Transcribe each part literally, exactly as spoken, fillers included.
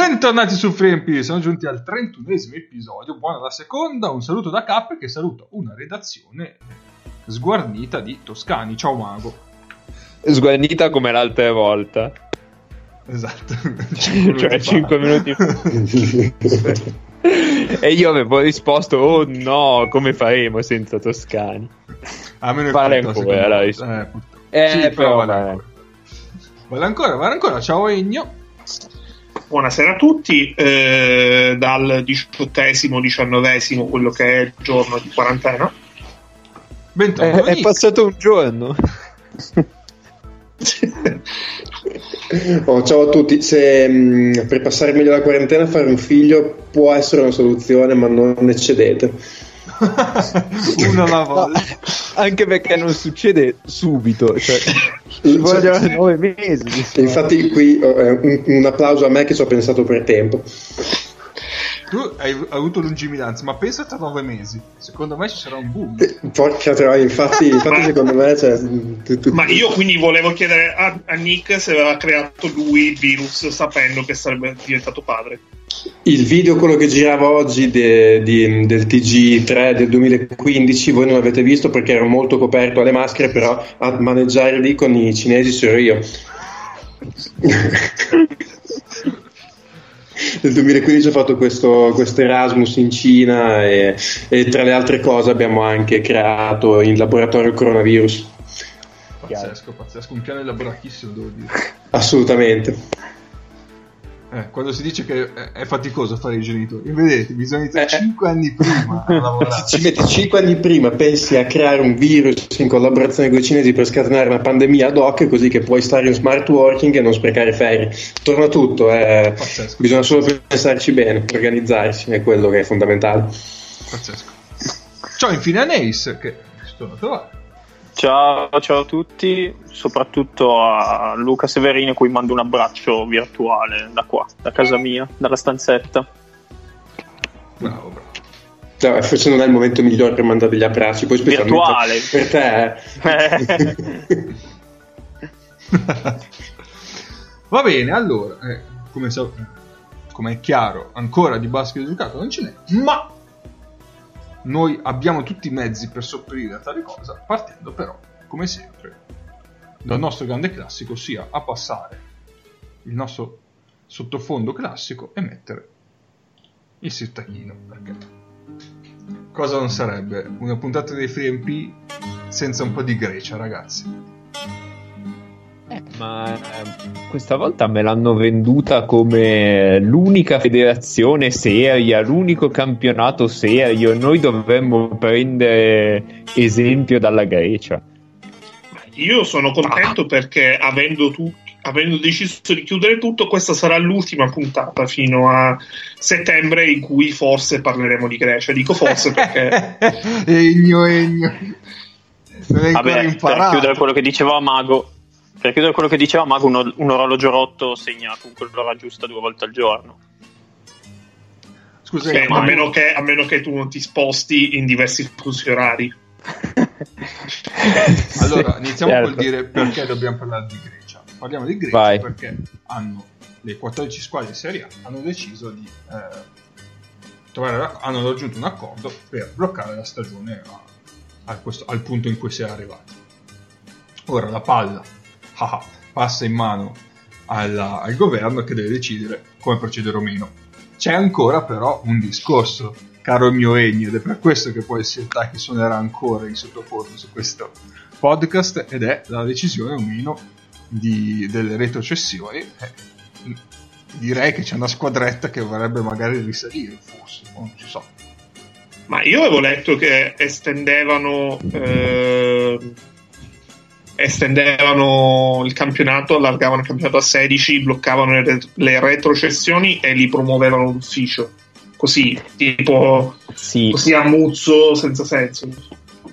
Bentornati su Frempi, siamo giunti al trentunesimo episodio, buona la seconda, un saluto da Cap che saluta una redazione sguarnita di Toscani, ciao Mago. Sguarnita come l'altra volta. Esatto. cinque cioè cinque minuti fa. E io avevo risposto, oh no, come faremo senza Toscani? A meno vale ancora la risposta. Eh, put- eh sì, però, però vale, vale ancora. Vale ancora, vale ancora, ciao Egno. Buonasera a tutti, eh, dal diciottesimo, diciannovesimo, quello che è il giorno di quarantena. Bentornato, è, è passato un giorno. Oh, ciao a tutti, se mh, per passare meglio la quarantena fare un figlio può essere una soluzione, ma non eccedete. Una alla volta. No, anche perché non succede subito, cioè, ci vogliono nove mesi. Diciamo. Infatti qui eh, un, un applauso a me che ci ho pensato per tempo. Tu hai avuto lungimiranza, ma pensa tra nove mesi. Secondo me ci sarà un boom. Porca troia, infatti, infatti secondo me c'è. Cioè, ma io quindi volevo chiedere a, a Nick se aveva creato lui il virus sapendo che sarebbe diventato padre. Il video, quello che girava oggi de, de, del T G tre del duemilaquindici, voi non l'avete visto perché ero molto coperto alle maschere, però a maneggiare lì con i cinesi sono io. Nel duemilaquindici ho fatto questo, questo Erasmus in Cina e, e tra le altre cose abbiamo anche creato in laboratorio il coronavirus. Pazzesco, pazzesco, un piano elaboratissimo devo dire. Assolutamente. Eh, quando si dice che è faticoso fare i genitori, vedete, bisogna iniziare eh. cinque anni prima a lavorare. Ci metti cinque anni prima, pensi a creare un virus in collaborazione con i cinesi per scatenare una pandemia ad hoc, così che puoi stare in smart working e non sprecare ferie. Torna tutto, eh. Bisogna solo pensarci bene, organizzarsi, è quello che è fondamentale. Pazzesco. Ciao, infine Aneis, che sono trovato. Ciao, ciao a tutti, soprattutto a Luca Severino, cui mando un abbraccio virtuale da qua, da casa mia, dalla stanzetta. Bravo, bravo. No, forse non è il momento migliore per mandare degli abbracci, poi specialmente virtuale per te. Va bene, allora, eh, come, so, come è chiaro, ancora di basket giocato non ce n'è, ma noi abbiamo tutti i mezzi per sopperire a tale cosa, partendo però, come sempre, dal nostro grande classico, ossia a passare il nostro sottofondo classico e mettere il sittacchino, perché cosa non sarebbe una puntata dei Frempi senza un po' di Grecia, ragazzi. Eh, ma questa volta me l'hanno venduta come l'unica federazione seria, l'unico campionato serio, noi dovremmo prendere esempio dalla Grecia. Io sono contento ah. perché avendo, tu, avendo deciso di chiudere tutto, questa sarà l'ultima puntata fino a settembre in cui forse parleremo di Grecia. Dico forse perché egno egno vabbè, per chiudere quello che diceva Mago Per chiudere quello che diceva Mago, un, un orologio rotto segna comunque l'ora giusta due volte al giorno. Scusa, okay, a, meno che, a meno che tu non ti sposti in diversi fusi orari. Allora, iniziamo certo. col dire perché dobbiamo parlare di Grecia. Parliamo di Grecia Vai. perché hanno le quattordici squadre di Serie A hanno deciso di eh, trovare, hanno raggiunto un accordo per bloccare la stagione a, a questo, al punto in cui si è arrivati. Ora la palla Ah, passa in mano alla, al governo che deve decidere come procedere o meno. C'è ancora però un discorso, caro mio Egno, ed è per questo che poi si attacchi suonerà ancora in sottofondo su questo podcast, ed è la decisione o meno di, delle retrocessioni. Eh, direi che c'è una squadretta che vorrebbe magari risalire, forse, non si so. Ma io avevo letto che estendevano... Eh... estendevano il campionato, allargavano il campionato a sedici, bloccavano le, le retrocessioni e li promuovevano d'ufficio, così tipo sì. così a muzzo, senza senso.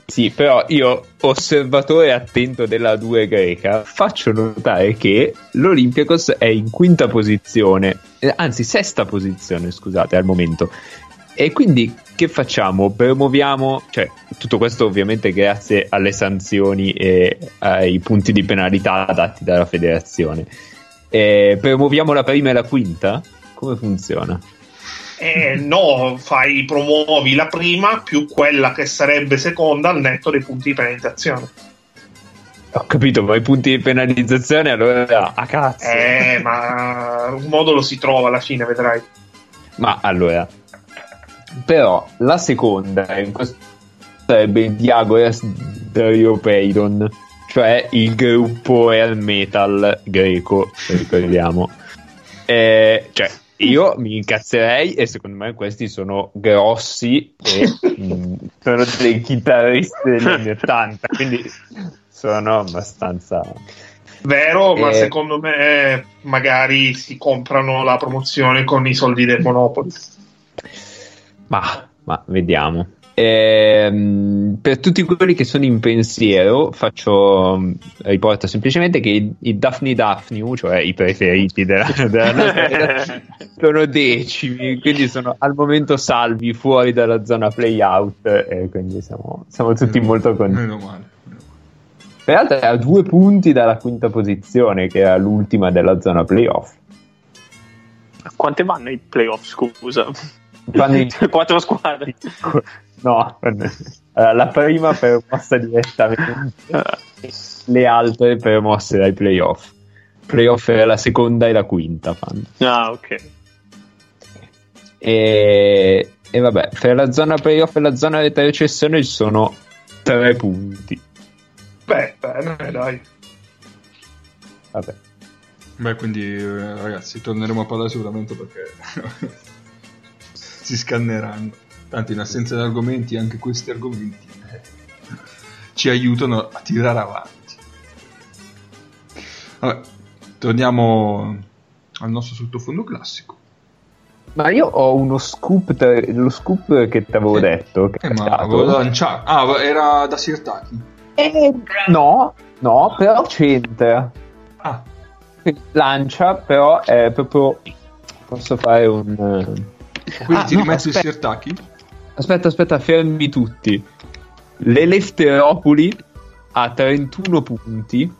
Sì, però io, osservatore attento della due greca, faccio notare che l'Olympiakos è in quinta posizione, anzi sesta posizione, scusate, al momento. E quindi che facciamo? Promuoviamo, cioè tutto questo ovviamente grazie alle sanzioni e ai punti di penalità dati dalla federazione. E promuoviamo la prima e la quinta? come funziona? Eh, no, fai, promuovi la prima più quella che sarebbe seconda al netto dei punti di penalizzazione. Ho capito, ma i punti di penalizzazione allora a cazzo. Eh, ma un modo lo si trova alla fine, vedrai. Ma allora, però la seconda in questo sarebbe il Diagoras Driopeidon, cioè il gruppo air metal greco, ricordiamo. eh, cioè io mi incazzerei, e secondo me questi sono grossi e mh, sono dei chitarristi degli anni ottanta, quindi sono abbastanza vero, eh, ma secondo me magari si comprano la promozione con i soldi del Monopoly. Ma, ma vediamo. Ehm, per tutti quelli che sono in pensiero, faccio riporto semplicemente che i, i Daphne Daphne, cioè i preferiti della, della nostra vita, sono decimi, quindi sono al momento salvi fuori dalla zona playout, e quindi siamo, siamo tutti meno, molto contenti. Meno male. Peraltro era a due punti dalla quinta posizione, che era l'ultima della zona playoff. A quante vanno i playoff, scusa? Vanno quattro squadre. No, la prima permossa direttamente, le altre permosse dai playoff. Playoff era la seconda e la quinta. Fanno. Ah, ok. E, e vabbè, fra la zona playoff e la zona retrocessione ci sono tre punti. Beh, bene, dai. Vabbè. Beh, quindi eh, ragazzi, torneremo a parlare sicuramente perché si scanneranno. Tanto in assenza di argomenti, anche questi argomenti eh, ci aiutano a tirare avanti. Vabbè, torniamo al nostro sottofondo classico. Ma io ho uno scoop, te- lo scoop che ti avevo eh, detto. Che eh, ma volevo lanciare. Ah, era da Sirtaki. Eh, no, no, però c'entra. Ah. Lancia, però è proprio. Posso fare un. Quindi ah, ti no, rimetto i Sirtaki? Aspetta, aspetta, fermi tutti. L'Elefteropoli ha trentuno punti,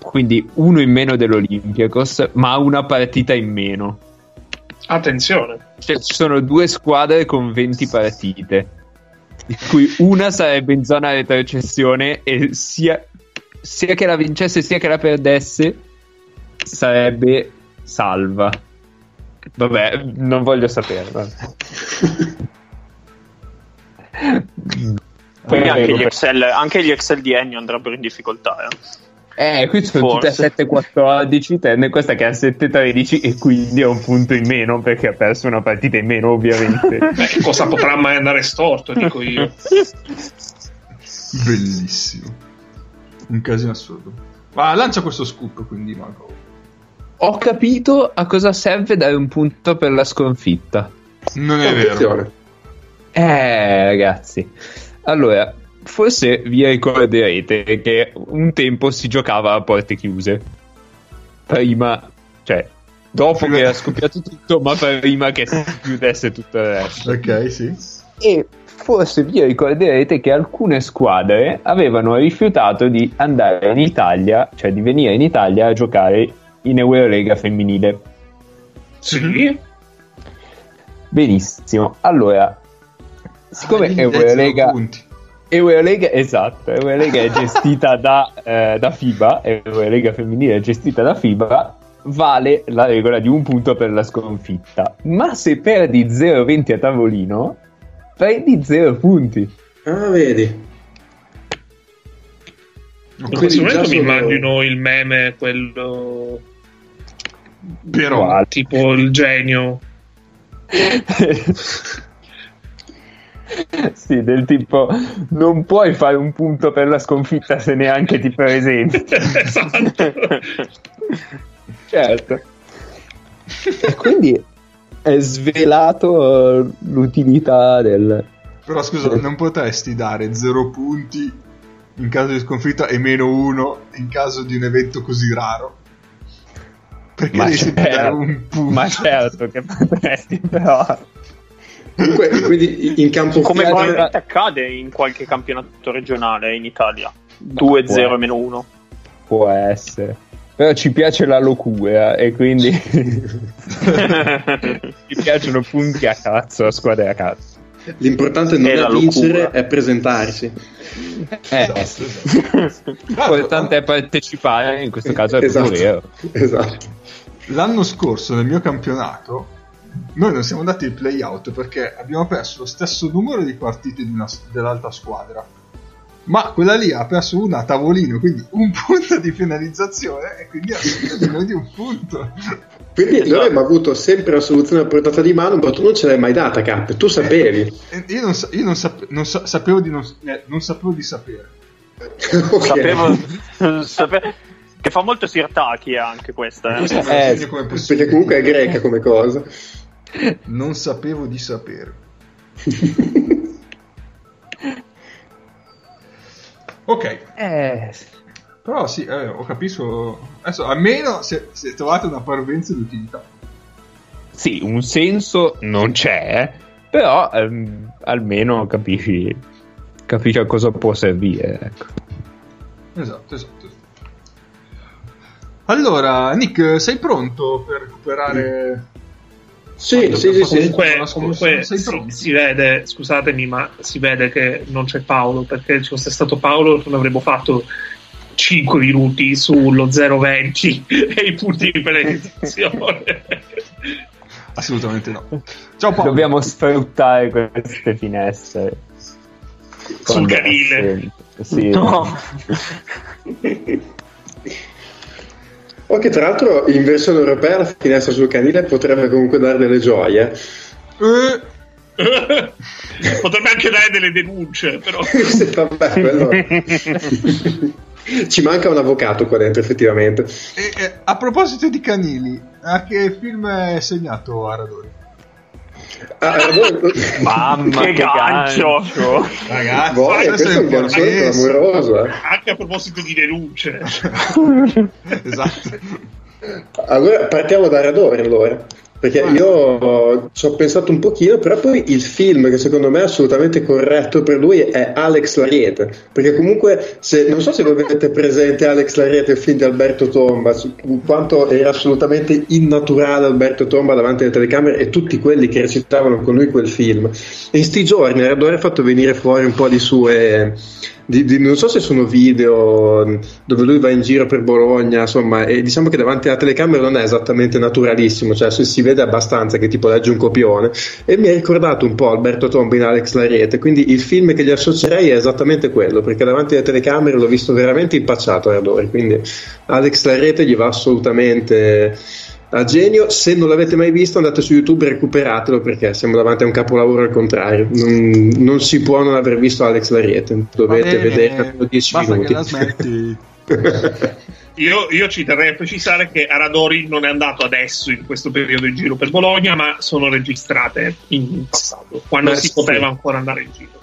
quindi uno in meno dell'Olympiakos, ma ha una partita in meno. Attenzione, cioè, ci sono due squadre con venti partite, di cui una sarebbe in zona retrocessione, e sia, sia che la vincesse sia che la perdesse sarebbe salva. Vabbè, non voglio saperlo. Quindi anche gli, Excel, anche gli Excel di Egno andrebbero in difficoltà. Eh, eh qui sono forse tutte a sette quattordici, tenne questa che è a sette tredici, e quindi ha un punto in meno perché ha perso una partita in meno, ovviamente. Beh, cosa potrà mai andare storto, dico io. Bellissimo. Un casino assurdo. Ma lancia questo scoop, quindi Mago. Ho capito a cosa serve dare un punto per la sconfitta. Non è vero. Eh, ragazzi. Allora, forse vi ricorderete che un tempo si giocava a porte chiuse. Prima, cioè, dopo che era scoppiato tutto, ma prima che si chiudesse tutto il resto. Ok, sì. E forse vi ricorderete che alcune squadre avevano rifiutato di andare in Italia, cioè di venire in Italia a giocare in Eurolega femminile. Sì. Benissimo. Allora, siccome ah, Eurolega Eurolega esatto, Eurolega è gestita da, eh, da FIBA, Eurolega femminile è gestita da FIBA, vale la regola di un punto per la sconfitta. Ma se perdi zero virgola venti a tavolino, prendi zero punti. Ah, vedi. In questo momento mi immagino il meme, quello però quale? Tipo il genio sì, del tipo non puoi fare un punto per la sconfitta se neanche ti presenti. Esatto. Certo. E quindi è svelato l'utilità del, però scusa del... non potresti dare zero punti in caso di sconfitta e meno uno in caso di un evento così raro, perché ma devi sempre dare un punto. Ma certo che potresti, però comunque, quindi in campo come fiato... accade in qualche campionato regionale in Italia due zero meno uno può essere, però ci piace la locura e quindi ci piacciono punti a cazzo, a squadre a cazzo. L'importante non è, è vincere, locura. È presentarsi. Eh, esatto. L'importante è partecipare, in questo caso è esatto. proprio vero. Esatto. L'anno scorso nel mio campionato noi non siamo andati ai play-out perché abbiamo perso lo stesso numero di partite di una, dell'altra squadra, ma quella lì ha perso una a tavolino, quindi un punto di penalizzazione e quindi ha bisogno di un punto. Quindi noi esatto. abbiamo avuto sempre la soluzione a portata di mano, ma tu non ce l'hai mai data, Cap, tu sapevi. Eh, io non, sa- io non, sape- non sa- sapevo di non, eh, non sapevo di sapere. Okay. Sapevo sape- che fa molto Sirtaki anche questa. Eh. Eh, eh, come perché comunque è greca come cosa. Non sapevo di sapere. Ok. Eh... Però sì, eh, ho capito. Adesso almeno se, se trovate una parvenza di utilità. Sì, un senso non c'è, però ehm, almeno capisci, capisci a cosa può servire. Ecco. Esatto, esatto. Allora, Nick, sei pronto per recuperare? Sì, sì, sì, sì. Comunque, comunque si, si vede, scusatemi, ma si vede che non c'è Paolo, perché se fosse stato Paolo non avremmo fatto cinque minuti sullo zero venti e i punti di penalizzazione. Assolutamente no. Ciao Paolo. Dobbiamo sfruttare queste finestre sul canile. Sì. No. Ok, tra l'altro in versione europea la finestra sul canile potrebbe comunque dare delle gioie. Eh. Potrebbe anche dare delle denunce, però. Vabbè, quello... Ci manca un avvocato qua dentro, effettivamente. E, eh, a proposito di canili, a che film è segnato Aradori? Aradori... Mamma che gancio, gancio. Ragazzi, Boy, questo, questo è un gancio clamoroso, eh. Anche a proposito di denunce. Esatto. Allora partiamo da Aradori, allora, perché io ci ho pensato un pochino, però poi il film che secondo me è assolutamente corretto per lui è Alex Lariete, perché comunque, se, non so se voi avete presente Alex Lariete, il film di Alberto Tomba, su quanto era assolutamente innaturale Alberto Tomba davanti alle telecamere e tutti quelli che recitavano con lui quel film, e in sti giorni Aradori ha fatto venire fuori un po' di sue... Di, di, non so se sono video dove lui va in giro per Bologna, insomma, e diciamo che davanti alla telecamera non è esattamente naturalissimo, cioè se si vede abbastanza che tipo legge un copione, e mi ha ricordato un po' Alberto Tomba in Alex Lariete, quindi il film che gli associerei è esattamente quello, perché davanti alle telecamere l'ho visto veramente impacciato a Aradori, quindi Alex Lariete gli va assolutamente a genio. Se non l'avete mai visto andate su YouTube e recuperatelo, perché siamo davanti a un capolavoro al contrario, non, non si può non aver visto Alex Lariete, dovete vedere dieci minuti. io, io ci terrei a precisare che Aradori non è andato adesso in questo periodo in giro per Bologna, ma sono registrate in passato, quando Beh, si sì. poteva ancora andare in giro,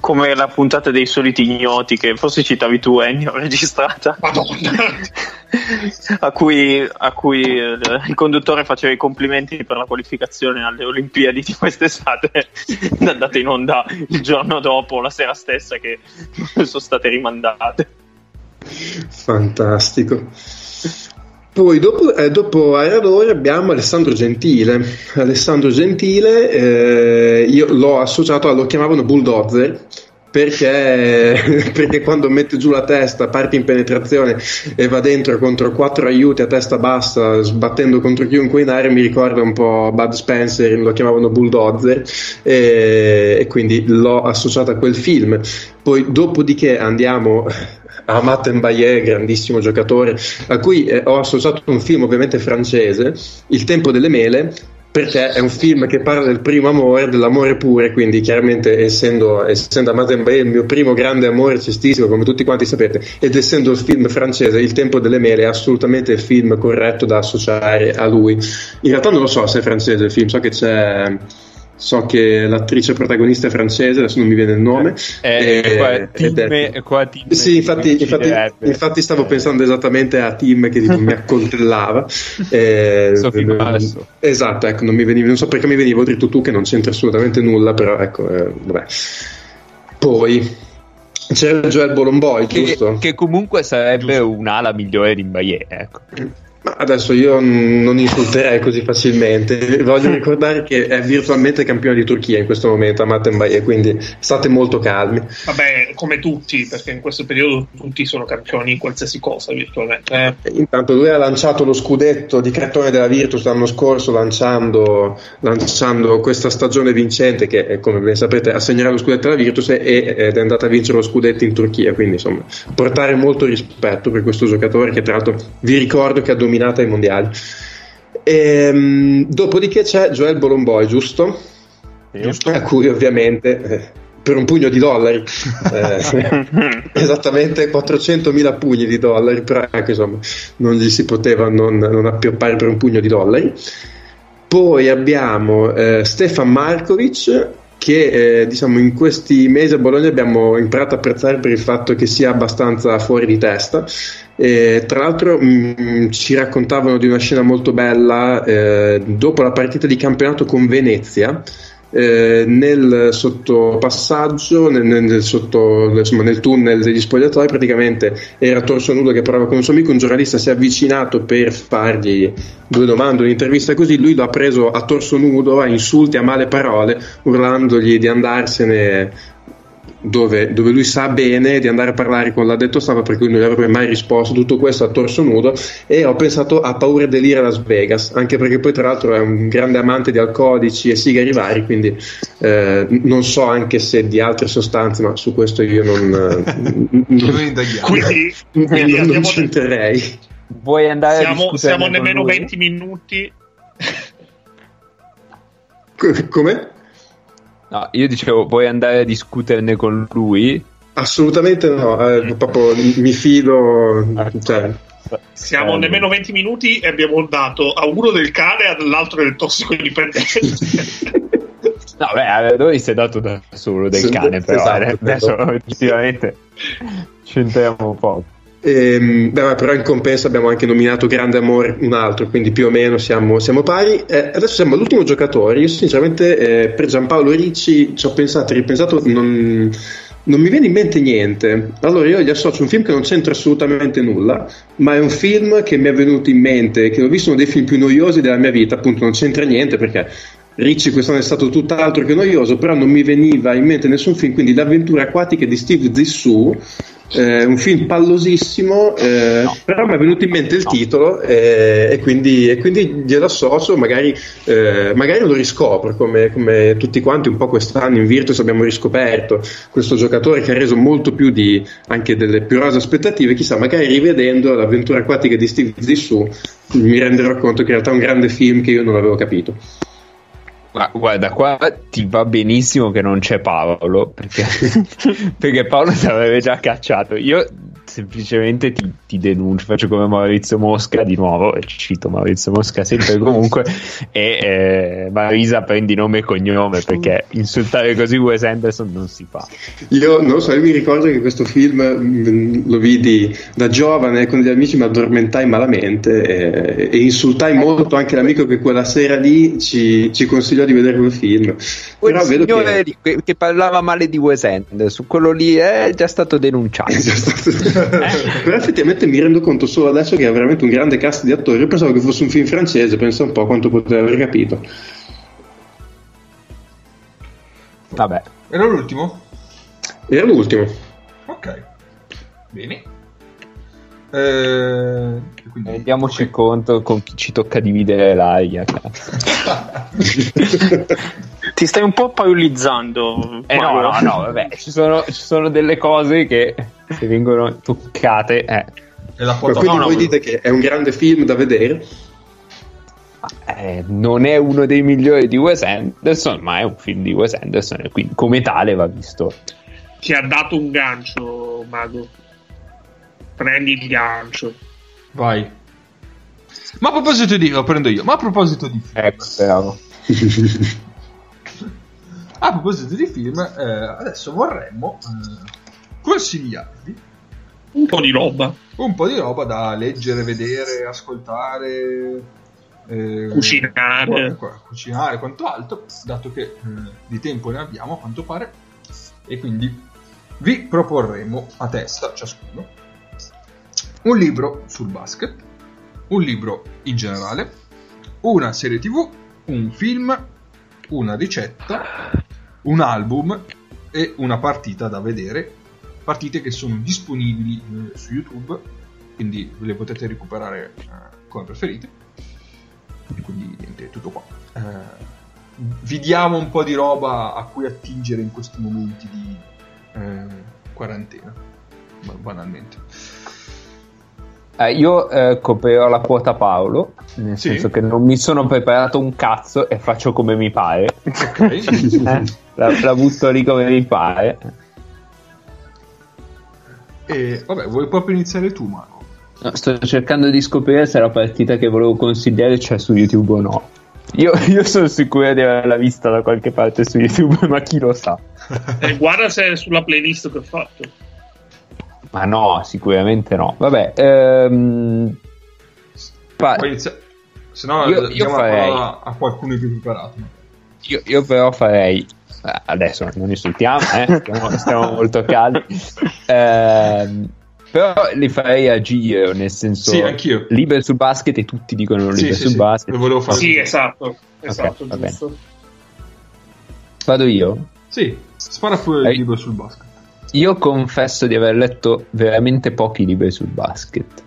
come la puntata dei soliti ignoti che forse citavi tu, Egno, registrata. Madonna. a cui, a cui eh, il conduttore faceva i complimenti per la qualificazione alle Olimpiadi di quest'estate, è andata in onda il giorno dopo, la sera stessa, che sono state rimandate. Fantastico. Poi dopo, eh, dopo Aradori abbiamo Alessandro Gentile. Alessandro Gentile eh, io l'ho associato, lo chiamavano Bulldozer, perché, perché quando mette giù la testa, parte in penetrazione e va dentro contro quattro aiuti a testa bassa, sbattendo contro chiunque in aria, mi ricorda un po' Bud Spencer, lo chiamavano Bulldozer, e, e quindi l'ho associato a quel film. Poi dopodiché andiamo... a Mattenbaillet, grandissimo giocatore, a cui eh, ho associato un film ovviamente francese, Il Tempo delle Mele, perché è un film che parla del primo amore, dell'amore pure, quindi chiaramente essendo, essendo a Mattenbaillet il mio primo grande amore cestistico, come tutti quanti sapete, ed essendo il film francese, Il Tempo delle Mele è assolutamente il film corretto da associare a lui. In realtà non lo so se è francese il film, so che c'è... so che l'attrice protagonista è francese, adesso non mi viene il nome, eh, e, qua Timme, è... qua Timme sì, infatti, infatti, infatti stavo pensando esattamente a Tim che tipo, mi accoltellava eh, esatto, ecco, non, mi veniva, non so perché mi venivo dritto tu che non c'entra assolutamente nulla, però ecco, eh, vabbè. Poi C'è Joel Bolonboy, che, giusto? Che comunque sarebbe giusto. Un'ala migliore di Mbaillet, ecco. Ma adesso io non insulterei così facilmente. Voglio ricordare che è virtualmente campione di Turchia in questo momento a Mattenbaillet, quindi state molto calmi. Vabbè, come tutti, perché in questo periodo tutti sono campioni in qualsiasi cosa virtualmente. Eh. Intanto lui ha lanciato lo scudetto di cartone della Virtus l'anno scorso, lanciando, lanciando questa stagione vincente che, come ben sapete, assegnerà lo scudetto alla Virtus e, ed è andata a vincere lo scudetto in Turchia. Quindi insomma, portare molto rispetto per questo giocatore che, tra l'altro, vi ricordo che ha dominato ai mondiali. Ehm, dopodiché c'è Joel Bolonboy, giusto? giusto? A cui ovviamente eh, per un pugno di dollari, eh, esattamente quattrocentomila pugni di dollari, però anche, insomma, non gli si poteva non, non appioppare per un pugno di dollari. Poi abbiamo eh, Stefan Markovic, che eh, diciamo in questi mesi a Bologna abbiamo imparato a apprezzare per il fatto che sia abbastanza fuori di testa. E, tra l'altro mh, ci raccontavano di una scena molto bella eh, dopo la partita di campionato con Venezia, eh, nel sottopassaggio, nel, nel, sotto, insomma, nel tunnel degli spogliatoi, praticamente era torso nudo che parlava con un suo amico, un giornalista si è avvicinato per fargli due domande, un'intervista, così lui lo ha preso a torso nudo, a insulti, a male parole, urlandogli di andarsene Dove, dove lui sa bene di andare a parlare con l'addetto stampa, per cui non gli avrebbe mai risposto. Tutto questo a torso nudo, e ho pensato a Paura e Delirio a Las Vegas, anche perché poi, tra l'altro, è un grande amante di alcolici e sigari vari, quindi eh, non so anche se di altre sostanze, ma su questo io non, non quindi, quindi non ci entrerei. Vuoi andare siamo, a siamo nemmeno lui? venti minuti. Come? No, io dicevo, vuoi andare a discuterne con lui? Assolutamente no, eh, proprio mi fido. Cioè. Siamo nemmeno venti minuti e abbiamo dato a uno del cane, all'altro del tossicodipendente. No, beh, Aradori si è dato da solo del sì, cane, però esatto, adesso effettivamente ci entriamo poco. Ehm, beh, però in compenso abbiamo anche nominato Grande Amore un altro, quindi più o meno siamo, siamo pari. Eh, adesso siamo all'ultimo giocatore. Io sinceramente eh, per Giampaolo Ricci ci ho pensato, ripensato, non, non mi viene in mente niente. Allora io gli associo un film che non c'entra assolutamente nulla, ma è un film che mi è venuto in mente, che l'ho visto, uno dei film più noiosi della mia vita, appunto non c'entra niente perché Ricci quest'anno è stato tutt'altro che noioso, però non mi veniva in mente nessun film, quindi L'avventura acquatica di Steve Zissou. Eh, un film pallosissimo, eh, no. però mi è venuto in mente il no. titolo eh, e quindi, e quindi glielo associo, magari, eh, magari lo riscopro come, come tutti quanti un po' quest'anno in Virtus abbiamo riscoperto questo giocatore che ha reso molto più di anche delle più rose aspettative. Chissà, magari rivedendo L'avventura acquatica di Steve Zissou mi renderò conto che in realtà è un grande film che io non avevo capito. Ma guarda, qua ti va benissimo che non c'è Paolo, perché, perché Paolo ti avrebbe già cacciato. Io semplicemente ti, ti denuncio, faccio come Maurizio Mosca di nuovo, cito Maurizio Mosca sempre comunque, e eh, Marisa prendi nome e cognome, perché insultare così Wes Anderson non si fa. Io non so, io mi ricordo che questo film lo vidi da giovane con degli amici, mi addormentai malamente e, e insultai molto anche l'amico che quella sera lì ci, ci consigliò di vedere quel film. Quel però signore vedo che... che parlava male di Wes Anderson, quello lì è già stato denunciato. È già stato... eh? Però effettivamente mi rendo conto solo adesso che è veramente un grande cast di attori. Io pensavo che fosse un film francese, pensa un po' quanto potevo aver capito. Vabbè, era l'ultimo? Era l'ultimo. Ok, bene. Eh, quindi, rendiamoci okay. conto con chi ci tocca dividere l'aria. Ti stai un po' paulizzando. Eh no, no, no, vabbè, ci sono, ci sono delle cose che se vengono toccate. Eh. E la quindi no, voi no, dite no. che è un grande film da vedere. Eh, non è uno dei migliori di Wes Anderson, ma è un film di Wes Anderson e quindi come tale va visto. Ti ha dato un gancio, Mago. Prendi il gancio, vai. Ma a proposito di, lo prendo io. Ma a proposito di film, ecco, a proposito di film, eh, adesso vorremmo eh, consigliarvi un po' di roba, un po' di roba da leggere, vedere, ascoltare, eh, cucinare, cucinare, quanto altro, dato che eh, di tempo ne abbiamo a quanto pare, e quindi vi proporremo a testa ciascuno un libro sul basket, un libro in generale, una serie tv, un film, una ricetta, un album e una partita da vedere, partite che sono disponibili eh, su YouTube, quindi ve le potete recuperare eh, come preferite. E quindi niente, tutto qua. Eh, vi diamo un po' di roba a cui attingere in questi momenti di eh, quarantena, banalmente. Eh, io eh, coprirò la quota Paolo, nel sì. senso che non mi sono preparato un cazzo e faccio come mi pare, okay. eh, la, la butto lì come mi pare. E vabbè, vuoi proprio iniziare tu, Mago? No, sto cercando di scoprire se la partita che volevo consigliare c'è su YouTube o no. Io, io sono sicuro di averla vista da qualche parte su YouTube, ma chi lo sa? Eh, guarda se è sulla playlist che ho fatto. Ma no, sicuramente no. Vabbè, ehm... pa- se, se no io, io farei a, a qualcuno più preparato. Io, io però farei, adesso non insultiamo, eh, stiamo, stiamo molto caldi. Ehm... Però li farei a giro, nel senso sì, anch'io. Libero sul basket e tutti dicono libero sì, sul sì, basket. Sì, volevo fare sì esatto, esatto okay, giusto. Vado io? Sì, spara pure eh, il libro sul basket. Io confesso di aver letto veramente pochi libri sul basket.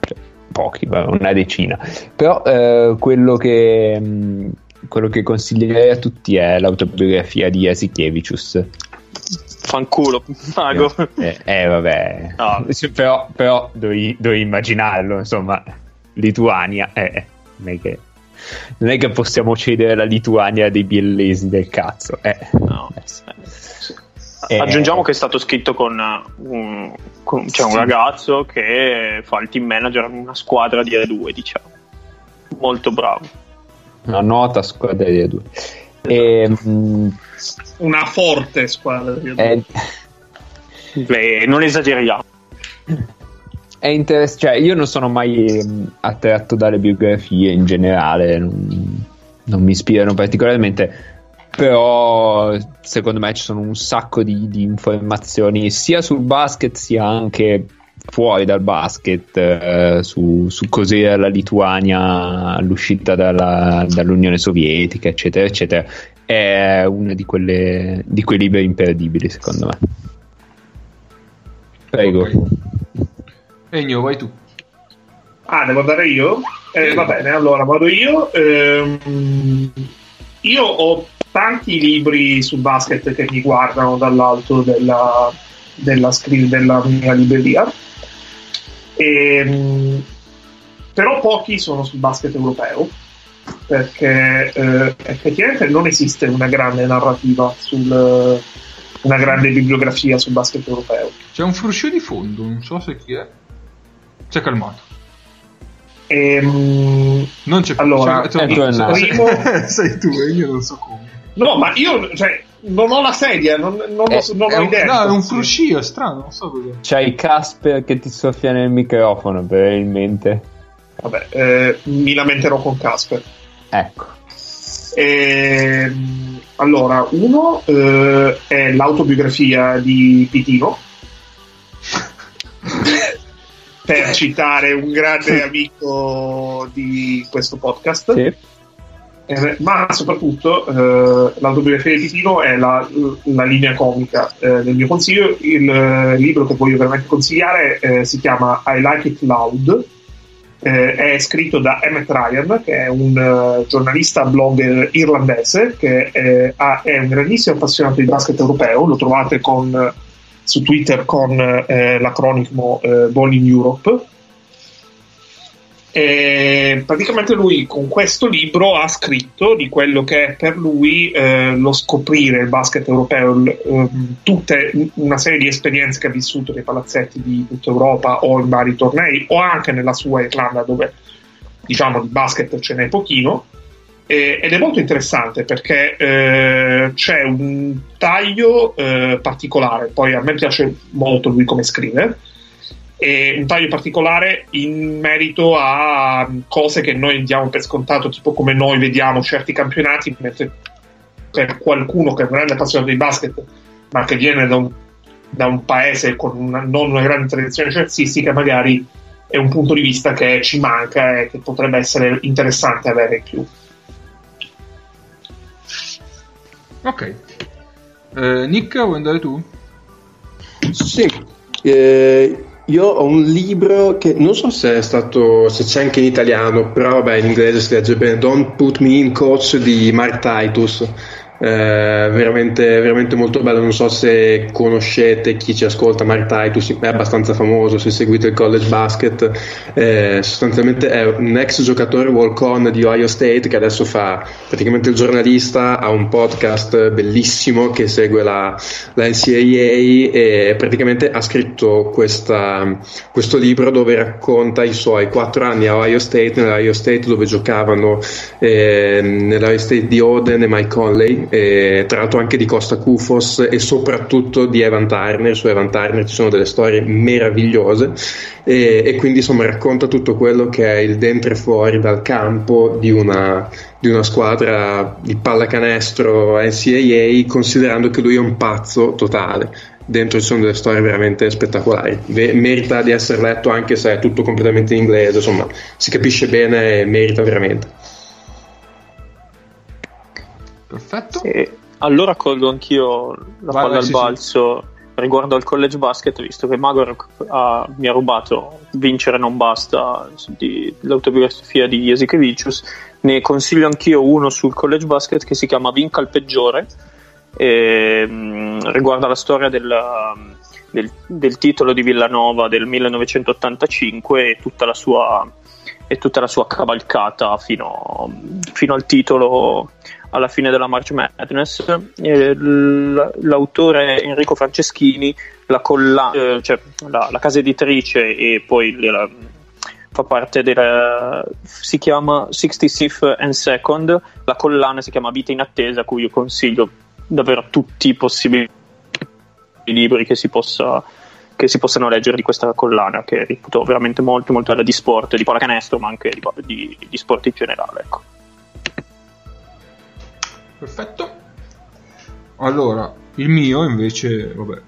Cioè, pochi, una decina. Però eh, quello che mh, quello che consiglierei a tutti è l'autobiografia di Asichevicius. Fanculo, Mago. Eh, eh vabbè, no. però, però devi, devi immaginarlo, insomma, Lituania, eh, non, è che, non è che possiamo cedere la Lituania dei biellesi del cazzo. Eh. No. Eh. Aggiungiamo che è stato scritto con un, con, cioè un sì. ragazzo che fa il team manager in una squadra di R due, diciamo, molto bravo. Una nota squadra di R due. E, mh, una forte squadra eh, beh, non esageriamo è interess- cioè, io non sono mai mh, attratto dalle biografie in generale, non, non mi ispirano particolarmente, però secondo me ci sono un sacco di, di informazioni sia sul basket sia anche fuori dal basket, eh, su, su cos'era la Lituania all'uscita dalla, dall'Unione Sovietica, eccetera, eccetera. È uno di, quelle, di quei libri imperdibili, secondo me. Prego. Okay. Egno, vai tu. Ah, devo andare io? Eh, va bene, allora vado io. Eh, io ho tanti libri sul basket che mi guardano dall'alto della, della, screen, della mia libreria. E, però pochi sono sul basket europeo, perché eh, effettivamente non esiste una grande narrativa sul, una grande bibliografia sul basket europeo. C'è un fruscio di fondo, non so se chi è. Si è calmato. Ehm, non c'è, allora, c'è, c'è, c'è, c'è, primo, sei tu e io non so come. No, ma io cioè non ho la sedia, non, non, è, ho, non ho idea. No, è un fruscio, è strano, non so perché. C'hai Casper che ti soffia nel microfono, probabilmente. Vabbè, eh, mi lamenterò con Casper. Ecco. E, allora, uno eh, è l'autobiografia di Pitino, per citare un grande amico di questo podcast. Sì. Eh, ma soprattutto eh, l'autobiografia di Pitino è la, la linea comica eh, del mio consiglio. Il eh, libro che voglio veramente consigliare eh, si chiama I Like It Loud, eh, è scritto da Emmett Ryan, che è un eh, giornalista blogger irlandese che eh, ha, è un grandissimo appassionato di basket europeo. Lo trovate con, su Twitter con eh, l'acronimo eh, Ball in Europe. E praticamente lui con questo libro ha scritto di quello che è per lui eh, lo scoprire il basket europeo, l, eh, tutte una serie di esperienze che ha vissuto nei palazzetti di tutta Europa o in vari tornei o anche nella sua Irlanda, dove diciamo di basket ce n'è pochino, e, ed è molto interessante perché eh, c'è un taglio eh, particolare. Poi a me piace molto lui come scrive, e un taglio particolare in merito a cose che noi diamo per scontato, tipo come noi vediamo certi campionati, mentre per qualcuno che non è appassionato di basket ma che viene da un da un paese con una, non una grande tradizione jazzistica, magari è un punto di vista che ci manca e che potrebbe essere interessante avere più. Ok, eh, Nick, vuoi andare tu? Sì, eh, io ho un libro che non so se è stato, se c'è anche in italiano, però vabbè, in inglese si legge bene, Don't Put Me In Coach di Mark Titus. Eh, veramente, veramente molto bello. Non so se conoscete, chi ci ascolta, Mark Titus è abbastanza famoso se seguite il college basket. Eh, sostanzialmente è un ex giocatore walk-on di Ohio State che adesso fa praticamente il giornalista, ha un podcast bellissimo che segue la, la N C A A e praticamente ha scritto questa, questo libro dove racconta i suoi quattro anni a Ohio State, nell'Ohio State dove giocavano eh, nell'Ohio State di Oden e Mike Conley, e tra l'altro anche di Costa Koufos e soprattutto di Evan Turner. Su Evan Turner ci sono delle storie meravigliose e, e quindi insomma racconta tutto quello che è il dentro e fuori dal campo di una, di una squadra di pallacanestro N C A A, considerando che lui è un pazzo totale. Dentro ci sono delle storie veramente spettacolari, Ve- merita di essere letto anche se è tutto completamente in inglese, insomma si capisce bene e merita veramente. Perfetto. E allora colgo anch'io la vai, palla vai, al sì, balzo sì. Riguardo al college basket, visto che Mago ha, mi ha rubato Vincere non basta di, l'autobiografia di Jesikevicius, ne consiglio anch'io uno sul college basket che si chiama Vinca il peggiore e, mh, riguarda la storia della, del, del titolo di Villanova del millenovecentottantacinque e tutta la sua, e tutta la sua cavalcata fino, fino al titolo alla fine della March Madness. eh, l'autore Enrico Franceschini, la, colla- eh, cioè, la, la casa editrice e poi la, fa parte della, si chiama sixty-sixth and Second, la collana si chiama Vita in attesa, a cui io consiglio davvero tutti i possibili libri che si possa che si possano leggere di questa collana, che riputo veramente molto molto bella, di sport, di pallacanestro, ma anche di, di, di sport in generale, ecco. Perfetto. Allora, il mio invece, vabbè,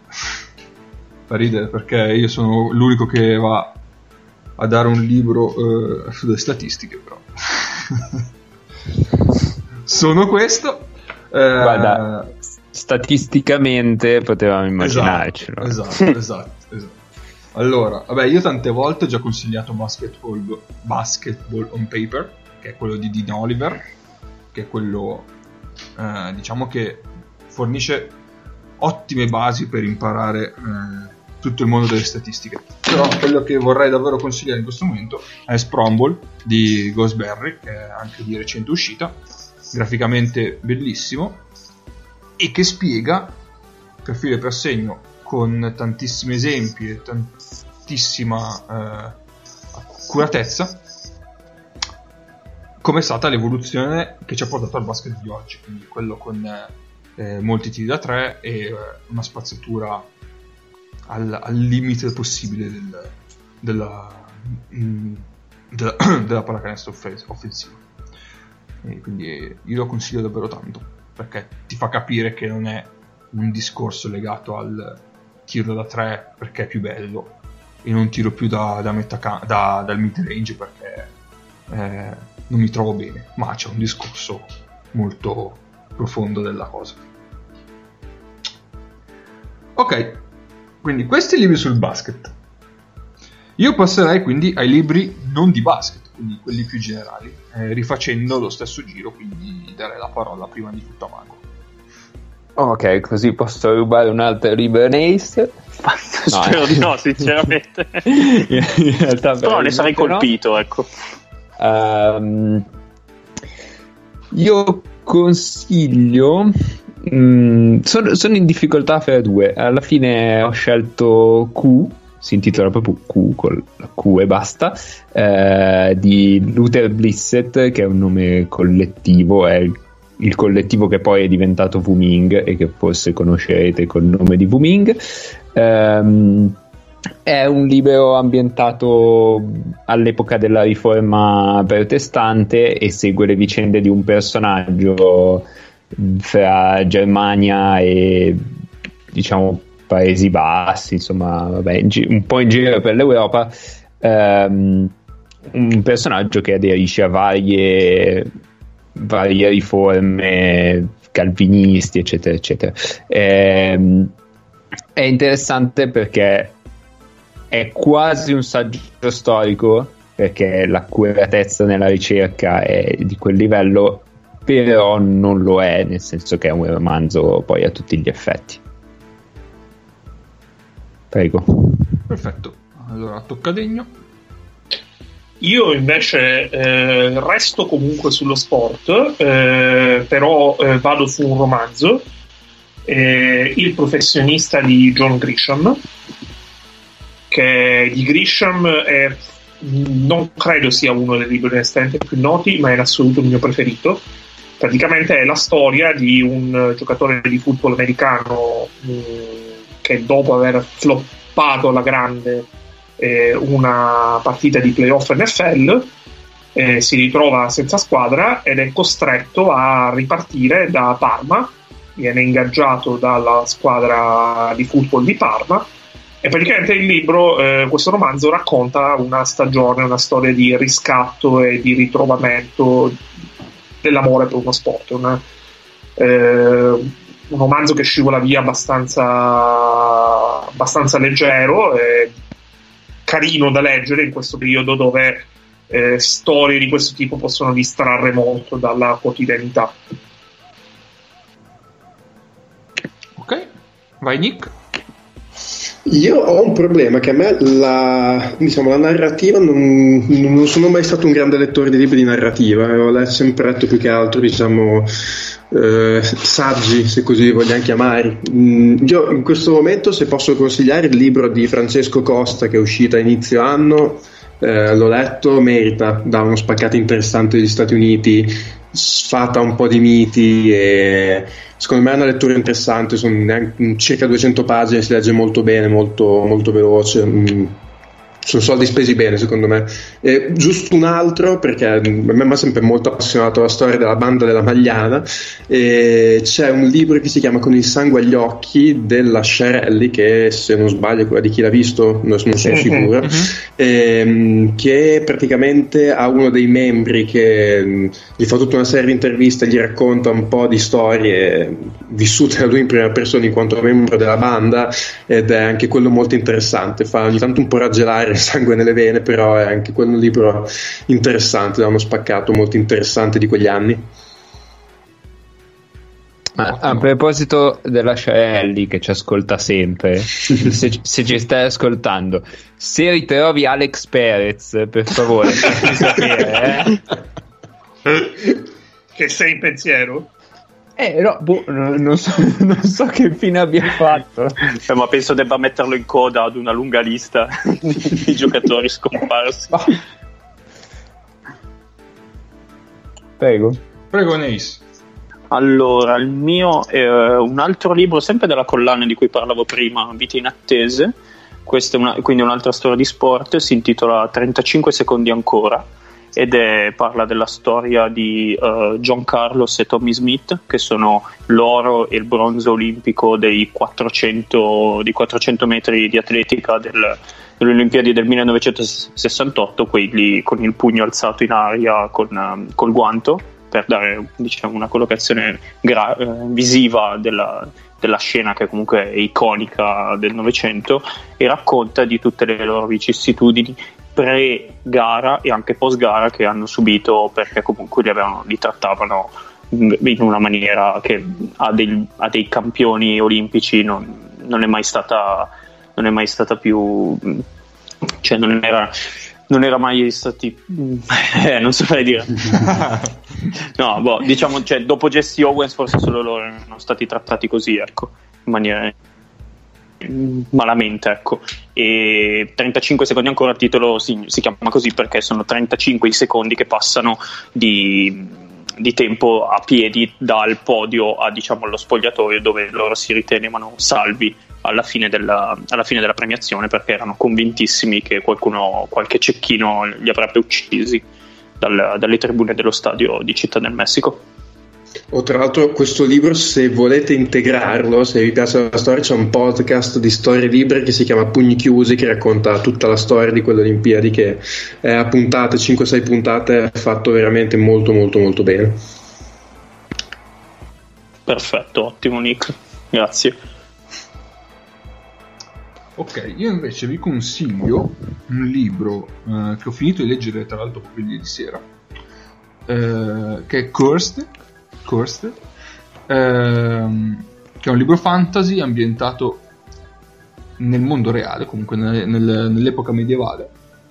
fa ridere perché io sono l'unico che va a dare un libro eh, sulle statistiche, però sono questo. Eh, Guarda, statisticamente potevamo immaginarcelo. Esatto, esatto, esatto. Allora, vabbè, io tante volte ho già consigliato Basketball, Basketball on Paper, che è quello di Dean Oliver, che è quello... Eh, diciamo che fornisce ottime basi per imparare eh, tutto il mondo delle statistiche. Però quello che vorrei davvero consigliare in questo momento è Spromble di Gosberry, che è anche di recente uscita, graficamente bellissimo e che spiega per filo e per segno, con tantissimi esempi e tantissima eh, accuratezza, com'è stata l'evoluzione che ci ha portato al basket di oggi, quindi quello con eh, molti tiri da tre e eh, una spazzatura al, al limite possibile del, della, mh, della, della pallacanestro offensiva. E quindi io lo consiglio davvero tanto, perché ti fa capire che non è un discorso legato al tiro da tre perché è più bello e non tiro più da, da metà can- da, dal mid range perché eh, non mi trovo bene, ma c'è un discorso molto profondo della cosa. Ok, quindi questi libri sul basket. Io passerei quindi ai libri non di basket, quindi quelli più generali, eh, rifacendo lo stesso giro, quindi darei la parola prima di tutto a Mago. Ok, così posso rubare un altro Ribernese. Spero di no, sinceramente. In realtà però ne sarei colpito, no. Ecco. Um, io consiglio um, sono, sono in difficoltà fra due, alla fine ho scelto Q, si intitola proprio Q con la Q e basta, uh, di Luther Blissett, che è un nome collettivo, è il, il collettivo che poi è diventato Wuming e che forse conoscerete col nome di Wuming. um, È un libro ambientato all'epoca della riforma protestante e segue le vicende di un personaggio fra Germania e, diciamo, Paesi Bassi, insomma, vabbè, un po' in giro per l'Europa, ehm, un personaggio che aderisce a varie, varie riforme calvinisti, eccetera, eccetera. Ehm, è interessante perché è quasi un saggio storico, perché l'accuratezza nella ricerca è di quel livello, però non lo è, nel senso che è un romanzo poi a tutti gli effetti. Prego. Perfetto, allora tocca ad Egno. Io invece eh, resto comunque sullo sport, eh, però eh, vado su un romanzo, eh, Il professionista di John Grisham, che di Grisham è, non credo sia uno dei libri esistenti più noti, ma è in assoluto il mio preferito. Praticamente è la storia di un giocatore di football americano mh, che dopo aver floppato alla grande eh, una partita di playoff N F L eh, si ritrova senza squadra ed è costretto a ripartire da Parma, viene ingaggiato dalla squadra di football di Parma e praticamente il libro, eh, questo romanzo racconta una stagione, una storia di riscatto e di ritrovamento dell'amore per uno sport, una, eh, un romanzo che scivola via abbastanza, abbastanza leggero e carino da leggere in questo periodo dove eh, storie di questo tipo possono distrarre molto dalla quotidianità. Ok, vai Nick. Io ho un problema, che a me la, diciamo, la narrativa, non, non sono mai stato un grande lettore di libri di narrativa, ho sempre letto più che altro, diciamo, eh, saggi, se così vogliamo chiamare. Io in questo momento, se posso consigliare il libro di Francesco Costa che è uscito a inizio anno, eh, l'ho letto, merita, dà uno spaccato interessante degli Stati Uniti, sfata un po' di miti e secondo me è una lettura interessante, sono circa duecento pagine, si legge molto bene, molto, molto veloce, sono soldi spesi bene secondo me. E giusto un altro, perché a me mi ha sempre molto appassionato la storia della banda della Magliana, e c'è un libro che si chiama Con il sangue agli occhi della Sciarelli, che se non sbaglio è quella di Chi l'ha visto, non sono sicuro, uh-huh. e, che praticamente ha uno dei membri che gli fa tutta una serie di interviste, gli racconta un po' di storie vissute da lui in prima persona in quanto membro della banda, ed è anche quello molto interessante, fa ogni tanto un po' raggelare sangue nelle vene, però è anche quello libro interessante, da uno spaccato molto interessante di quegli anni. Ah, a proposito della Sciarelli che ci ascolta sempre, se, se ci stai ascoltando, se ritrovi Alex Perez per favore fammi sapere, eh? Che sei in pensiero? Eh no, boh, no, non, so, non so che fine abbia fatto. Eh, ma penso debba metterlo in coda ad una lunga lista di, di giocatori scomparsi. No. Prego. Prego, Neis. Allora, il mio è un altro libro, sempre della collana di cui parlavo prima, Vite inattese. Questa è una, quindi un'altra storia di sport, si intitola trentacinque secondi ancora. Ed è, parla della storia di uh, John Carlos e Tommy Smith, che sono l'oro e il bronzo olimpico dei quattrocento, di quattrocento metri di atletica del, delle Olimpiadi del millenovecentosessantotto, quelli con il pugno alzato in aria con, um, col guanto, per dare, diciamo, una collocazione gra- visiva della, della scena che comunque è iconica del Novecento, e racconta di tutte le loro vicissitudini pre-gara e anche post-gara che hanno subito, perché comunque li, avevano, li trattavano in una maniera che a dei, a dei campioni olimpici non, non è mai stata non è mai stata più, cioè non era non era mai stati eh, non saprei dire no boh, diciamo, cioè, dopo Jesse Owens forse solo loro erano stati trattati così, ecco, in maniera malamente, ecco. E trentacinque secondi ancora, il titolo si, si chiama così perché sono trentacinque i secondi che passano di, di tempo a piedi dal podio a, diciamo, allo spogliatoio, dove loro si ritenevano salvi alla fine della, alla fine della premiazione, perché erano convintissimi che qualcuno, qualche cecchino li avrebbe uccisi dal, dalle tribune dello stadio di Città del Messico. O tra l'altro questo libro, se volete integrarlo, se vi piace la storia, c'è un podcast di storie libere che si chiama Pugni Chiusi, che racconta tutta la storia di quelle Olimpiadi, che è a puntate, cinque sei puntate, è fatto veramente molto molto molto bene. Perfetto, ottimo Nick, grazie. Ok, io invece vi consiglio un libro eh, che ho finito di leggere tra l'altro proprio ieri sera, eh, che è Cursed, Cursed ehm, che è un libro fantasy ambientato nel mondo reale, comunque nel, nel, nell'epoca medievale.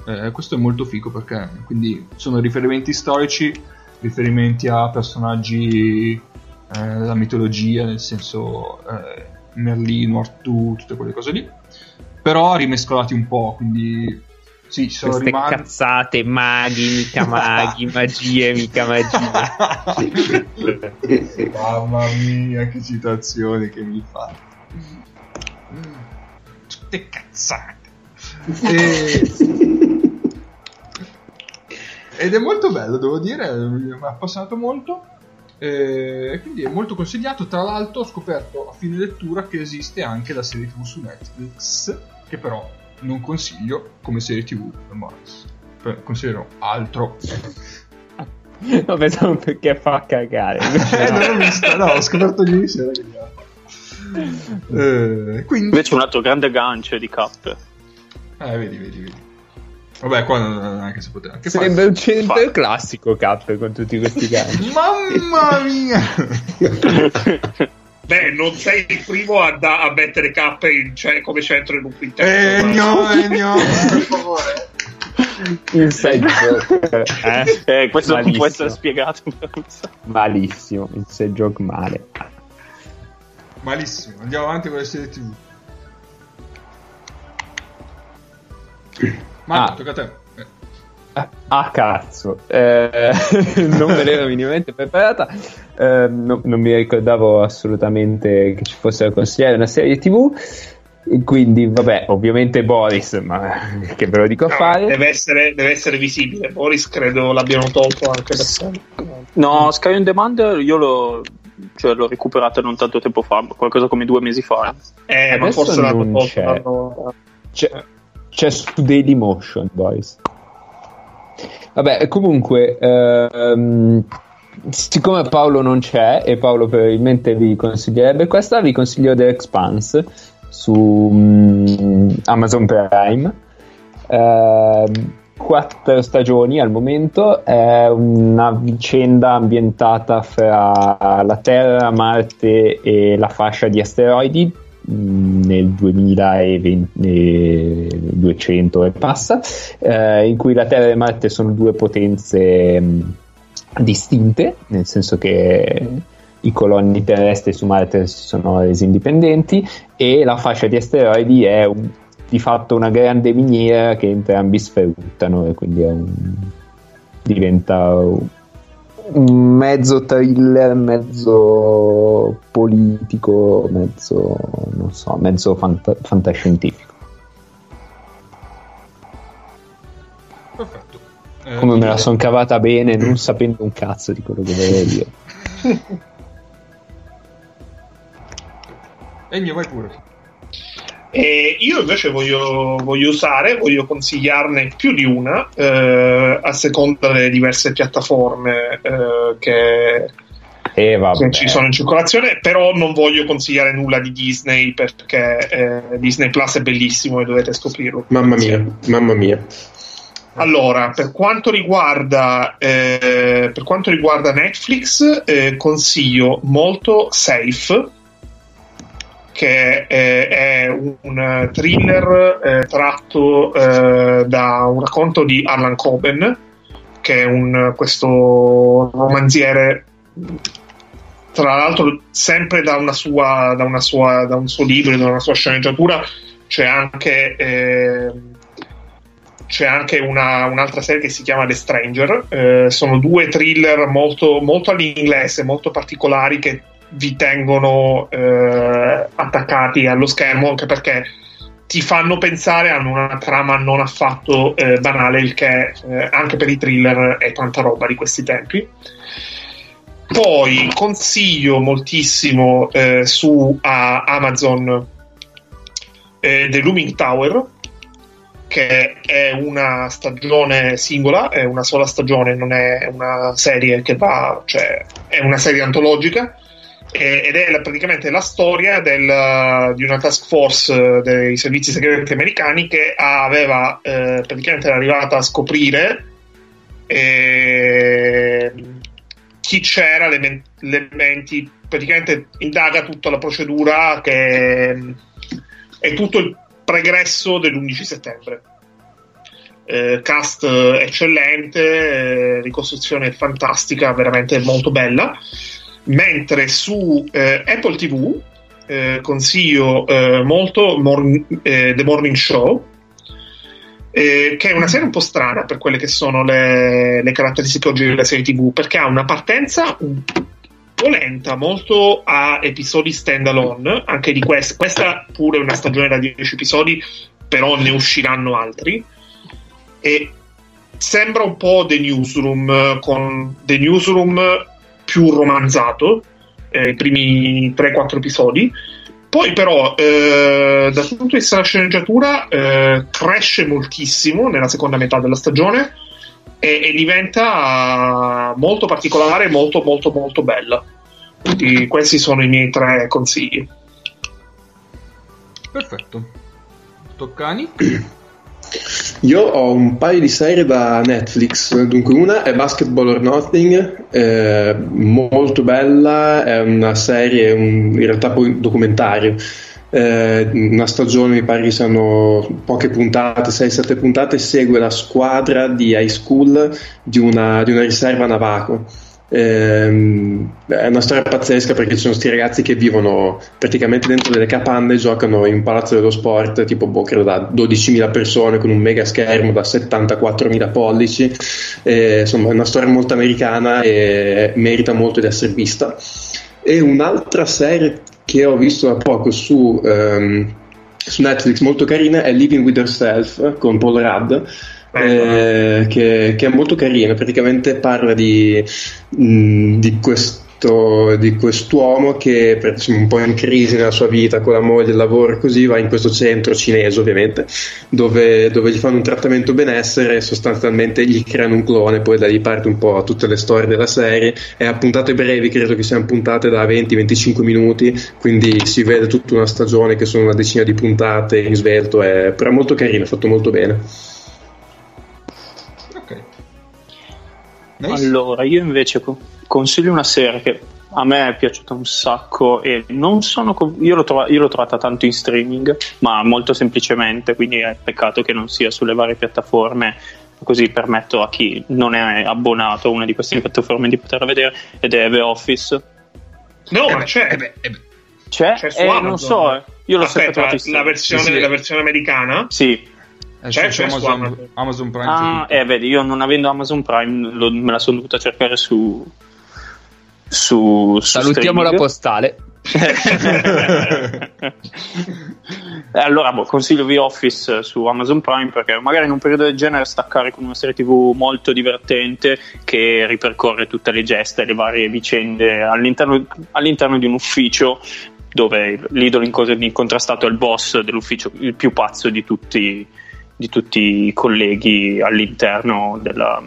Eh, questo è molto figo perché quindi sono riferimenti storici, riferimenti a personaggi eh, della mitologia, nel senso eh, Merlino, Artù, tutte quelle cose lì, però rimescolati un po', quindi sì, ci sono queste rimane... cazzate, maghi, mica maghi, magie, mica magie. Mamma mia, che citazione che mi fa. Tutte cazzate. E... ed è molto bello, devo dire, mi ha appassionato molto. E quindi è molto consigliato. Tra l'altro ho scoperto a fine lettura che esiste anche la serie tv su Netflix, che però non consiglio come serie tv, per, considero altro. No, pensavo perché fa cagare. eh, no. Non l'ho vista, no, ho scoperto ieri sera che eh, quindi... invece un altro grande gancio di Cap. Eh vedi vedi vedi Vabbè, qua non anche si poteva. Che sarebbe fai? Un centro fai. Classico Cap con tutti questi cani. Mamma mia! Beh, non sei il primo a, da- a mettere Cap in ce- come centro in un quintetto. Egno, Egno, per favore. Il seggio. Eh? Eh, questo non può essere spiegato. Malissimo, il seggio male. Malissimo, andiamo avanti con le serie tv. Ma ah. tocca a te. Eh. Ah, cazzo, eh, non me l'ero minimamente preparata. Eh, no, non mi ricordavo assolutamente che ci fosse da consigliare una serie tv. Quindi, vabbè, ovviamente Boris, ma che ve lo dico a no, fare? Deve essere, deve essere visibile. Boris credo l'abbiano tolto anche da sempre. No, Sky on Demand io l'ho, cioè, l'ho recuperata non tanto tempo fa, qualcosa come due mesi fa. Eh, eh ma forse l'hanno tolto. C'è. C'è. C'è su Dailymotion, boys. Vabbè, comunque, ehm, siccome Paolo non c'è e Paolo probabilmente vi consiglierebbe questa, vi consiglio The Expanse su mm, Amazon Prime. Eh, quattro stagioni al momento, è una vicenda ambientata fra la Terra, Marte e la fascia di asteroidi nel duemilaventi, duecento e passa, eh, in cui la Terra e Marte sono due potenze mh, distinte, nel senso che i coloni terrestri su Marte si sono resi indipendenti e la fascia di asteroidi è un, di fatto una grande miniera che entrambi sfruttano, e quindi è un, diventa un, un mezzo thriller, mezzo politico, mezzo non so, mezzo fant- fantascientifico. Perfetto. Eh, Come me la son cavata bene, non sapendo un cazzo di quello che volevo dire. Egno, vai pure. E io invece voglio, voglio usare, voglio consigliarne più di una, eh, a seconda delle diverse piattaforme eh, che, eh, che ci sono in circolazione, però non voglio consigliare nulla di Disney perché eh, Disney Plus è bellissimo e dovete scoprirlo. Mamma mia, mamma mia. Allora, per quanto riguarda, eh, per quanto riguarda Netflix, eh, consiglio molto Safe, che eh, è un thriller eh, tratto eh, da un racconto di Harlan Coben, che è un, questo romanziere, tra l'altro sempre da una sua, da una sua, da un suo libro, da una sua sceneggiatura, c'è anche eh, c'è anche una, un'altra serie che si chiama The Stranger. Eh, sono due thriller molto, molto all'inglese, molto particolari, che vi tengono eh, attaccati allo schermo, anche perché ti fanno pensare, hanno una trama non affatto eh, banale, il che eh, anche per i thriller è tanta roba di questi tempi. Poi consiglio moltissimo eh, su a Amazon eh, The Looming Tower, che è una stagione singola, è una sola stagione, non è una serie che va, cioè è una serie antologica, eh, ed è la, praticamente la storia del, di una task force dei servizi segreti americani che aveva eh, praticamente era arrivata a scoprire eh, chi c'era, le, le menti, praticamente indaga tutta la procedura che è tutto il pregresso dell'undici settembre, eh, cast eccellente, eh, ricostruzione fantastica, veramente molto bella. Mentre su eh, Apple tivù eh, consiglio eh, molto mor- eh, The Morning Show, eh, che è una serie un po' strana per quelle che sono le, le caratteristiche oggi della serie tivù, perché ha una partenza un po' lenta, molto a episodi stand alone, anche di questa, questa pure è una stagione da dieci episodi, però ne usciranno altri, e sembra un po' The Newsroom, con The Newsroom più romanzato, eh, i primi tre quattro episodi. Poi però eh, dal punto di vista della sceneggiatura eh, cresce moltissimo nella seconda metà della stagione e, e diventa molto particolare, molto molto molto bella. Quindi questi sono i miei tre consigli. Perfetto. Toccani? Io ho un paio di serie da Netflix, dunque una è Basketball or Nothing, eh, molto bella, è una serie, un, in realtà poi un documentario, eh, una stagione mi pare che siano poche puntate, sei sette puntate, segue la squadra di high school di una, di una riserva Navajo. Eh, è una storia pazzesca perché ci sono sti ragazzi che vivono praticamente dentro delle capanne e giocano in un palazzo dello sport tipo boh, credo da dodicimila persone con un mega schermo da settantaquattromila pollici, eh, insomma è una storia molto americana e merita molto di essere vista. E un'altra serie che ho visto da poco su, ehm, su Netflix molto carina è Living With Yourself con Paul Rudd, Eh, che, che è molto carino, praticamente parla di, mh, di, questo, di quest'uomo che è un po' in crisi nella sua vita con la moglie, il lavoro, così va in questo centro cinese ovviamente dove, dove gli fanno un trattamento benessere e sostanzialmente gli creano un clone, poi da lì parte un po' tutte le storie della serie. È a puntate brevi, credo che siano puntate da venti venticinque minuti, quindi si vede tutta una stagione che sono una decina di puntate in svelto, è, però è molto carino, è fatto molto bene. Nice. Allora, io invece consiglio una serie che a me è piaciuta un sacco e non sono conv- io, l'ho trov- io l'ho trovata tanto in streaming, ma molto semplicemente, quindi è peccato che non sia sulle varie piattaforme, così permetto a chi non è abbonato a una di queste piattaforme di poterla vedere, ed è The Office. No, eh ma c'è, eh beh, eh beh. c'è, c'è su eh, Amazon. Non so, io l'ho Aspetta, sempre trovato in streaming. La versione, sì, sì. La versione americana? Sì. C'è, c'è Amazon, Amazon, Amazon Prime. Ah, eh, vedi, io non avendo Amazon Prime lo, me la sono dovuta cercare su su, su salutiamo streaming. La postale. Allora boh, consiglio The Office su Amazon Prime perché magari in un periodo del genere staccare con una serie tivù molto divertente che ripercorre tutte le geste e le varie vicende all'interno, all'interno di un ufficio dove l'idolo incontrastato è il boss dell'ufficio, il più pazzo di tutti di tutti i colleghi all'interno della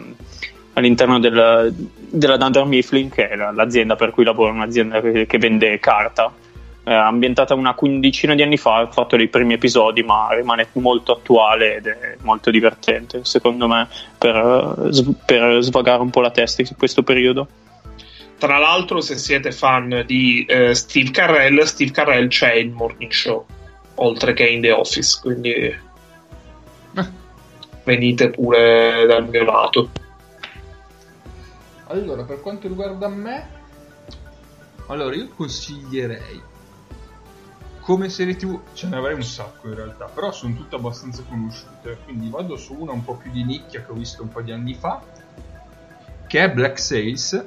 all'interno della, della Dunder Mifflin, che è l'azienda per cui lavoro, un'azienda che, che vende carta, eh, ambientata una quindicina di anni fa. Ho fatto dei primi episodi, ma rimane molto attuale ed è molto divertente secondo me per, per svagare un po' la testa in questo periodo. Tra l'altro, se siete fan di eh, Steve Carell Steve Carell c'è in Morning Show oltre che in The Office, quindi venite pure dal mio lato. Allora, per quanto riguarda me, allora io consiglierei come serie tivù, ce ne avrei un sacco in realtà, però sono tutte abbastanza conosciute, quindi vado su una un po' più di nicchia che ho visto un po' di anni fa, che è Black Sails,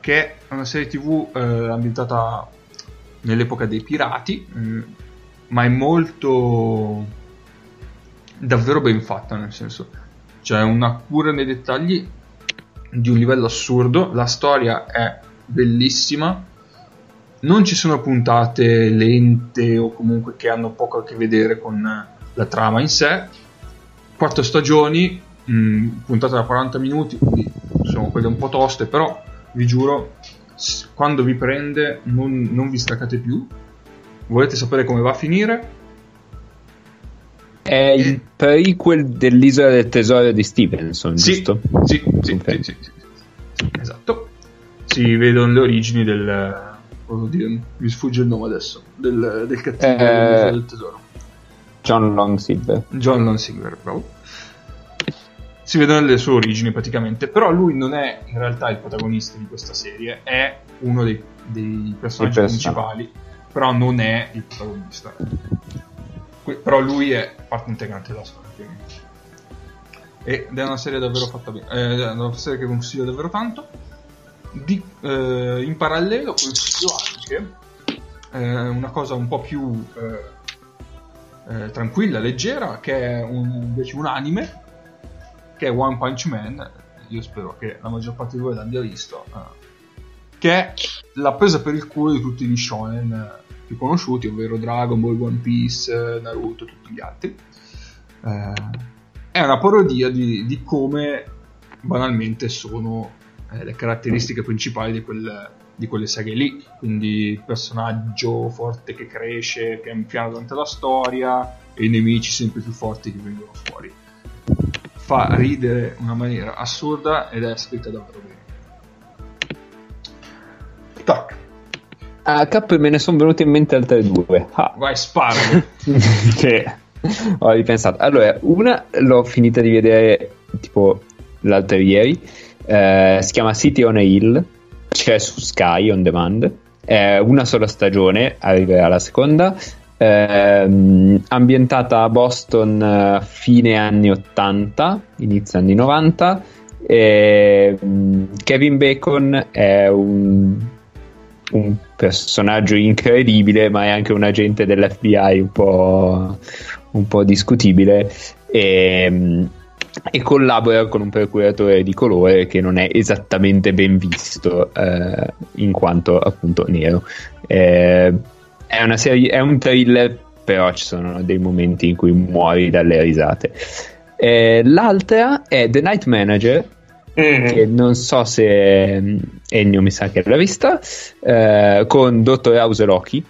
che è una serie tivù eh, ambientata nell'epoca dei pirati, eh, ma è molto... davvero ben fatta, nel senso c'è cioè una cura nei dettagli di un livello assurdo, la storia è bellissima, non ci sono puntate lente o comunque che hanno poco a che vedere con la trama in sé. Quattro stagioni, mh, puntate da quaranta minuti, quindi sono quelle un po' toste, però vi giuro, quando vi prende non, non vi staccate più. Volete sapere come va a finire? È il prequel dell'Isola del Tesoro di Stevenson, sì, giusto? Sì, sì, okay. sì, sì, sì, esatto. Si vedono le origini del... Oddio, mi sfugge il nome adesso, del, del cattivo eh, dell'Isola del Tesoro. John Longsilver. John Longsilver, bravo. Si vedono le sue origini praticamente, però lui non è in realtà il protagonista di questa serie, è uno dei, dei personaggi principali, però non è il protagonista. Que- però lui è parte integrante della storia, ovviamente. Ed è una serie davvero fatta bene, è una serie che consiglio davvero tanto. Di, eh, in parallelo consiglio anche eh, una cosa un po' più eh, eh, tranquilla, leggera, che è un, invece un anime, che è One Punch Man. Io spero che la maggior parte di voi l'abbia visto, eh, che è la presa per il culo di tutti gli shonen più conosciuti, ovvero Dragon Ball, One Piece, Naruto, tutti gli altri. Eh, è una parodia di, di come banalmente sono le caratteristiche principali di, quel, di quelle saghe lì, quindi personaggio forte che cresce pian piano durante la storia e i nemici sempre più forti che vengono fuori. Fa ridere in una maniera assurda ed è scritta davvero bene. Tac. A Cap me ne sono venute in mente altre due. Ah. Vai, spara. Che ho ripensato. Allora, una l'ho finita di vedere tipo l'altro ieri. Eh, si chiama City on a Hill, c'è su Sky on Demand, è una sola stagione, arriverà la seconda, eh, ambientata a Boston fine anni ottanta, inizio anni novanta. eh, Kevin Bacon è un, un personaggio incredibile, ma è anche un agente dell'F B I un po', un po' discutibile, e e collabora con un procuratore di colore che non è esattamente ben visto, eh, in quanto appunto nero. Eh, è una serie, è un thriller, però ci sono dei momenti in cui muori dalle risate. Eh, l'altra è The Night Manager, mm-hmm. che non so se Egno mi sa che l'ha vista, eh, con dottor House Loki,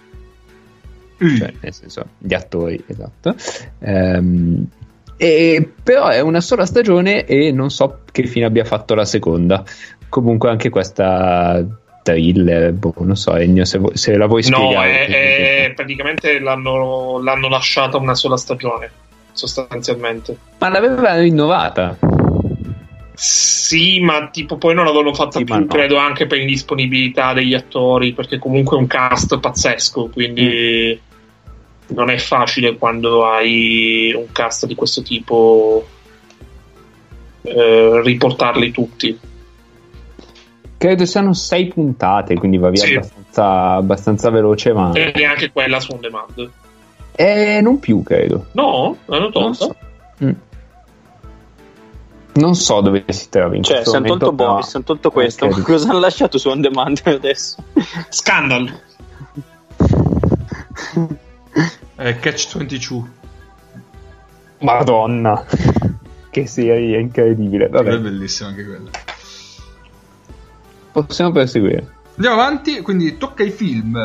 mm. cioè nel senso gli attori, esatto. ehm E, però è una sola stagione e non so che fine abbia fatto la seconda. Comunque anche questa thriller, boh, non so Ennio se, vo- se la vuoi spiegare. No, è, è praticamente l'hanno, l'hanno lasciata una sola stagione sostanzialmente, ma l'avevano rinnovata. Sì, ma tipo poi non l'avevano fatta sì, più no. Credo anche per l'indisponibilità degli attori, perché comunque è un cast pazzesco, quindi mm. non è facile quando hai un cast di questo tipo eh, riportarli tutti. Credo siano sei puntate, quindi va via sì. abbastanza, abbastanza veloce. Ma ed è anche quella su on demand? Eh, non più, credo. No? L'hanno tolta? Non so, mm. non so dove si trovi. Cioè, si hanno tolto Bobby, si hanno tolto questo. Ma cosa hanno lasciato su on demand adesso? Scandal! Eh, Catch ventidue. Madonna, che serie incredibile. Vabbè. È bellissima anche quella. Possiamo proseguire. Andiamo avanti, quindi tocca i film.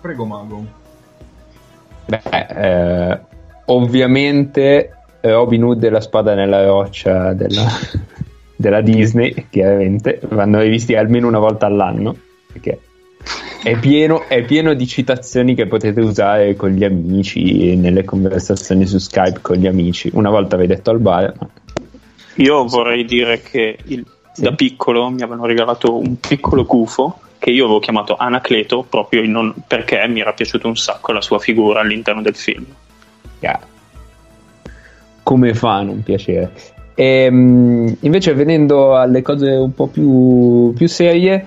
Prego Mago. Beh, eh, ovviamente Robin Hood e la spada nella roccia della, della Disney, chiaramente vanno rivisti almeno una volta all'anno, perché È pieno, è pieno di citazioni che potete usare con gli amici, nelle conversazioni su Skype con gli amici. Una volta avevi detto al bar. Ma... Io vorrei dire che il, sì. da piccolo mi avevano regalato un piccolo gufo che io avevo chiamato Anacleto proprio in non, perché mi era piaciuto un sacco la sua figura all'interno del film. Yeah. Come fa a non piacere? E, invece venendo alle cose un po' più, più serie...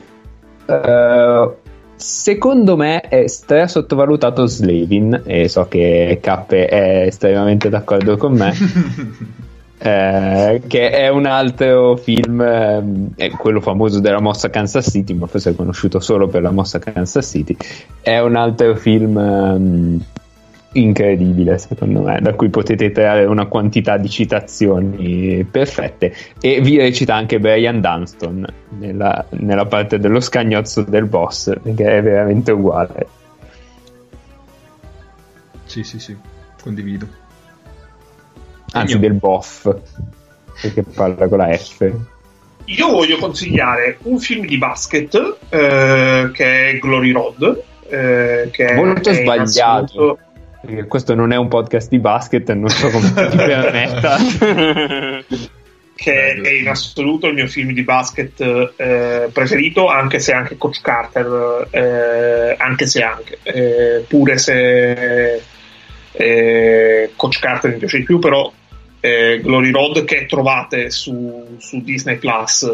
Uh, secondo me è stra sottovalutato Slavin, e so che K è estremamente d'accordo con me. eh, che è un altro film, eh, è quello famoso della mossa Kansas City, ma forse è conosciuto solo per la mossa Kansas City. È un altro film eh, incredibile, secondo me, da cui potete trarre una quantità di citazioni perfette, e vi recita anche Brian Dunstan nella, nella parte dello scagnozzo del boss, che è veramente uguale. Sì, sì, sì, condivido. Anzi, del boff, perché parla con la F. Io voglio consigliare un film di basket eh, che è Glory Road, eh, che molto è sbagliato. Perché questo non è un podcast di basket, non so come ti permetta. Che è in assoluto il mio film di basket eh, preferito, anche se anche Coach Carter, eh, anche se anche, eh, pure se eh, Coach Carter mi piace di più, però eh, Glory Road, che trovate su, su Disney Plus,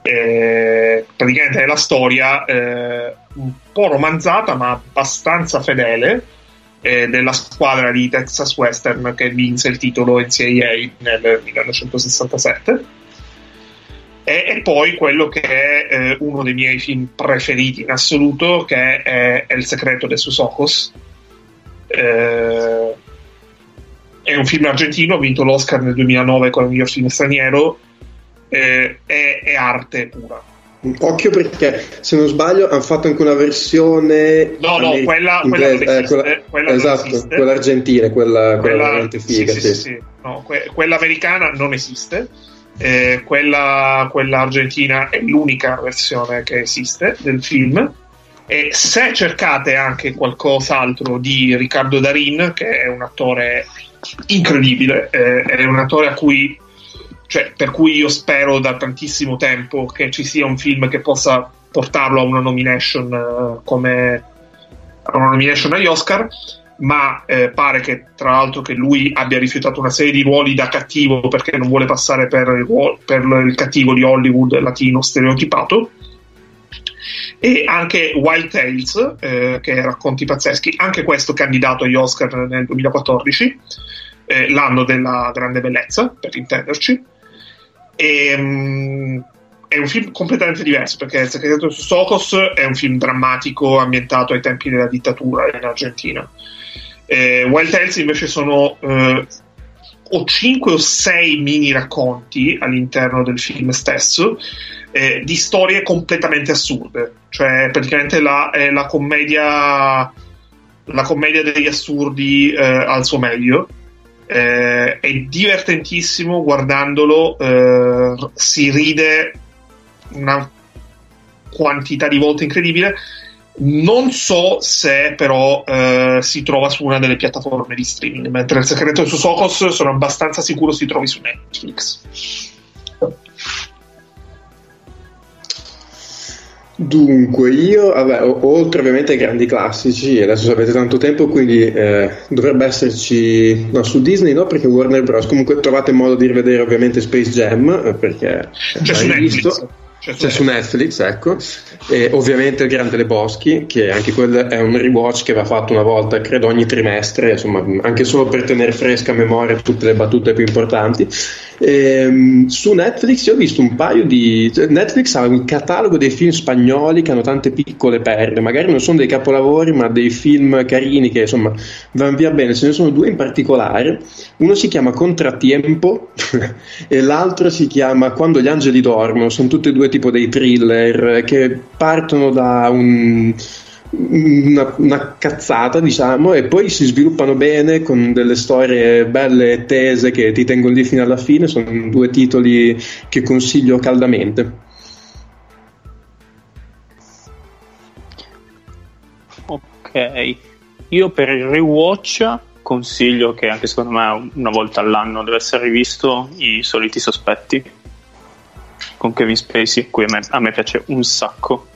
eh, praticamente è la storia eh, un po' romanzata ma abbastanza fedele della squadra di Texas Western che vinse il titolo N C A A nel millenovecentosessantasette, e, e poi quello che è eh, uno dei miei film preferiti in assoluto, che è, è Il segreto de sus ojos. Eh, è un film argentino, ha vinto l'Oscar nel duemilanove con il miglior film straniero, eh, è, è arte pura. Occhio, perché se non sbaglio hanno fatto anche una versione no no americ- quella, quella, non esiste, eh, quella, quella esatto non esiste. Quella argentina, quella, quella veramente figa, sì, sì, sì. Sì. No, que- quella americana non esiste, eh, quella, quella argentina è l'unica versione che esiste del film. E se cercate anche qualcos'altro di Riccardo Darín, che è un attore incredibile, eh, è un attore a cui Cioè, per cui io spero da tantissimo tempo che ci sia un film che possa portarlo a una nomination, uh, come a una nomination agli Oscar, ma eh, pare che tra l'altro che lui abbia rifiutato una serie di ruoli da cattivo perché non vuole passare per il, per il cattivo di Hollywood latino stereotipato. E anche Wild Tales, eh, che è Racconti pazzeschi, anche questo candidato agli Oscar nel duemilaquattordici, eh, l'anno della grande bellezza, per intenderci. E, um, è un film completamente diverso, perché Il segreto de sus ojos è un film drammatico ambientato ai tempi della dittatura in Argentina. eh, Wild Tales invece sono eh, o cinque o sei mini racconti all'interno del film stesso, eh, di storie completamente assurde, cioè praticamente la, è la commedia la commedia degli assurdi eh, al suo meglio. Eh, è divertentissimo guardandolo, eh, si ride una quantità di volte incredibile. Non so se però eh, si trova su una delle piattaforme di streaming, mentre Il segreto de sus ojos sono abbastanza sicuro si trovi su Netflix. Dunque, io, vabbè, oltre ovviamente ai grandi classici, adesso avete tanto tempo, quindi eh, dovrebbe esserci, no, su Disney no, perché Warner Bros. Comunque trovate modo di rivedere ovviamente Space Jam, perché c'è su Netflix. Visto. C'è, c'è su Netflix, ecco, e ovviamente Il Gran Teleboschi, che anche quello è un rewatch che va fatto una volta, credo ogni trimestre, insomma, anche solo per tenere fresca a memoria tutte le battute più importanti. E, su Netflix io ho visto un paio di... Netflix ha un catalogo dei film spagnoli che hanno tante piccole perle, magari non sono dei capolavori, ma dei film carini che, insomma, vanno via bene. Ce ne sono due in particolare, uno si chiama Contratiempo e l'altro si chiama Quando gli angeli dormono. Sono tutti e due tipo dei thriller che partono da un, una, una cazzata, diciamo, e poi si sviluppano bene con delle storie belle e tese che ti tengono lì fino alla fine. Sono due titoli che consiglio caldamente. Ok, io per il rewatch consiglio, che anche secondo me una volta all'anno deve essere rivisto, I soliti sospetti con Kevin Spacey, cui a me, a me piace un sacco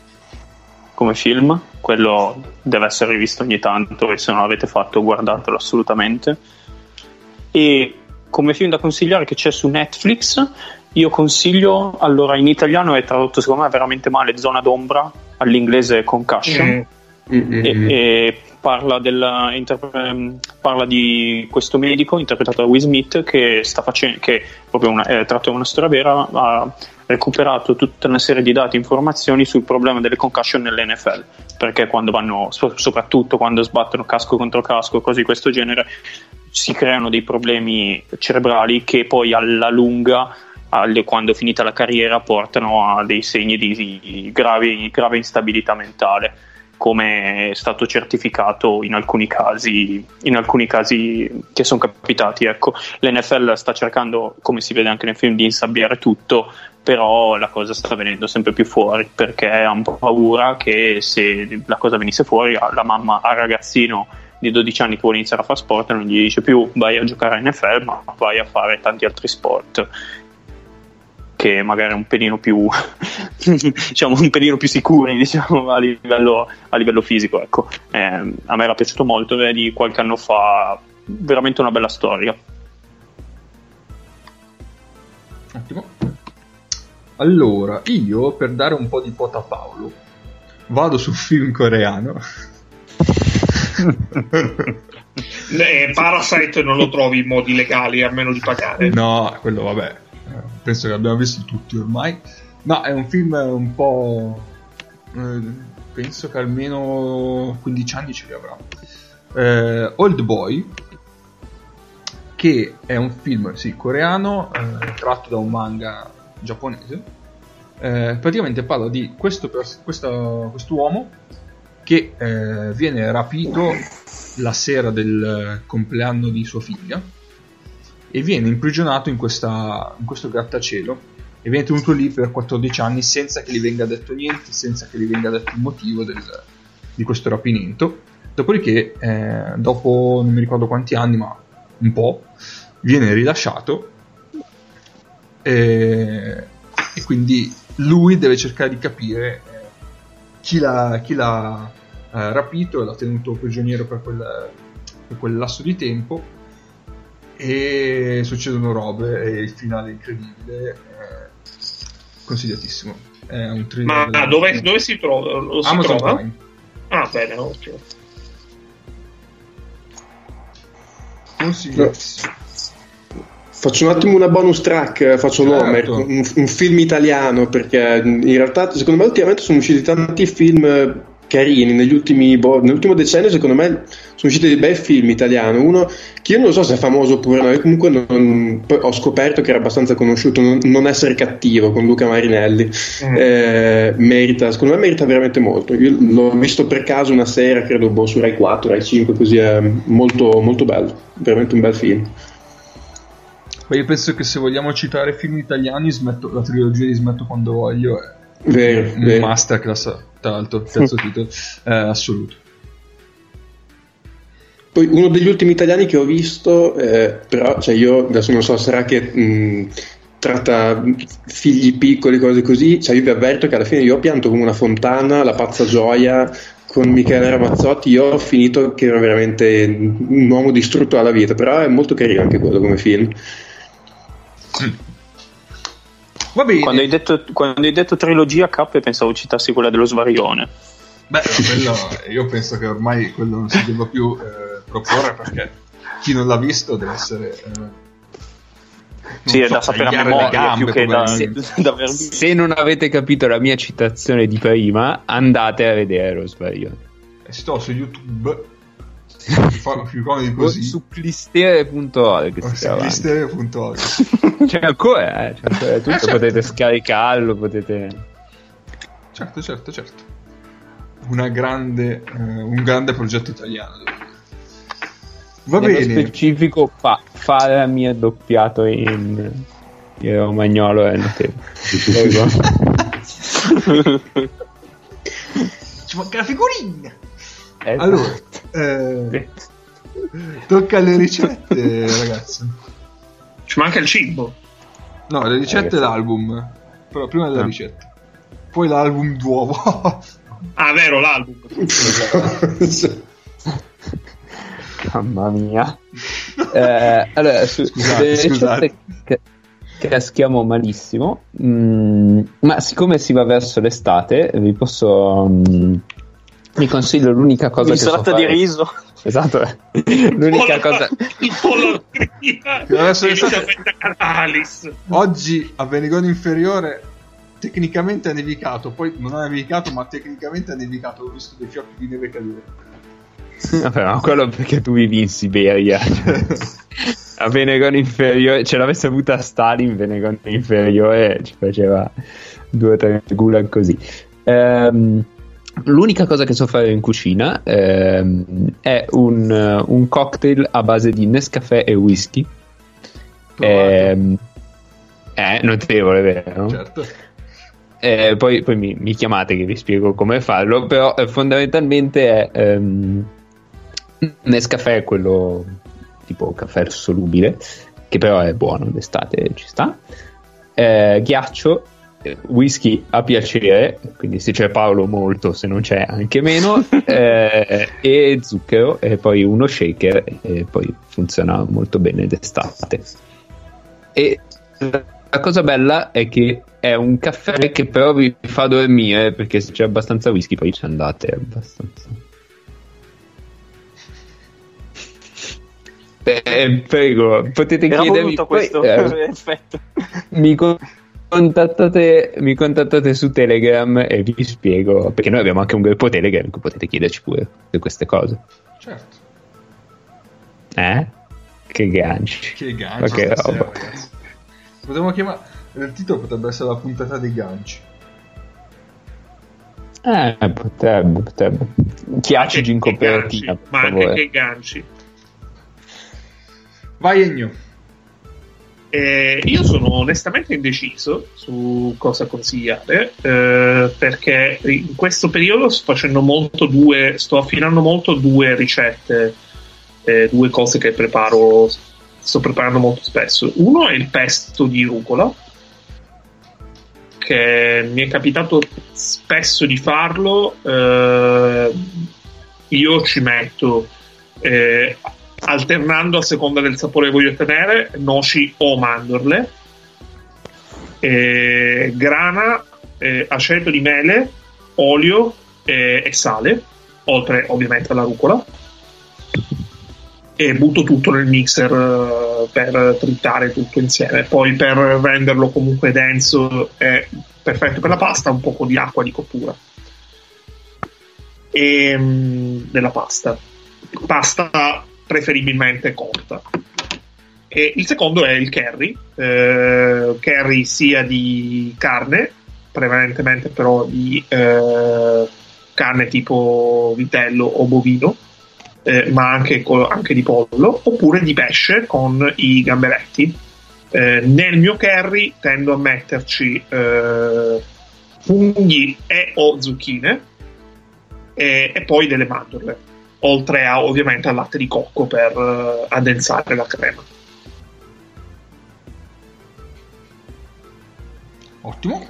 come film. Quello deve essere rivisto ogni tanto, e se non l'avete fatto guardatelo assolutamente. E come film da consigliare che c'è su Netflix, io consiglio, allora in italiano è tradotto secondo me veramente male, Zona d'ombra, all'inglese Concussion, mm. mm-hmm. e, e parla, della, interpre- parla di questo medico interpretato da Will Smith che sta facendo, che proprio una, è tratto da una storia vera, ha recuperato tutta una serie di dati e informazioni sul problema delle concussion nell'N F L, perché quando vanno, so- soprattutto quando sbattono casco contro casco, cose di questo genere, si creano dei problemi cerebrali che poi alla lunga, quando finita la carriera, portano a dei segni di grave, grave instabilità mentale, come è stato certificato in alcuni casi, in alcuni casi che sono capitati. Ecco, l'N F L sta cercando, come si vede anche nel film, di insabbiare tutto, però la cosa sta venendo sempre più fuori, perché hanno paura che se la cosa venisse fuori, la mamma al ragazzino di dodici anni che vuole iniziare a fare sport non gli dice più vai a giocare a N F L, ma vai a fare tanti altri sport che magari è un pelino più diciamo un pelino più sicuri, diciamo, a livello, a livello fisico, ecco. Eh, a me era piaciuto molto, vedi, qualche anno fa, veramente una bella storia. Attimo. Allora, io per dare un po' di quota a Paolo vado su film coreano. eh, Parasite non lo trovi in modi legali, a meno di pagare. No, quello vabbè, penso che abbiamo visto tutti ormai. No, è un film un po', eh, penso che almeno quindici anni ce li avrà. eh, Old Boy, che è un film sì coreano, eh, tratto da un manga giapponese. Eh, praticamente parla di questo pers- questo quest'uomo che eh, viene rapito la sera del compleanno di sua figlia e viene imprigionato in, questa, in questo grattacielo, e viene tenuto lì per quattordici anni senza che gli venga detto niente, senza che gli venga detto il motivo del, di questo rapimento. Dopodiché, eh, dopo non mi ricordo quanti anni, ma un po', viene rilasciato e, e quindi lui deve cercare di capire chi l'ha, chi l'ha eh, rapito e l'ha tenuto prigioniero per quel, per quel lasso di tempo, e succedono robe e il finale è incredibile, eh, consigliatissimo, è un thriller. Ma dove, dove si trova? Lo si Amazon trova? Prime. Ah, bene, ok. Consigliatissimo. Faccio un attimo una bonus track, faccio un certo. nome, un, un film italiano, perché in realtà secondo me ultimamente sono usciti tanti film carini, negli ultimi, boh, nell'ultimo decennio secondo me sono usciti dei bei film italiani. Uno che io non so se è famoso oppure no, comunque non, ho scoperto che era abbastanza conosciuto, non, non essere cattivo, con Luca Marinelli. Mm. Eh, merita, secondo me merita veramente molto. Io l'ho visto per caso una sera, credo boh, su Rai quattro, Rai cinque, così è molto, molto bello, veramente un bel film. Poi io penso che se vogliamo citare film italiani, smetto, la trilogia di Smetto quando voglio è vero, un vero. Masterclass, tra l'altro, terzo titolo eh, assoluto. Poi uno degli ultimi italiani che ho visto, eh, però cioè io adesso non so, sarà che mh, tratta figli piccoli, cose così, cioè io vi avverto che alla fine io ho pianto come una fontana, La pazza gioia con Michele Ramazzotti, io ho finito che era veramente un uomo distrutto dalla vita, però è molto carino anche quello come film. Va bene. Quando hai detto, quando hai detto trilogia, Cap, pensavo citassi quella dello Svarione. Beh, quello, io penso che ormai quello non si debba più eh, proporre, perché chi non l'ha visto deve essere eh, sì, è so, da sapere a memoria gambe, più che da, se, da se non avete capito la mia citazione di prima, andate a vedere lo sbaglio. Sto su YouTube, farò più come di così, su clistere punto org, su clistere punto org c'è ancora, eh, c'è ancora tutto, eh, certo. Potete scaricarlo, potete certo certo certo una grande eh, un grande progetto italiano. Va nello bene. Specifico fa, fa la mia doppiato in, in romagnolo e ci manca la figurina. Esatto. Allora eh, tocca alle ricette, ragazzi. Ci manca il cibo. No, le ricette e l'album. Però prima della ah. ricetta, poi l'album d'uovo. Ah, vero, l'album. Mamma mia. eh, allora, su, scusate, scusate. Che, che caschiamo malissimo, mm, ma siccome si va verso l'estate vi posso mm, Mi consiglio l'unica cosa mi che so fare. Di riso. Esatto. L'unica cosa. Oggi a Venegone Inferiore tecnicamente ha nevicato, poi non ha nevicato, ma tecnicamente ha nevicato, ho visto dei fiocchi di neve cadere. Vabbè, ma quello perché tu vivi in Siberia. A Venegone Inferiore, ce l'avesse avuta Stalin, Venegone Inferiore ci faceva due o tre gulag così. Ehm L'unica cosa che so fare in cucina ehm, è un, un cocktail a base di Nescafè e whisky. Eh, è notevole, vero? Certo. Eh, poi poi mi, mi chiamate che vi spiego come farlo, però eh, fondamentalmente è ehm, Nescafè è quello tipo caffè solubile, che però è buono d'estate, ci sta. Eh, ghiaccio, whisky a piacere, quindi se c'è Paolo molto, se non c'è anche meno, eh, e zucchero, e poi uno shaker, e poi funziona molto bene d'estate. E la cosa bella è che è un caffè che però vi fa dormire, perché se c'è abbastanza whisky poi ci andate abbastanza. Beh, prego, potete era chiedermi poi, questo eh, effetto. Mi con- Contattate, mi contattate su Telegram e vi spiego, perché noi abbiamo anche un gruppo Telegram in cui potete chiederci pure di queste cose. Certo. Eh? Che ganci. Che ganci. Okay, roba. Potremmo chiamare, il titolo potrebbe essere la puntata dei ganci. Eh, potrebbe, potrebbe. Chiacciaggi in copertina. Ma anche che ganci. Vai Egno. Eh, io sono onestamente indeciso su cosa consigliare, eh, perché in questo periodo sto facendo molto due, sto affinando molto due ricette, eh, due cose che preparo, sto preparando molto spesso. Uno è il pesto di rucola, che mi è capitato spesso di farlo. Eh, io ci metto eh, alternando a seconda del sapore che voglio ottenere, noci o mandorle, eh, grana, eh, aceto di mele, olio eh, e sale, oltre ovviamente alla rucola, e butto tutto nel mixer eh, per tritare tutto insieme. Poi, per renderlo comunque denso è perfetto per la pasta, un poco di acqua di cottura e, mh, della pasta pasta preferibilmente corta. E il secondo è il curry, eh, curry sia di carne, prevalentemente però di eh, carne tipo vitello o bovino, eh, ma anche, anche di pollo, oppure di pesce con i gamberetti. Eh, nel mio curry tendo a metterci eh, funghi e o zucchine e, e poi delle mandorle, oltre a ovviamente al latte di cocco per uh, addensare la crema. Ottimo.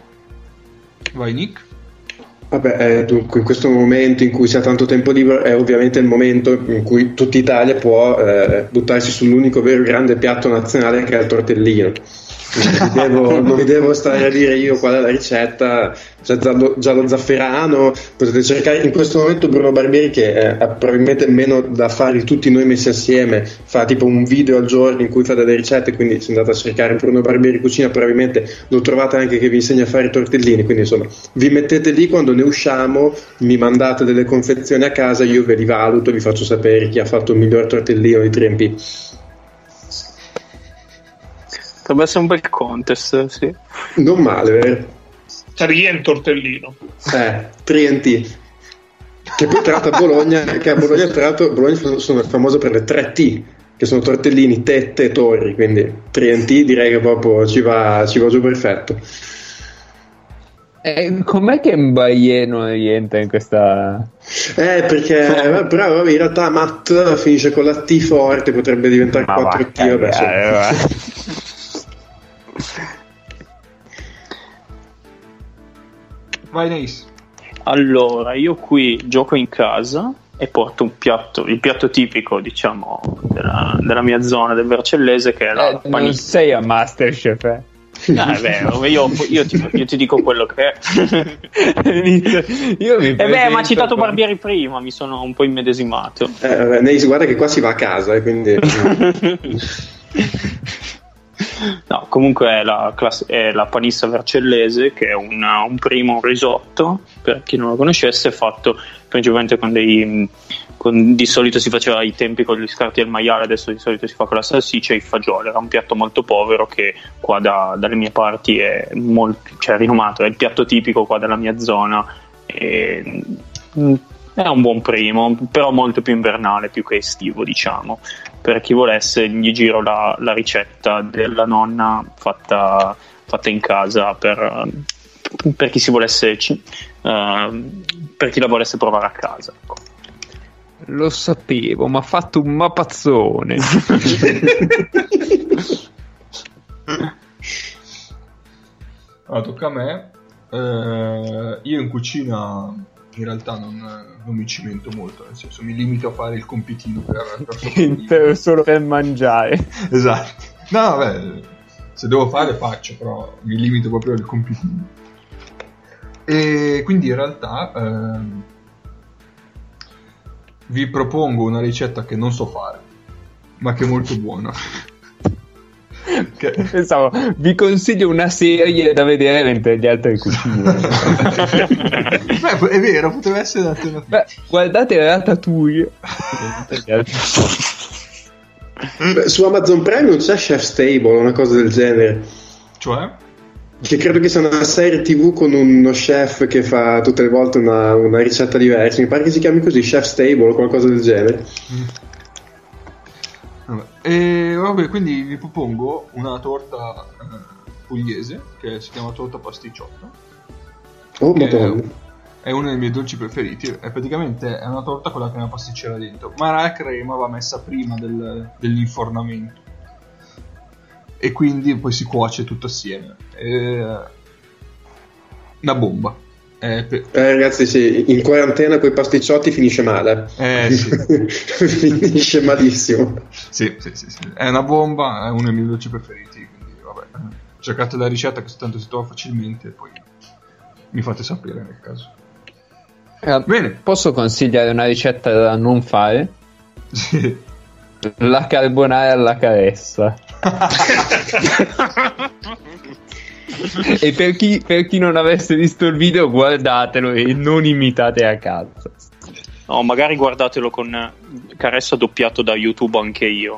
Vai Nick. Vabbè, eh, dunque in questo momento in cui si ha tanto tempo libero è ovviamente il momento in cui tutta Italia può eh, buttarsi sull'unico vero grande piatto nazionale che è il tortellino. Non vi devo, non vi devo stare a dire io qual è la ricetta, c'è già lo, già lo zafferano, potete cercare in questo momento Bruno Barbieri che eh, ha probabilmente meno da fare di tutti noi messi assieme, fa tipo un video al giorno in cui fa delle ricette, quindi se andate a cercare Bruno Barbieri Cucina probabilmente lo trovate anche che vi insegna a fare i tortellini, quindi insomma vi mettete lì, quando ne usciamo mi mandate delle confezioni a casa, io ve li valuto e vi faccio sapere chi ha fatto il miglior tortellino di Trempi. Dovrebbe essere un bel contest, sì. Non male, vero? Trient tortellino. Eh, Trienti. Che poi tra l'altro a Bologna, che a Bologna tra l'altro Bologna sono famosa per le tre T, che sono tortellini, tette e torri, quindi Trienti direi che proprio ci va, ci va giù perfetto. Eh, com'è che Mbaillet non rientra in questa... Eh, perché bravo, in realtà Matt finisce con la T forte, potrebbe diventare ma quattro T, vabbè, vabbè. Vai Nice. Allora, io qui gioco in casa e porto un piatto, il piatto tipico diciamo della, della mia zona del Vercellese, che è la eh, panini. Non sei a MasterChef, eh? Ah, beh, io, io, ti, io ti dico quello che è. Io mi eh beh, ma ha citato qua Barbieri prima, mi sono un po' immedesimato. Eh, nei, guarda che qua si va a casa, eh, quindi. No, comunque è la, class- è la panissa vercellese, che è una, un primo risotto, per chi non lo conoscesse, fatto principalmente con dei con, di solito si faceva ai tempi con gli scarti del maiale, adesso di solito si fa con la salsiccia e i fagioli. Era un piatto molto povero che qua da, dalle mie parti è molto, cioè, rinomato, è il piatto tipico qua della mia zona, e è un buon primo, però molto più invernale più che estivo, diciamo. Per chi volesse gli giro la, la ricetta della nonna fatta, fatta in casa per, per chi si volesse uh, per chi la volesse provare a casa. Lo sapevo, ma ha fatto un mappazzone. Allora, tocca a me. Eh, io in cucina in realtà non, non mi cimento molto, nel senso mi limito a fare il compitino per, per, per solo per mangiare. Esatto. No, vabbè, se devo fare faccio, però mi limito proprio al compitino. E quindi in realtà ehm, vi propongo una ricetta che non so fare, ma che è molto buona. Okay. Pensavo, vi consiglio una serie da vedere mentre gli altri cucinano. Beh, è vero, potrebbe essere una serie. Beh, guardate Ratatouille. Beh, su Amazon Prime non c'è Chef's Table, una cosa del genere. Cioè? Che credo che sia una serie tivù con uno chef che fa tutte le volte una, una ricetta diversa. Mi pare che si chiami così, Chef's Table o qualcosa del genere. Mm. E vabbè, quindi vi propongo una torta eh, pugliese che si chiama torta pasticciotta. Oh, madonna! È uno dei miei dolci preferiti. È praticamente è una torta quella che ha una pasticcera dentro, ma la crema va messa prima del, dell'infornamento e quindi poi si cuoce tutto assieme. È una bomba. Eh, per... eh, ragazzi, sì, in quarantena coi pasticciotti finisce male. Eh, sì. Finisce malissimo. Sì, sì, sì, sì. È una bomba, è uno dei miei dolci preferiti. Quindi, vabbè. Cercate la ricetta che tanto si trova facilmente, e poi mi fate sapere nel caso. Eh, Bene. Posso consigliare una ricetta da non fare? Sì. La carbonara alla caressa. E per chi, per chi non avesse visto il video, guardatelo e non imitate a cazzo. No, magari guardatelo con Caressa doppiato da YouTube anche io.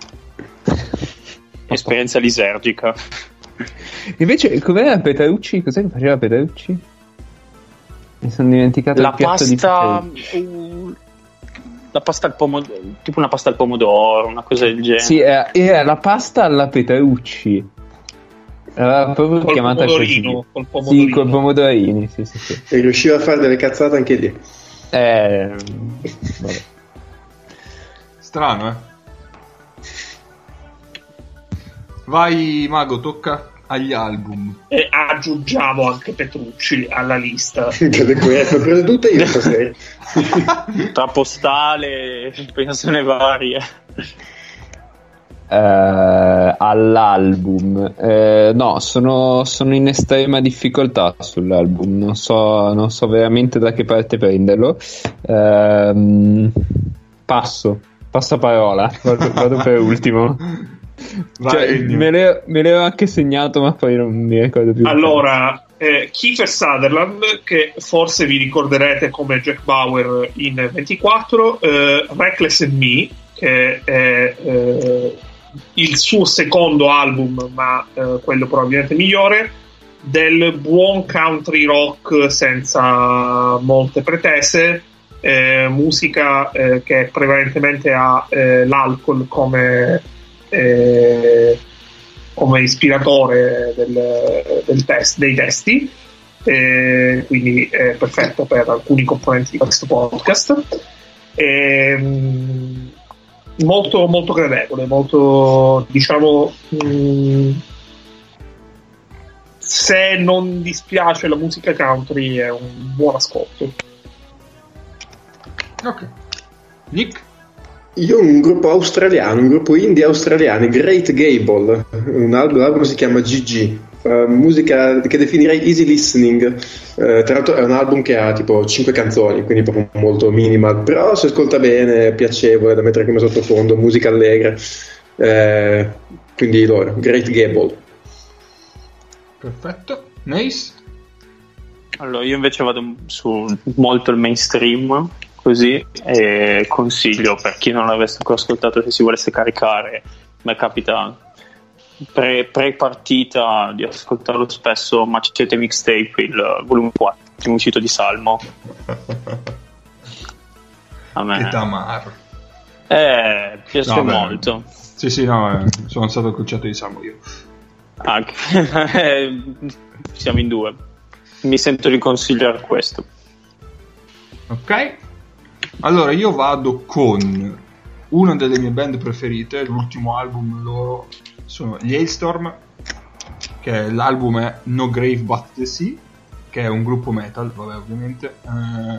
Esperienza lisergica. Invece com'era Petrucci? Cos'è che faceva Petrucci? Mi sono dimenticato la il piatto pasta... di Petrucci. La pasta al pomodoro, tipo una pasta al pomodoro, una cosa del genere. Sì, era, era la pasta alla Petrucci. Era proprio col chiamata pomodorino, col pomodorino. Sì, col pomodorini, sì, sì, sì. E riusciva a fare delle cazzate anche lì. Eh, vabbè. Strano, eh? Vai, Mago, tocca agli album. E aggiungiamo anche Petrucci alla lista. Ho preso tutte io stasera. Tra postale, pensione varie. Uh, all'album uh, no, sono, sono in estrema difficoltà sull'album, non so, non so veramente da che parte prenderlo. Uh, passo passo parola, vado, vado per ultimo. Vai, cioè, me, l'ero, me l'ero anche segnato, ma poi non mi ricordo più. Allora, eh, Kiefer Sutherland, che forse vi ricorderete come Jack Bauer in ventiquattro, eh, Reckless and Me, che è eh, il suo secondo album, ma eh, quello probabilmente migliore, del buon country rock senza molte pretese, eh, musica eh, che prevalentemente ha eh, l'alcol come, eh, come ispiratore del, del test, dei testi, eh, quindi è perfetto per alcuni componenti di questo podcast. Eh, molto molto gradevole, molto, diciamo, mh, se non dispiace la musica country è un buon ascolto. Ok, Nick? Io ho un gruppo australiano, un gruppo indie australiano, Great Gable, un album, l'album si chiama G G, uh, musica che definirei easy listening. Uh, tra l'altro è un album che ha tipo cinque canzoni, quindi proprio molto minimal, però si ascolta bene, è piacevole da mettere come sottofondo, musica allegra, uh, quindi loro, Great Gable. Perfetto. Nice. Allora io invece vado su molto il mainstream, così, e consiglio per chi non l'avesse ancora ascoltato, se si volesse caricare, mi capita pre, pre partita di ascoltarlo spesso, Macete Mixtape, il volume quattro, il primo uscito di Salmo. A me che tamaro, eh, piace, no, molto. Beh. Sì sì, no, eh, sono stato cruciato di Salmo io. Anche. Siamo in due. Mi sento di consigliare questo. Ok. Allora io vado con una delle mie band preferite, l'ultimo album loro sono gli Hailstorm, che l'album è No Grave But The Sea, che è un gruppo metal, vabbè, ovviamente, eh,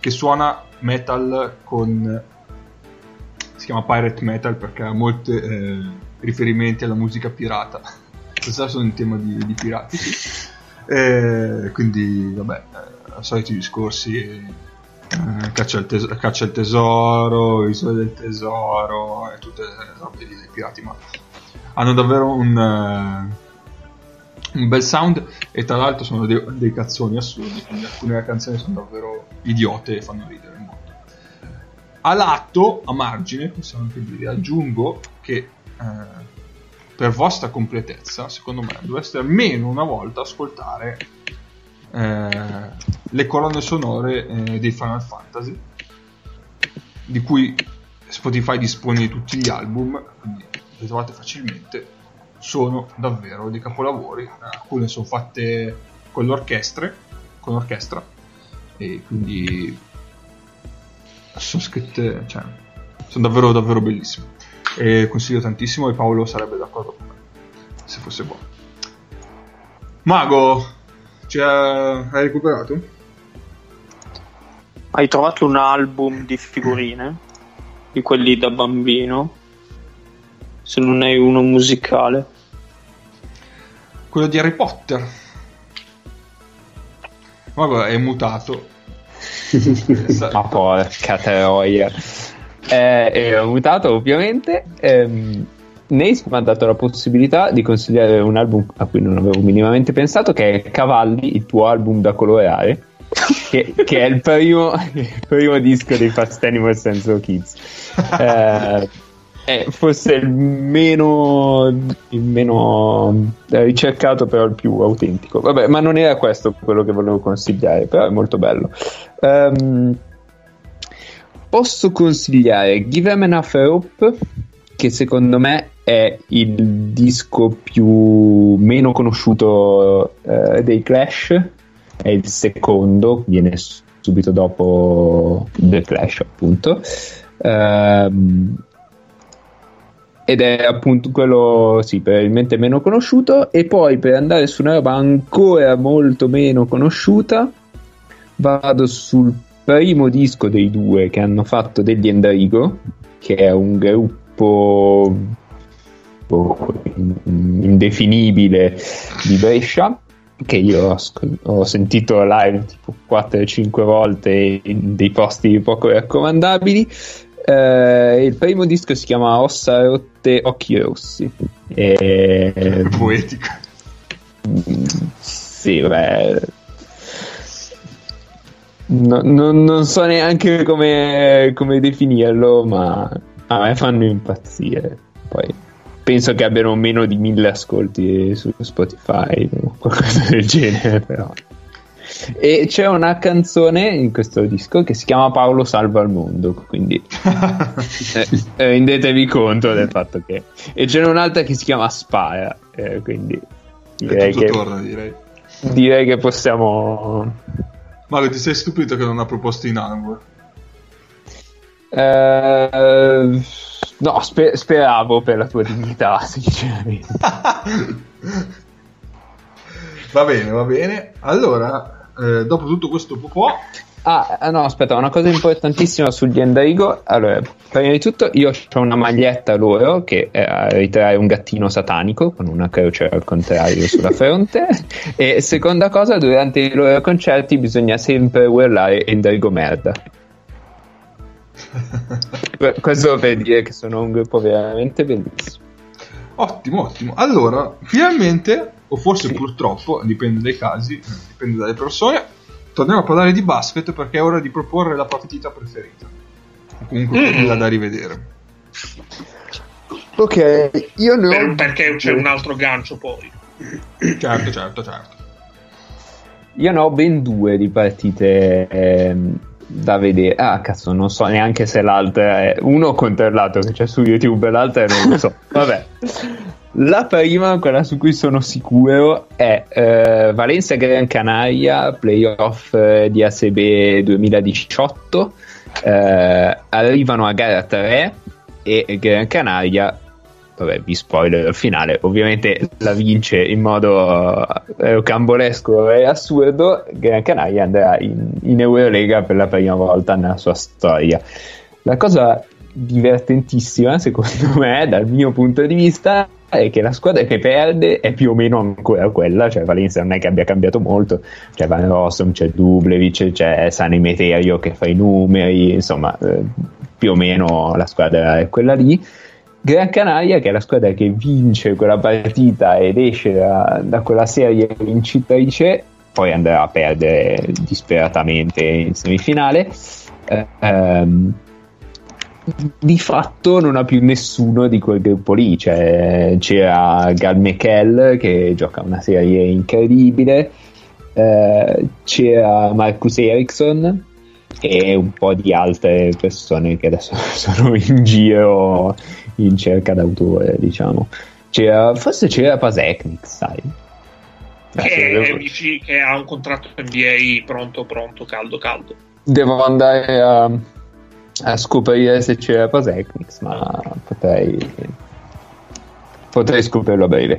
che suona metal con, si chiama pirate metal perché ha molti eh, riferimenti alla musica pirata. Questa sono in tema di, di pirati, sì. Eh, quindi vabbè, eh, soliti discorsi, eh, caccia, il tes- caccia il tesoro, isola del tesoro e tutte le robe dei pirati, ma hanno davvero un, uh, un bel sound, e tra l'altro sono dei, dei cazzoni assurdi, quindi alcune canzoni sono davvero idiote e fanno ridere molto. A lato, a margine, possiamo anche dire, aggiungo che uh, per vostra completezza, secondo me, dovreste almeno una volta ascoltare eh, le colonne sonore eh, dei Final Fantasy, di cui Spotify dispone di tutti gli album, quindi le trovate facilmente. Sono davvero dei capolavori, alcune sono fatte con l'orchestra, con l'orchestra, e quindi sono scritte, cioè, sono davvero davvero bellissime. E consiglio tantissimo, e Paolo sarebbe d'accordo con me se fosse buono. Mago, ci hai recuperato? Hai trovato un album di figurine, di quelli da bambino, se non hai uno musicale? Quello di Harry Potter. Mago è mutato. Ma porca troia. Eh, eh, ho mutato ovviamente. ehm, Nace mi ha dato la possibilità di consigliare un album a cui non avevo minimamente pensato, che è Cavalli, il tuo album da colorare, che, che è il primo, il primo disco dei Fast Animals and Slow Kids, eh, è forse il meno, il meno ricercato, però il più autentico. Vabbè, ma non era questo quello che volevo consigliare, però è molto bello. ehm Posso consigliare Give 'Em Enough Rope, che secondo me è il disco più meno conosciuto eh, dei Clash, è il secondo, viene subito dopo The Clash, appunto, ehm, ed è appunto quello, sì, probabilmente meno conosciuto. E poi, per andare su una roba ancora molto meno conosciuta, vado sul primo disco dei due che hanno fatto, degli Endarigo, che è un gruppo indefinibile di Brescia, che io ho sentito live tipo quattro cinque volte in dei posti poco raccomandabili. Eh, il primo disco si chiama Ossa Rotte Occhi Rossi, e... poetico, sì, beh, No, no, non so neanche come, come definirlo, ma a me fanno impazzire. Poi penso che abbiano meno di mille ascolti su Spotify o qualcosa del genere, però. E c'è una canzone in questo disco che si chiama Paolo salva il mondo, quindi eh, rendetevi conto del fatto che... E c'è un'altra che si chiama Spara, eh, quindi direi che, torna, direi. direi che possiamo... Mario, ti sei stupito che non ha proposto in Anwar? Eh, no, sper- speravo per la tua dignità, sinceramente. Va bene, va bene. Allora, eh, dopo tutto questo popò, Ah, no, aspetta, una cosa importantissima sugli Endarigo. Allora, prima di tutto, io ho una maglietta loro che eh, ritrae un gattino satanico con una croce al contrario sulla fronte. E seconda cosa, durante i loro concerti bisogna sempre urlare Endarigo merda. Questo per dire che sono un gruppo veramente bellissimo. Ottimo, ottimo. Allora, finalmente, o forse sì, purtroppo, dipende dai casi, dipende dalle persone, torniamo a parlare di basket, perché è ora di proporre la partita preferita. Comunque quella mm. da rivedere. Ok, io ne ho... per, perché c'è un altro gancio poi. Certo, certo, certo. Io ne ho ben due di partite eh, da vedere. Ah, cazzo, non so neanche se l'altra è uno contro l'altro che c'è su YouTube e l'altra non lo so. Vabbè. La prima, quella su cui sono sicuro, è eh, Valencia Gran Canaria, playoff eh, di A S B duemiladiciotto. Eh, arrivano a gara tre e Gran Canaria, vabbè, vi spoiler al finale, ovviamente la vince in modo rocambolesco eh, e assurdo. Gran Canaria andrà in, in Eurolega per la prima volta nella sua storia. La cosa divertentissima, secondo me, dal mio punto di vista, è che la squadra che perde è più o meno ancora quella, cioè Valencia non è che abbia cambiato molto, c'è Van Rossum, c'è Dublevic, c'è Sani Meterio che fa i numeri, insomma eh, più o meno la squadra è quella lì. Gran Canaria, che è la squadra che vince quella partita ed esce da, da quella serie vincitrice, poi andrà a perdere disperatamente in semifinale, eh, ehm, di fatto non ha più nessuno di quel gruppo lì, cioè, c'era Gal Mekel che gioca una serie incredibile, eh, c'era Marcus Ericsson e un po' di altre persone che adesso sono in giro in cerca d'autore, diciamo. C'era, forse c'era Pasechnik, sai, che, amici, che ha un contratto N B A pronto pronto caldo caldo. Devo andare a a scoprire se c'era Pasechniks, ma potrei potrei scoprirlo a breve.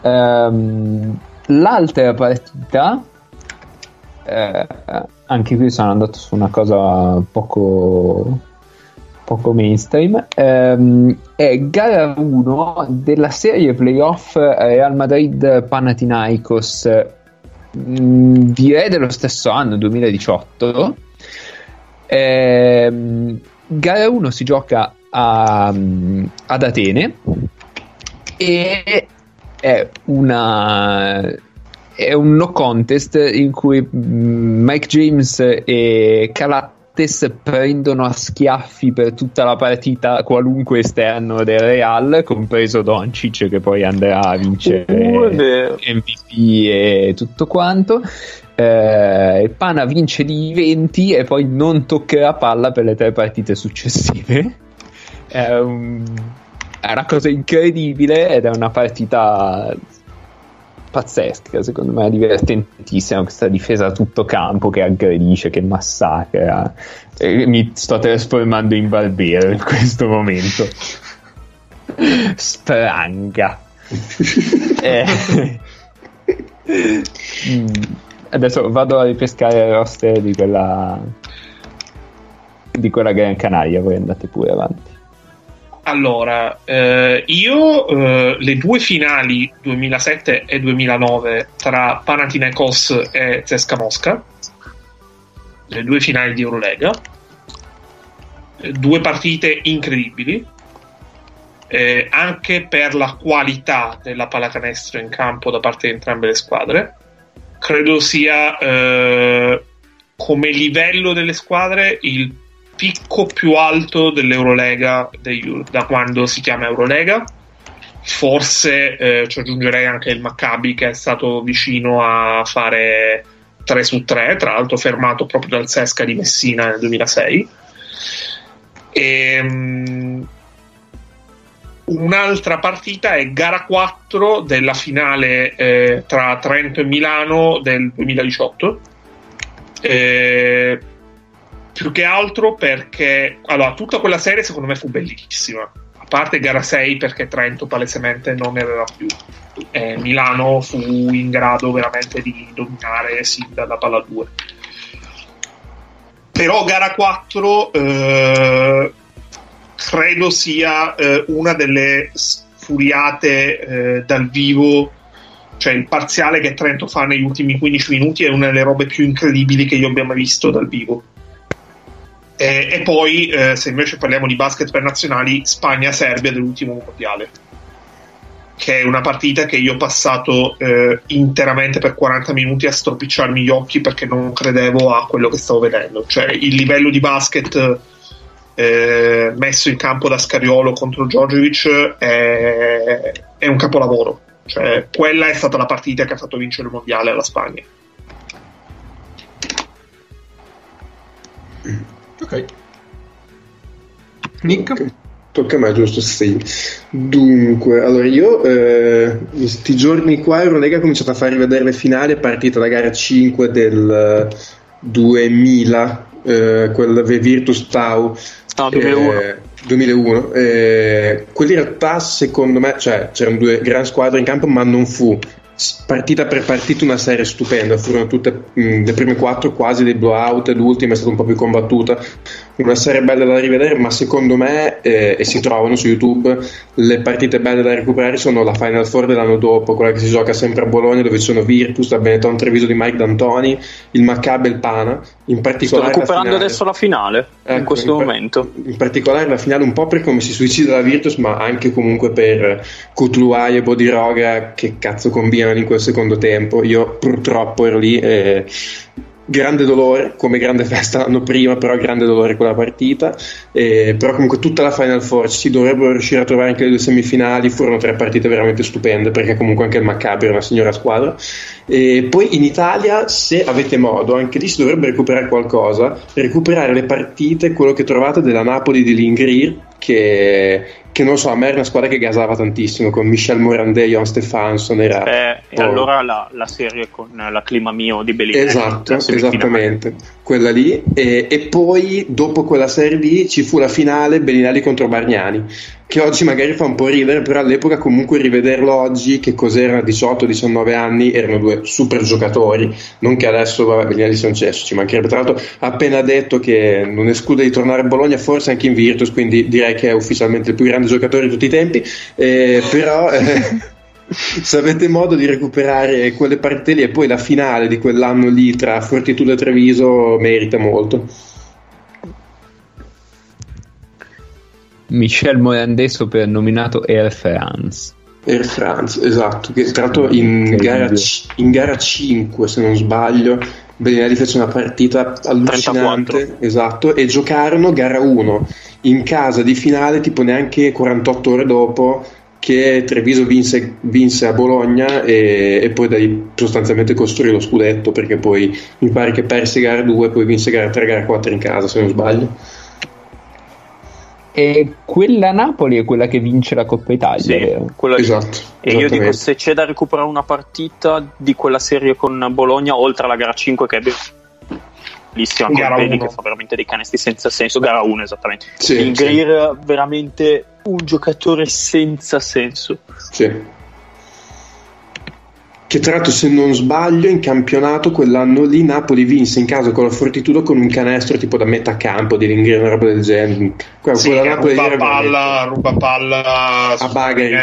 Um, l'altra partita, eh, anche qui sono andato su una cosa poco poco mainstream, um, è gara uno della serie playoff Real Madrid Panathinaikos, mh, direi dello stesso anno, duemiladiciotto. Eh, gara uno si gioca a, ad Atene e è una è un no contest in cui Mike James e Calates prendono a schiaffi per tutta la partita qualunque esterno del Real, compreso Doncic, che poi andrà a vincere M V P e tutto quanto. Eh, il Pana vince di venti e poi non toccherà palla per le tre partite successive. È, un, è una cosa incredibile ed è una partita pazzesca, secondo me divertentissima, questa difesa a tutto campo che aggredisce, che massacra. Eh, mi sto trasformando in Barbero in questo momento. Spranga. eh. mm. Adesso vado a ripescare il roster di quella di quella Gran Canaria, voi andate pure avanti. Allora, eh, io eh, le due finali duemilasette e duemilanove tra Panathinaikos e Zesca Mosca, le due finali di Eurolega, due partite incredibili, eh, anche per la qualità della pallacanestro in campo da parte di entrambe le squadre. Credo sia eh, come livello delle squadre il picco più alto dell'Eurolega dei, da quando si chiama Eurolega. Forse eh, ci aggiungerei anche il Maccabi, che è stato vicino a fare tre su tre, tra l'altro fermato proprio dal Sesca di Messina nel duemilasei. E, um, un'altra partita è gara quattro della finale eh, tra Trento e Milano del duemiladiciotto, eh, più che altro perché allora tutta quella serie secondo me fu bellissima, a parte gara sei perché Trento palesemente non ne aveva più, eh, Milano fu in grado veramente di dominare sin dalla palla due. però gara quattro eh, credo sia eh, una delle sfuriate eh, dal vivo, cioè il parziale che Trento fa negli ultimi quindici minuti è una delle robe più incredibili che io abbia mai visto dal vivo. E, e poi eh, se invece parliamo di basket per nazionali, Spagna-Serbia dell'ultimo mondiale, che è una partita che io ho passato eh, interamente per quaranta minuti a stropicciarmi gli occhi perché non credevo a quello che stavo vedendo, cioè il livello di basket eh, messo in campo da Scariolo contro Djordjevic è, è un capolavoro, cioè quella è stata la partita che ha fatto vincere il mondiale alla Spagna. Ok, Nick? Okay. Tocca a me, giusto? Sì. Dunque, allora io eh, in questi giorni qua Eurolega ha cominciato a far rivedere le finali, è partita la gara cinque del duemila, eh, quel Virtus Tau. Ah, duemilauno Eh, quelli in realtà secondo me, cioè, c'erano due gran squadre in campo, ma non fu partita per partita una serie stupenda, furono tutte mh, le prime quattro quasi dei blowout, l'ultima è stata un po' più combattuta, una serie bella da rivedere, ma secondo me eh, e si trovano su YouTube le partite belle da recuperare sono la Final Four dell'anno dopo, quella che si gioca sempre a Bologna, dove ci sono Virtus, la Benetton Treviso di Mike D'Antoni, il Maccabi e il Pana. In particolare sto recuperando la adesso la finale, ecco, in questo in par- momento in particolare la finale, un po' per come si suicida la Virtus, ma anche comunque per Kutluay e Bodiroga che cazzo combina in quel secondo tempo. Io purtroppo ero lì, eh, grande dolore, come grande festa l'anno prima, però grande dolore quella partita, eh, però comunque tutta la Final Four si dovrebbero riuscire a trovare anche le due semifinali, furono tre partite veramente stupende perché comunque anche il Maccabi era una signora squadra. E poi in Italia, se avete modo, anche lì si dovrebbe recuperare qualcosa, recuperare le partite, quello che trovate della Napoli di Lingrir, che che non so, a me era una squadra che gasava tantissimo con Michel Morandé e Jon Stefansson, era eh, e allora la, la serie con la Clima Mio di Bellini, esatto, esattamente quella lì, e, e poi dopo quella serie lì ci fu la finale Bellinelli contro Bargnani, che oggi magari fa un po' ridere, però all'epoca comunque rivederlo oggi, che cos'era, diciotto-diciannove anni, erano due super giocatori, non che adesso vabbè, Bellinelli sia un cesso, ci mancherebbe, tra l'altro ha appena detto che non esclude di tornare a Bologna, forse anche in Virtus, quindi direi che è ufficialmente il più grande giocatore di tutti i tempi, eh, però eh, se avete modo di recuperare quelle partite lì, e poi la finale di quell'anno lì tra Fortitudo e Treviso merita molto. Michel Morandé, soprannominato Air France. Air France, esatto, che tra l'altro in gara, in gara cinque, se non sbaglio, Bellinelli fece una partita allucinante, trentaquattro esatto, e giocarono gara uno in casa di finale, tipo neanche quarantotto ore dopo che Treviso vinse, vinse a Bologna, e, e poi da lì sostanzialmente costruì lo scudetto, perché poi mi pare che perse gara due, poi vinse gara tre, gara quattro in casa, se non sbaglio. E quella Napoli è quella che vince la Coppa Italia, sì, vero? Esatto. E io dico, se c'è da recuperare una partita di quella serie con Bologna, oltre alla gara cinque che è bellissima, che fa veramente dei canestri senza senso, gara uno esattamente, sì, il Greer sì, veramente un giocatore senza senso, sì, che tra l'altro se non sbaglio in campionato quell'anno lì Napoli vinse in casa con la Fortitudo con un canestro tipo da metà campo di Lingrin, una roba del genere, quella, sì, quella Napoli ruba palla, ruba palla a Bagaric,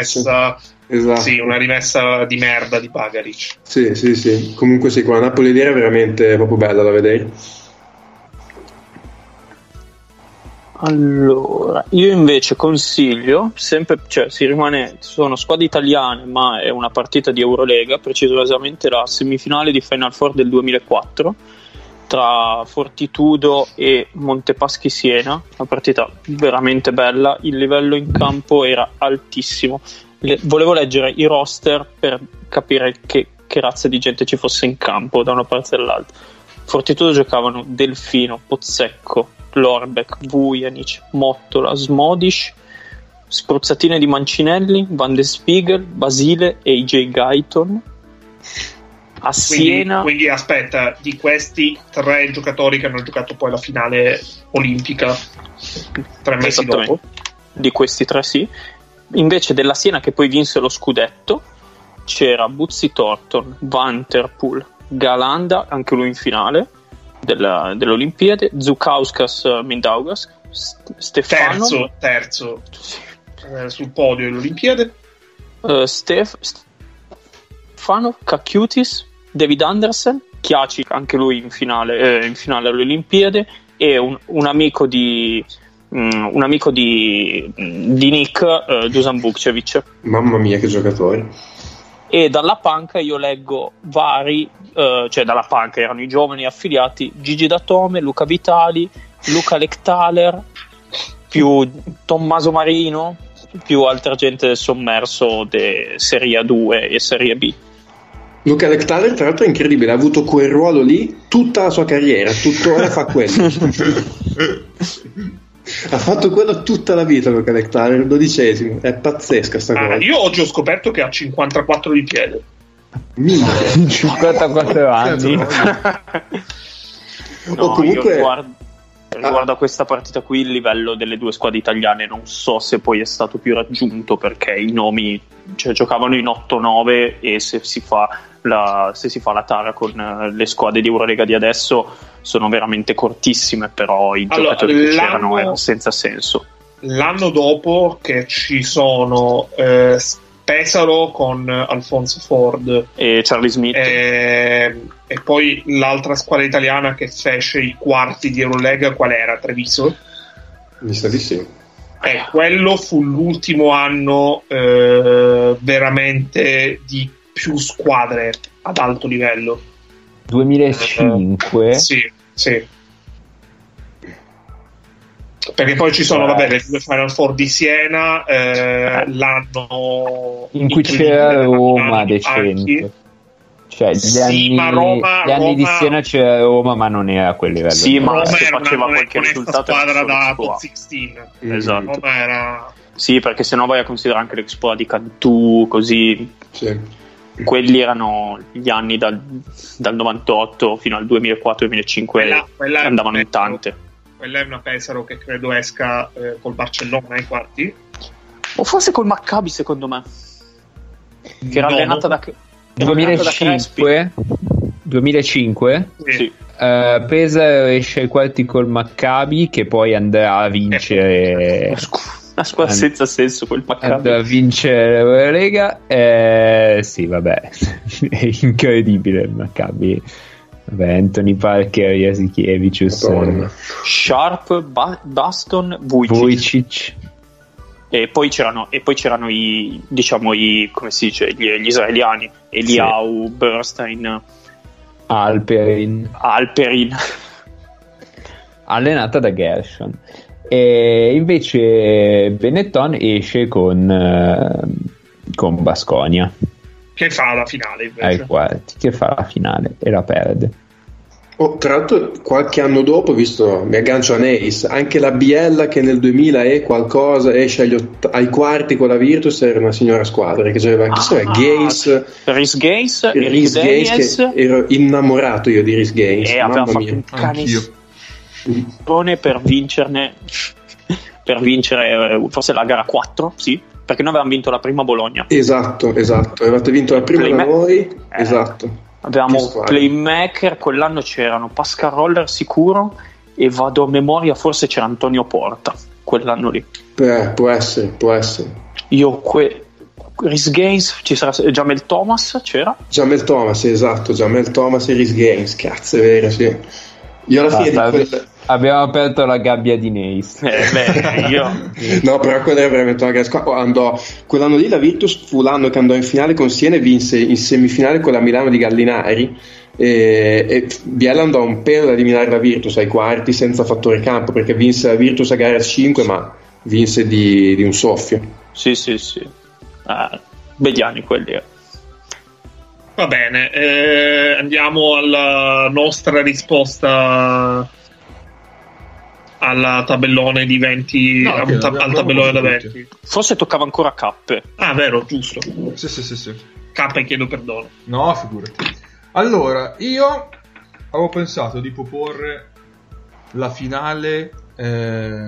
esatto, sì, una rimessa di merda di Bagaric, sì sì sì, comunque sì, quella Napoli lì era veramente proprio bella da vedere. Allora, io invece consiglio sempre, cioè si rimane, sono squadre italiane, ma è una partita di Eurolega, precisamente la semifinale di Final Four del duemilaquattro tra Fortitudo e Montepaschi Siena, una partita veramente bella, il livello in campo era altissimo. Le, volevo leggere i roster per capire che, che razza di gente ci fosse in campo da una parte all'altra. Fortitudo giocavano Delfino, Pozzecco, Lorbeck, Vujanic, Mottola, Smodish, spruzzatine di Mancinelli, Van de Spiegel, Basile e A J Guyton. A Siena, quindi, quindi aspetta, di questi tre giocatori che hanno giocato poi la finale olimpica tre mesi dopo, di questi tre sì, invece della Siena che poi vinse lo scudetto c'era Buzzi Thornton, Vanterpool, Galanda, anche lui in finale, della, delle Olimpiadi, Zukauskas Mindaugas, Stefano terzo, terzo eh, sul podio delle Olimpiadi, uh, Stef, Stefano Kakiutis, David Andersen, Chiaci anche lui in finale, eh, in finale alle Olimpiadi, e un, un amico di um, un amico di, di Nick, eh, Dusan Bukcevic. Mamma mia, che giocatore! E dalla panca io leggo vari, eh, cioè dalla panca erano i giovani affiliati Gigi Datome, Luca Vitali, Luca Lectaler, più Tommaso Marino, più altra gente sommerso de Serie A due e Serie B. Luca Lectaler tra l'altro è incredibile, ha avuto quel ruolo lì tutta la sua carriera, tuttora fa quello. Ha fatto quello tutta la vita, Luca Lectaler, il dodicesimo, è pazzesca sta ah, cosa. Io oggi ho scoperto che ha cinquantaquattro di piede. cinquantaquattro anni. No, o comunque guardo... Riguardo a questa partita qui, il livello delle due squadre italiane non so se poi è stato più raggiunto, perché i nomi, cioè, giocavano in otto nove, e se si fa la, se si fa la tara con le squadre di Eurolega di adesso sono veramente cortissime, però i allora, giocatori che c'erano erano senza senso. L'anno dopo che ci sono eh, Pesaro con Alfonso Ford e Charlie Smith, e, e poi l'altra squadra italiana che fece i quarti di Eurolega qual era? Treviso? Mi sa di sì. Eh, quello fu l'ultimo anno eh, veramente di più squadre ad alto livello. duemilacinque? Eh, sì, sì. Perché poi ci sono, vabbè, le due Final Four di Siena, eh, l'anno in cui c'era Roma decente, cioè gli, sì, anni, ma Roma, gli Roma... anni di Siena c'era Roma, ma non era a quel livello. Sì, ma Roma era faceva una, qualche risultato squadra da top sedici. Esatto. Roma era... Sì, perché se no vai a considerare anche l'Expo di Cantù, così. Sì. Quelli erano gli anni dal, dal novantotto fino al duemilaquattro duemilacinque, quella, quella andavano in tante. Quella è una Pesaro che credo esca eh, col Barcellona ai quarti, o forse col Maccabi, secondo me, che era no. allenata da duemilacinque da duemilacinque sì. Sì. Uh, Pesaro esce ai quarti col Maccabi, che poi andrà a vincere una squadra And- senza senso, quel Maccabi andrà a vincere la Lega, eh, sì vabbè è incredibile il Maccabi. Vabbè, Anthony Parker, Jasikevičius, eh. Sharp, ba- Baston, Vujicic. Vujicic. E poi c'erano, e poi c'erano i, diciamo, i, come si dice, gli, gli israeliani, Eliau, sì. Bernstein, Alperin. Alperin. Allenata da Gershon. E invece Benetton esce con eh, con Baskonia, che fa la finale invece. Ai quarti, che fa la finale e la perde. Oh, tra l'altro qualche anno dopo, visto, mi aggancio a Neis, anche la Biella che nel duemila e qualcosa esce agli ott- ai quarti con la Virtus, era una signora squadra che c'aveva, chi so, ah, Gaze, Rhys Gaze, Rhys Gaze, che ero innamorato io di Rhys Gaze, e aveva fatto un canestrone per vincerne per vincere forse la gara quattro, sì, perché noi avevamo vinto la prima a Bologna. Esatto, esatto, avevate vinto la prima Playma- da voi, eh, esatto. Avevamo playmaker, quell'anno c'erano Pascal Roller sicuro, e vado a memoria, forse c'era Antonio Porta quell'anno lì. Beh, può essere, può essere. Io que- Rhys Gaines, ci sarà Jamel Thomas, c'era? Jamel Thomas, esatto, Jamel Thomas e Rhys Gaines, cazzo, è vero, sì. Io alla fine ah, di quel... abbiamo aperto la gabbia di Neis. Eh, beh, io... no, però quella era veramente una gara squadra. Andò quell'anno lì la Virtus, fu l'anno che andò in finale con Siena e vinse in semifinale con la Milano di Gallinari, e, e Biella andò un pelo ad eliminare la Virtus ai quarti senza fattore campo, perché vinse la Virtus a gara cinque, ma vinse di, di un soffio. Sì, sì, sì. Ah, begli anni quelli, eh. Va bene, eh, andiamo alla nostra risposta alla tabellone di venti, no, al, tab- al tabellone da venti. Forse toccava ancora Cappe. Ah, vero, giusto. Sì, sì, sì, sì. Cappe, chiedo perdono. No, figurati. Allora, io avevo pensato di proporre la finale eh,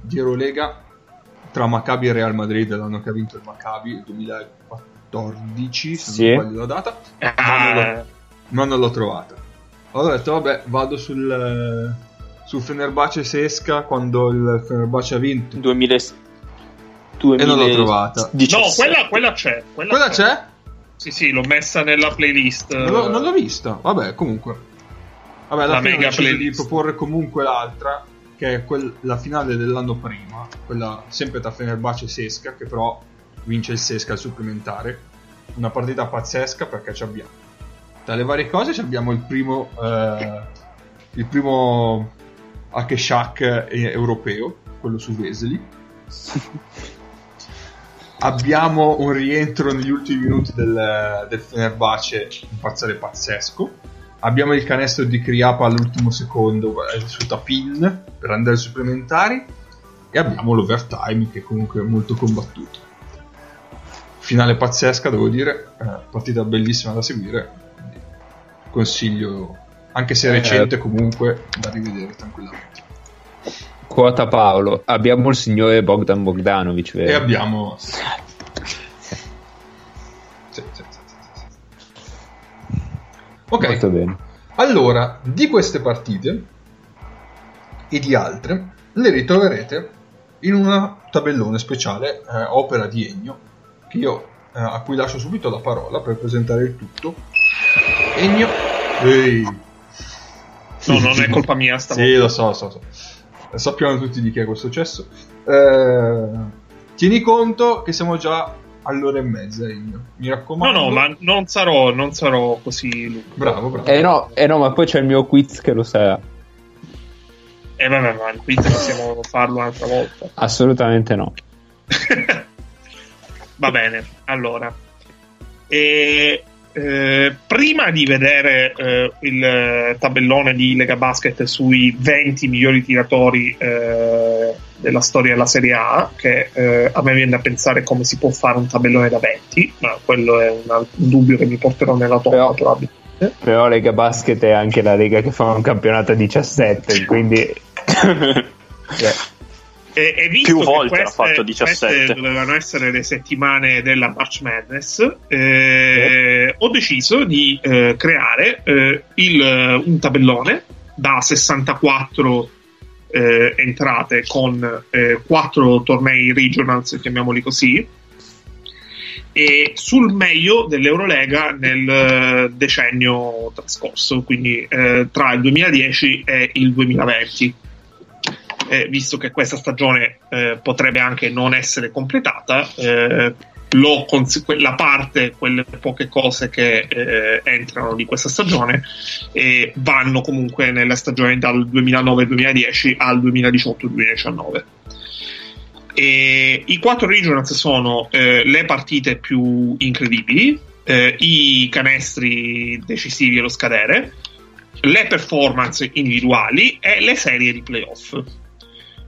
di Eurolega tra Maccabi e Real Madrid, l'anno che ha vinto il Maccabi, il duemilaquattordici, se sì. non sbaglio la data, ah. ma, non l'ho, ma non l'ho trovata. Allora ho detto vabbè, vado sul sul Fenerbahce Sesca, quando il Fenerbahce ha vinto duemila, duemila... e non l'ho trovata. No, quella, quella c'è, quella, quella c'è. c'è? Sì, sì, l'ho messa nella playlist. Non, non l'ho vista. Vabbè, comunque. Vabbè, alla la fine mega ho deciso di proporre comunque l'altra, che è quel, la finale dell'anno prima, quella sempre tra Fenerbahce e Sesca, che però vince il Sesca al supplementare. Una partita pazzesca, perché ci abbiamo, tra le varie cose, ci abbiamo il primo eh, il primo Hakeshak europeo, quello su Vesely. Abbiamo un rientro negli ultimi minuti del, del Fenerbahce, un parziale pazzesco. Abbiamo il canestro di Criapa all'ultimo secondo su Tapin per andare ai supplementari, e abbiamo l'overtime, che comunque è molto combattuto. Finale pazzesca, devo dire, eh, partita bellissima da seguire, consiglio, anche se recente, comunque da rivedere tranquillamente. Quota Paolo, abbiamo il signore Bogdan Bogdanovic, vero? E abbiamo... sì, sì, sì. Ok, molto bene. Allora, di queste partite e di altre le ritroverete in un tabellone speciale, eh, opera di Egno, che io, eh, a cui lascio subito la parola per presentare il tutto. Egno. Ehi. No, non è colpa mia stavolta. Sì, lo so, so, so. Sappiamo tutti di chi è questo successo. Eh, tieni conto che siamo già all'ora e mezza, Egno, mi raccomando. No, no, ma non sarò, non sarò così lungo. Bravo, bravo. Eh no, eh no, ma poi c'è il mio quiz che lo sarà. Eh vabbè, ma il quiz possiamo farlo un'altra volta. Assolutamente no. Va bene, allora. E, eh, prima di vedere eh, il tabellone di Lega Basket sui venti migliori tiratori eh, della storia della Serie A, che eh, a me viene da pensare come si può fare un tabellone da venti, ma quello è una, un dubbio che mi porterò nella tomba, probabilmente. Però Lega Basket è anche la Lega che fa un campionato a diciassette, quindi yeah. e, e visto più volte che queste, ha fatto diciassette, queste dovevano essere le settimane della March Madness, eh, okay. ho deciso di eh, creare eh, il, un tabellone da sessantaquattro Eh, entrate con eh, quattro tornei regionals, chiamiamoli così, e sul meglio dell'Eurolega nel decennio trascorso, quindi eh, tra il duemiladieci e il duemilaventi, eh, visto che questa stagione eh, potrebbe anche non essere completata, eh, lo cons- la parte, quelle poche cose che eh, entrano di questa stagione eh, vanno comunque nella stagione dal duemilanove duemiladieci al duemiladiciotto duemiladiciannove. E i quattro regionals sono eh, le partite più incredibili, eh, i canestri decisivi allo scadere, le performance individuali e le serie di playoff.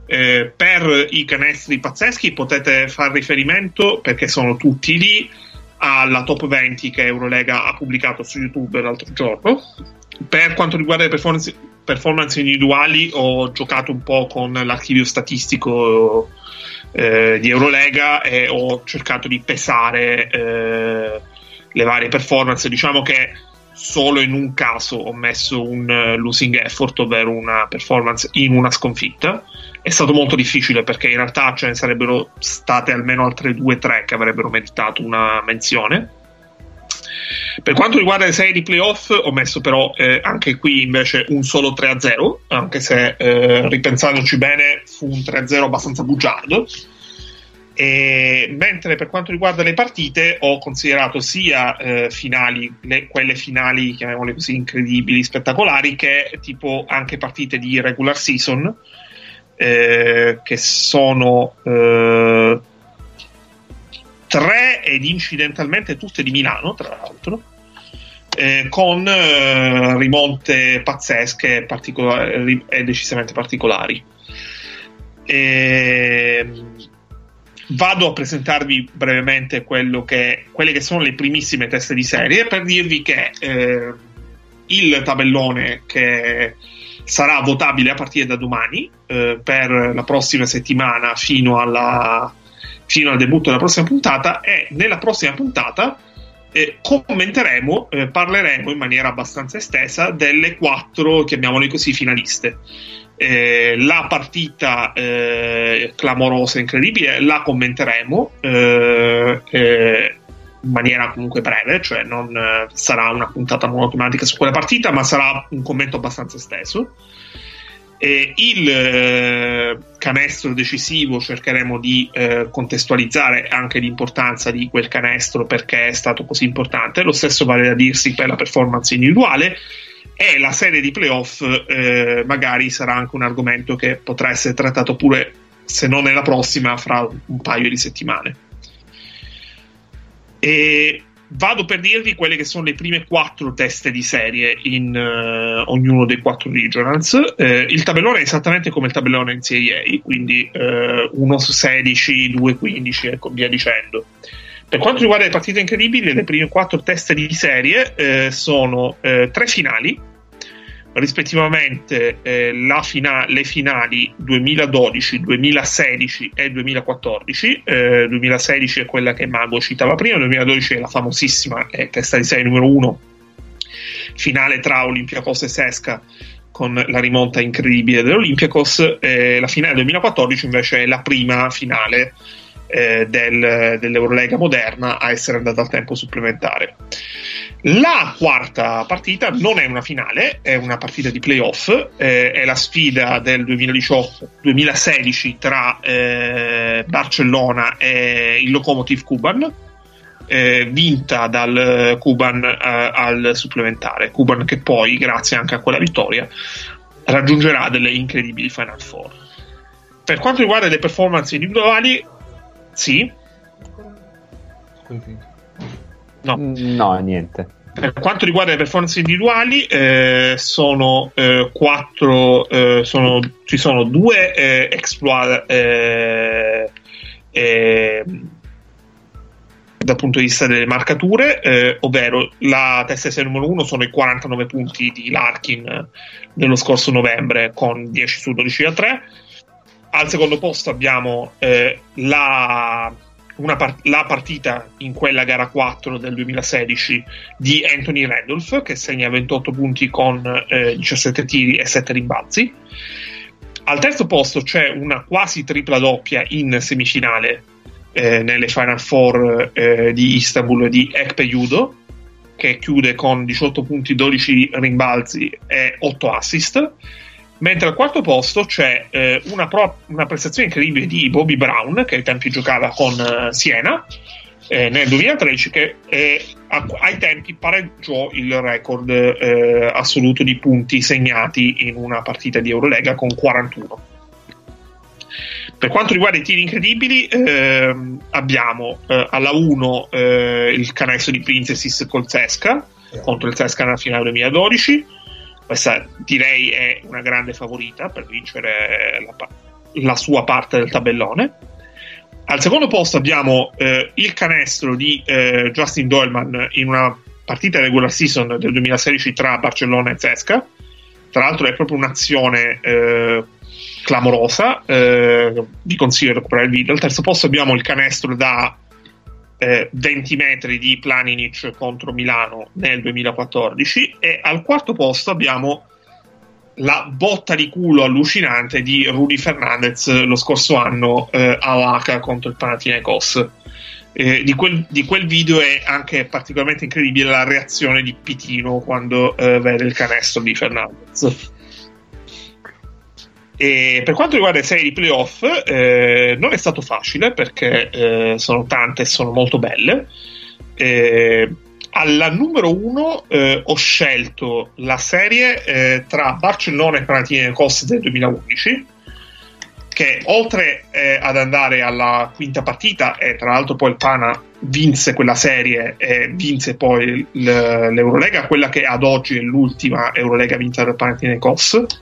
Eh, per i canestri pazzeschi potete far riferimento, perché sono tutti lì, alla top venti che Eurolega ha pubblicato su YouTube l'altro giorno. Per quanto riguarda le performance, performance individuali, ho giocato un po' con l'archivio statistico eh, di Eurolega e ho cercato di pesare eh, le varie performance. Diciamo che solo in un caso ho messo un losing effort, ovvero una performance in una sconfitta. È stato molto difficile, perché in realtà ce ne sarebbero state almeno altre due tre che avrebbero meritato una menzione. Per quanto riguarda le serie di playoff, ho messo però eh, anche qui invece un solo tre a zero, anche se eh, ripensandoci bene fu un tre a zero abbastanza bugiardo. E, mentre per quanto riguarda le partite, ho considerato sia eh, finali, le, quelle finali chiamiamole così incredibili, spettacolari, che tipo anche partite di regular season. Eh, che sono eh, tre, ed incidentalmente tutte di Milano, tra l'altro, eh, con eh, rimonte pazzesche particolari, e decisamente particolari. Eh, vado a presentarvi brevemente quello che, quelle che sono le primissime teste di serie, per dirvi che eh, il tabellone che sarà votabile a partire da domani eh, per la prossima settimana fino, alla, fino al debutto della prossima puntata, e nella prossima puntata eh, commenteremo, eh, parleremo in maniera abbastanza estesa delle quattro, chiamiamole così, finaliste. Eh, la partita eh, clamorosa e incredibile la commenteremo eh, eh, in maniera comunque breve, cioè non eh, sarà una puntata monotematica su quella partita, ma sarà un commento abbastanza esteso. Eh, il eh, canestro decisivo cercheremo di eh, contestualizzare anche l'importanza di quel canestro, perché è stato così importante. Lo stesso vale da dirsi per la performance individuale. E la serie di playoff eh, magari sarà anche un argomento che potrà essere trattato pure, se non nella prossima, fra un paio di settimane. E vado per dirvi quelle che sono le prime quattro teste di serie in eh, ognuno dei quattro regionals. Eh, il tabellone è esattamente come il tabellone N C A A, quindi eh, uno su sedici, due quindici, ecco, via dicendo. Per quanto riguarda le partite incredibili, le prime quattro teste di serie eh, sono eh, tre finali, rispettivamente eh, la fina- le finali duemiladodici, duemilasedici e duemilaquattordici. Eh, duemilasedici è quella che Mago citava prima, duemiladodici è la famosissima eh, testa di serie numero uno, finale tra Olympiacos e Sesca, con la rimonta incredibile dell'Olympiacos. Eh, la finale duemilaquattordici invece è la prima finale Eh, del, dell'Eurolega moderna a essere andata al tempo supplementare. La quarta partita non è una finale, è una partita di playoff, eh, è la sfida del duemiladiciotto duemilasedici tra eh, Barcellona e il Lokomotiv Kuban, eh, vinta dal Kuban eh, al supplementare. Kuban che poi, grazie anche a quella vittoria, raggiungerà delle incredibili Final Four. Per quanto riguarda le performance individuali, sì, no. no, niente. Per quanto riguarda le performance individuali, eh, sono eh, quattro. Eh, sono, ci sono due eh, exploit eh, eh, dal punto di vista delle marcature, eh, ovvero la testa di serie numero uno sono i quarantanove punti di Larkin dello scorso novembre con dieci su dodici da tre. Al secondo posto abbiamo eh, la, una part- la partita in quella gara quattro del duemilasedici di Anthony Randolph, che segna ventotto punti con eh, diciassette tiri e sette rimbalzi. Al terzo posto c'è una quasi tripla doppia in semifinale eh, nelle Final Four eh, di Istanbul di Ekpe Udo, che chiude con diciotto punti, dodici rimbalzi e otto assist. Mentre al quarto posto c'è eh, una, pro- una prestazione incredibile di Bobby Brown, che ai tempi giocava con uh, Siena eh, nel duemilatredici, che eh, a- ai tempi pareggiò il record eh, assoluto di punti segnati in una partita di Eurolega con quarantuno. Per quanto riguarda i tiri incredibili, eh, abbiamo eh, alla uno eh, il canestro di Princesis col Sesca contro il Sesca nella finale duemiladodici. Questa direi è una grande favorita per vincere la, la sua parte del tabellone. Al secondo posto abbiamo eh, il canestro di eh, Justin Doelman in una partita regular season del duemilasedici tra Barcellona e Cesca. Tra l'altro è proprio un'azione eh, clamorosa, eh, vi consiglio di recuperare il video. Al terzo posto abbiamo il canestro da venti metri di Planinic contro Milano nel duemilaquattordici, e al quarto posto abbiamo la botta di culo allucinante di Rudy Fernandez lo scorso anno eh, a Oaxaca contro il Panathinaikos. Eh, di, quel, di quel video è anche particolarmente incredibile la reazione di Pitino quando eh, vede il canestro di Fernandez. E per quanto riguarda le serie di playoff eh, non è stato facile, perché eh, sono tante e sono molto belle. Eh, alla numero uno eh, ho scelto la serie eh, tra Barcellona e Panathinaikos del duemilaundici, che oltre eh, ad andare alla quinta partita, e tra l'altro poi il Pana vinse quella serie e vinse poi l- l'Eurolega, quella che ad oggi è l'ultima Eurolega vinta dal Panathinaikos.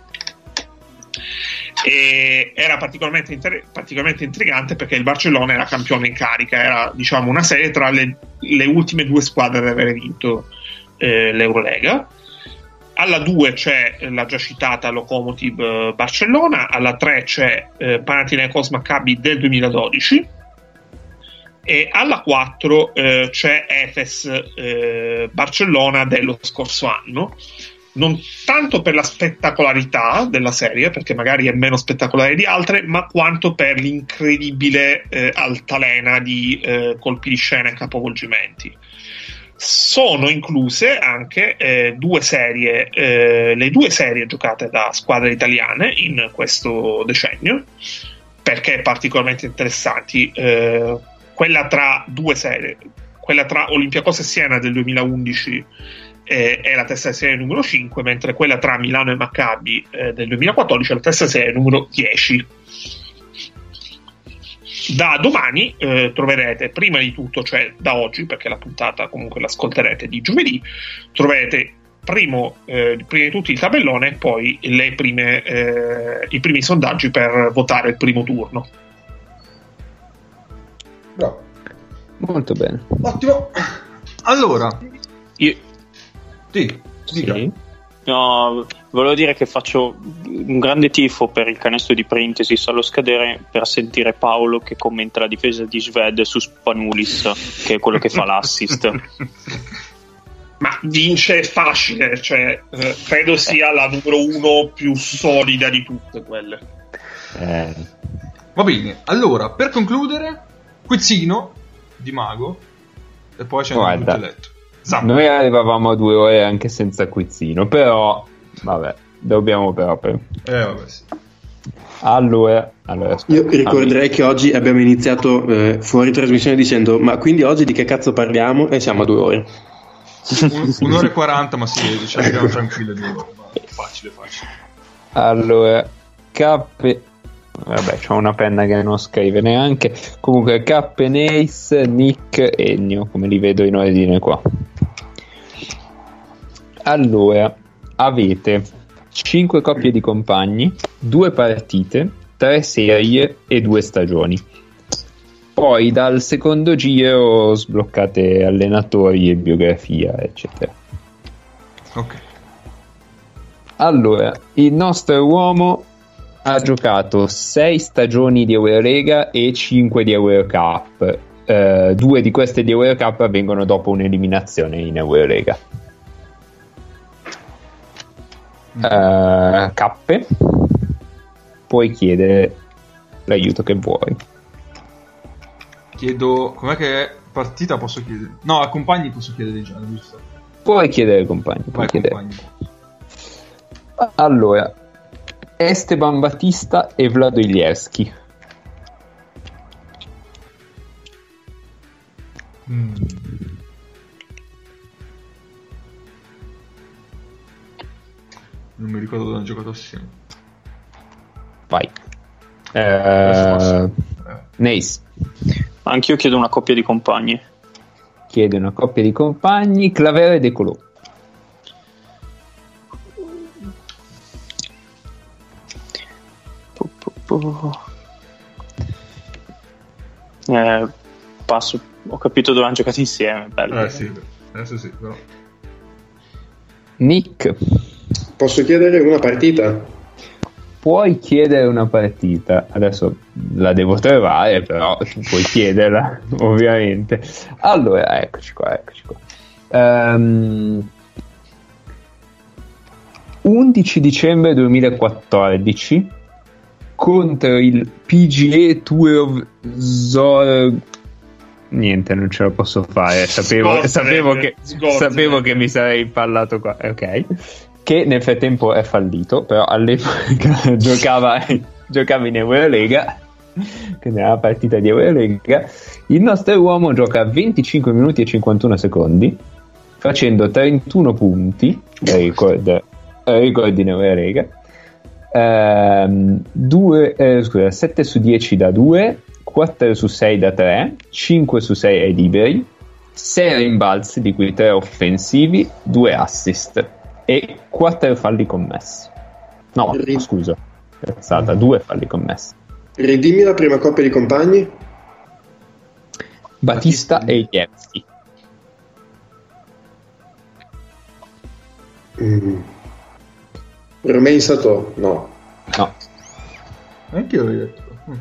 E era particolarmente, inter- particolarmente intrigante, perché il Barcellona era campione in carica, era diciamo una serie tra le, le ultime due squadre ad avere vinto eh, l'Eurolega. Alla due c'è la già citata Lokomotiv Barcellona, alla tre c'è eh, Panathinaikos Maccabi del duemiladodici, e alla quattro eh, c'è Efes eh, Barcellona dello scorso anno, non tanto per la spettacolarità della serie, perché magari è meno spettacolare di altre, ma quanto per l'incredibile eh, altalena di eh, colpi di scena e capovolgimenti. Sono incluse anche eh, due serie, eh, le due serie giocate da squadre italiane in questo decennio, perché particolarmente interessanti, eh, quella tra due serie, quella tra Olympiacos e Siena del duemilaundici eh, è la terza serie numero cinque, mentre quella tra Milano e Maccabi eh, del duemilaquattordici è la terza serie numero dieci. Da domani eh, troverete, prima di tutto, cioè da oggi, perché la puntata comunque l'ascolterete di giovedì, troverete primo, eh, prima di tutto il tabellone e poi le prime, eh, i primi sondaggi per votare il primo turno. Bravo. Molto bene. Ottimo. Allora, io... sì, dica. Sì. No, volevo dire che faccio un grande tifo per il canestro di Printesis allo scadere, per sentire Paolo che commenta la difesa di Sved su Spanulis, che è quello che fa l'assist. Ma vince facile, cioè eh, credo sia la numero uno più solida di tutte quelle. eh. Va bene, allora per concludere quizzino di Mago e poi c'è un letto. Noi arrivavamo a due ore anche senza quizzino, però vabbè, dobbiamo proprio. Eh, vabbè, sì. Allora, allora io ricorderei che oggi abbiamo iniziato eh, fuori trasmissione dicendo: ma quindi oggi di che cazzo parliamo? E siamo a due ore. Un, un'ora e quaranta, ma sì, diciamo che tranquillo, due ore. Facile, facile. Allora, Cap. Vabbè, c'ho una penna che non scrive neanche. Comunque, Cap, Ace, Nick, Egno, come li vedo in ordine qua. Allora, avete cinque coppie di compagni, due partite, tre serie e due stagioni. Poi dal secondo giro sbloccate allenatori e biografia, eccetera. Ok. Allora, il nostro uomo ha giocato sei stagioni di Eurolega e cinque di Eurocup. Eh, due di queste di Eurocup avvengono dopo un'eliminazione in Eurolega. Uh, cappe, puoi chiedere l'aiuto che vuoi. Chiedo, com'è che partita posso chiedere? No, a compagni posso chiedere già, giusto? Puoi chiedere compagni, puoi chiedere. Compagni. Allora, Esteban Batista e Vlado Ilierski. Mm. Non mi ricordo dove hanno giocato assieme. Vai. Eh, Neis. Anch'io chiedo una coppia di compagni. Chiedo una coppia di compagni, Clavera e De Colò. Eh, passo. Ho capito dove hanno giocato insieme. Bello. Eh sì, adesso sì, però. Nick. Posso chiedere una partita? Puoi chiedere una partita. Adesso la devo trovare, però puoi chiederla, ovviamente. Allora, eccoci qua, eccoci qua. Um, undici dicembre duemilaquattordici contro il P G A Tour Zor... Niente, non ce la posso fare. Sapevo, sapevo, che, sapevo che mi sarei impallato qua. Ok. Che nel frattempo è fallito, però all'epoca giocava, giocava in Eurolega, quindi era una partita di Eurolega. Il nostro uomo gioca venticinque minuti e cinquantuno secondi, facendo trentuno punti, record, record in Eurolega, ehm, eh, scusa, sette su dieci da due, quattro su sei da tre, cinque su sei ai liberi, sei rimbalzi, di cui tre offensivi, due assist. E quattro falli commessi. No, Rid- scusa, pezzata, due falli commessi. Ridimmi la prima coppia di compagni. Batista, Batista e Jevski. Mm. Romain Sato, no. No. Anche io l'ho detto. Mm.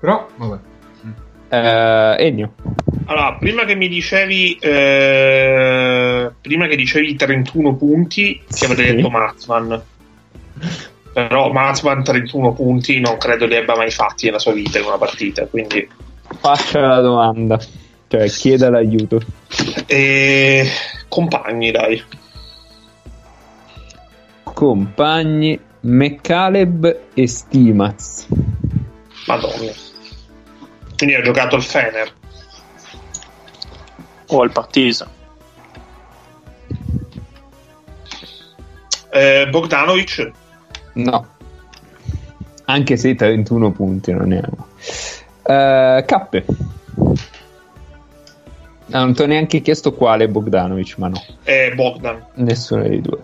Però, vabbè. Mm. eh, Egno, allora, prima che mi dicevi eh, prima che dicevi trentuno punti, che avrei sì. detto Matsman, però Matsman trentuno punti non credo li abbia mai fatti nella sua vita in una partita, quindi faccia la domanda, cioè chieda l'aiuto. E... compagni, dai. Compagni McCaleb e Stimaz. Madonna. Quindi ha giocato al Fener o al Partizan. eh, Bogdanovic? No, anche se trentuno punti non ne hanno. eh, Cappe. Ah, non ti ho neanche chiesto quale Bogdanovic, ma no. Eh, Bogdan. Nessuno dei due.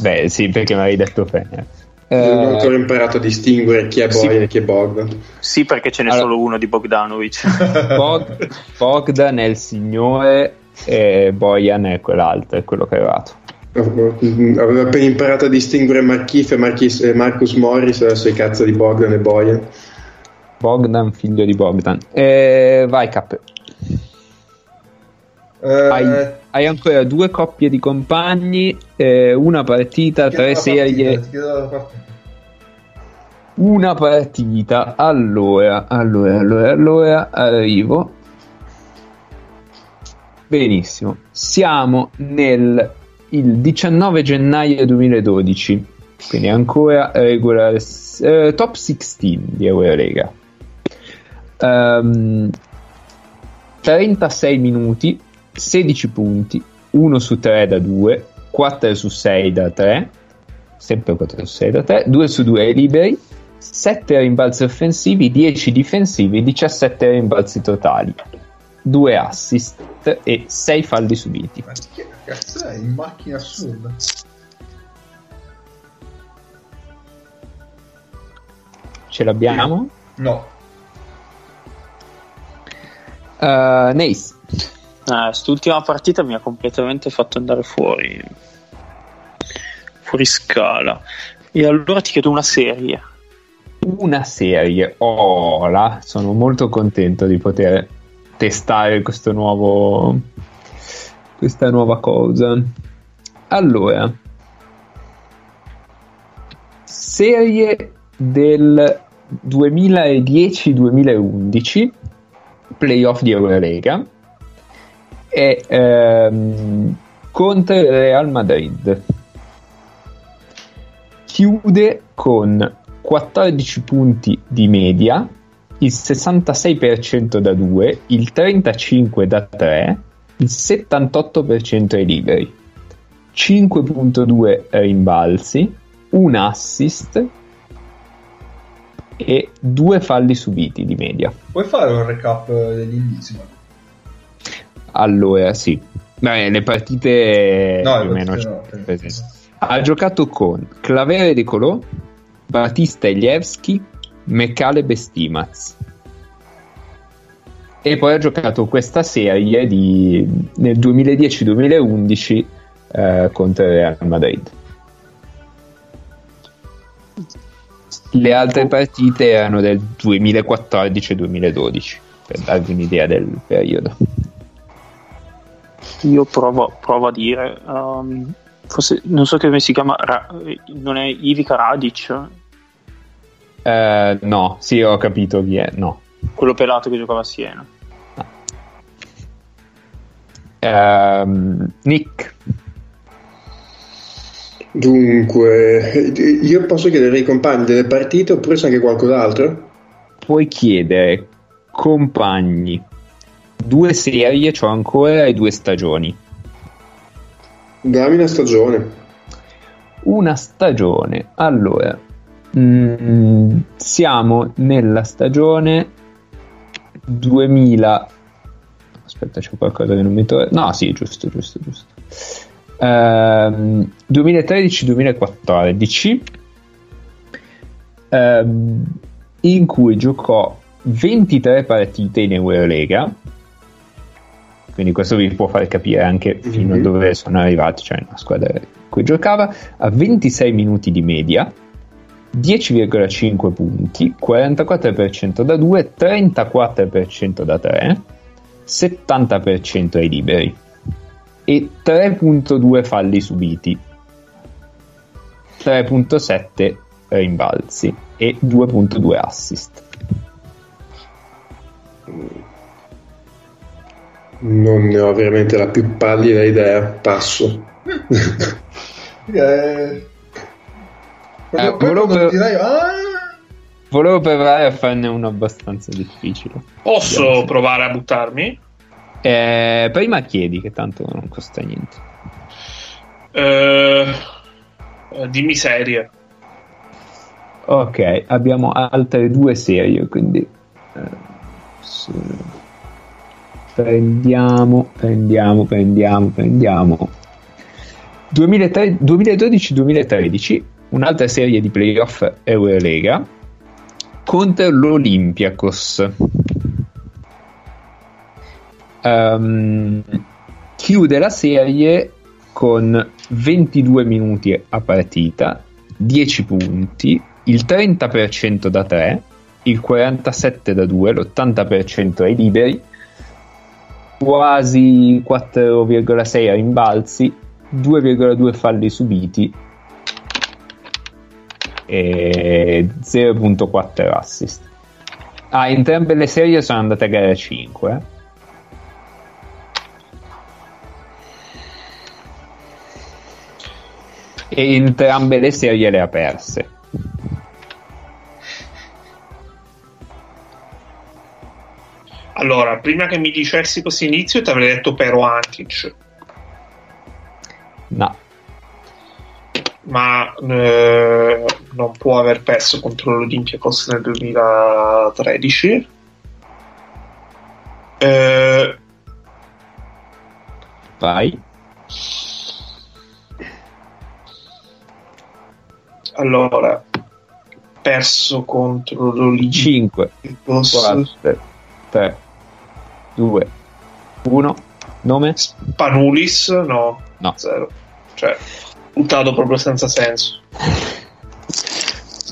Beh, sì, perché mi avevi detto Fener. Eh, non ho imparato a distinguere chi è Boy sì. e chi è Bogdan. Sì, perché ce n'è allora, solo uno di Bogdanovic. Bog- Bogdan è il signore e Bojan è quell'altro, è quello che aveva. Avevo appena imparato a distinguere Markieff e Marcus Morris, adesso i cazzo di Bogdan e Bojan. Bogdan, figlio di Bogdan. Eh, vai, Cap. Eh, hai, hai ancora due coppie di compagni, eh, una partita, tre serie. Partita, una partita. Allora, allora, allora, allora arrivo. Benissimo. Siamo nel il diciannove gennaio duemiladodici, quindi ancora regular eh, top sedici di Eurolega. Um, trentasei minuti, sedici punti, uno su tre da due, quattro su sei da tre, sempre quattro su sei da tre, due su due ai liberi, sette rimbalzi offensivi, dieci difensivi, diciassette rimbalzi totali, due assist e sei falli subiti. Ma che cazzo è in macchina assurda? Ce l'abbiamo? No. Uh, Neis. Eh, St'ultima partita mi ha completamente fatto andare fuori fuori scala. E allora ti chiedo una serie. Una serie. Oh, là, sono molto contento di poter testare questo nuovo questa nuova cosa. Allora, serie del duemiladieci duemilaundici, playoff di Eurolega. E ehm, contro il Real Madrid chiude con quattordici punti di media, il sessantasei per cento da due, il trentacinque per cento da tre, il settantotto per cento ai liberi, cinque virgola due rimbalzi, un assist e due falli subiti di media. Puoi fare un recap dell'indizio? Allora, sì, beh, le partite no, più o meno no, ha giocato con Clavere De Colò, Batista Ilievski, Mecaleb e Stimaz, e poi ha giocato questa serie di, nel duemiladieci duemilaundici eh, contro il Real Madrid. Le altre partite erano del duemilaquattordici duemiladodici, per darvi un'idea del periodo. Io provo, provo a dire um, forse, non so come si chiama, Ra, non è Ivica Radic? Eh, no, sì, ho capito chi è, no. Quello pelato che giocava a Siena. No. Um, Nick. Dunque, io posso chiedere ai compagni delle partite oppure c'è anche qualcos'altro? Puoi chiedere compagni, due serie, cioè ancora, e due stagioni. Dammi una stagione. Una stagione. Allora, mm, siamo nella stagione duemila. Aspetta, c'è qualcosa che non mi torna. No, sì, giusto, giusto, giusto. Um, duemilatredici duemilaquattordici, um, in cui giocò ventitré partite in Eurolega. Quindi questo vi può far capire anche fino a dove sono arrivati, cioè una squadra in cui giocava, a ventisei minuti di media, dieci virgola cinque punti, quarantaquattro per cento da due, trentaquattro per cento da tre, settanta per cento ai liberi e tre virgola due falli subiti, tre virgola sette rimbalzi e due virgola due assist. Non ne ho veramente la più pallida idea, passo. eh, eh, volevo, per... direi... ah! volevo provare a farne uno abbastanza difficile. Posso Vediamo provare se... a buttarmi? Eh, prima chiedi, che tanto non costa niente. Eh, dimmi serie. Ok, abbiamo altre due serie, quindi eh, sì. Prendiamo, prendiamo, prendiamo, prendiamo. duemiladodici duemilatredici, un'altra serie di playoff Eurolega contro l'Olympiakos. Um, chiude la serie con ventidue minuti a partita, dieci punti, il trenta per cento da tre, il quarantasette per cento da due, l'ottanta per cento ai liberi, quasi quattro virgola sei rimbalzi, due virgola due falli subiti e zero virgola quattro assist. Ah, entrambe le serie sono andate a gara cinque. Eh? E entrambe le serie le ha perse. Allora, prima che mi dicessi questo inizio ti avrei detto Pero Antic. No. Ma eh, non può aver perso contro l'Olympiakos nel duemilatredici. Eh, Vai. Allora, perso contro l'Olympiakos. cinque, quattro, tre due, uno, nome? Spanulis? No, no. Zero. Cioè, buttato proprio senza senso.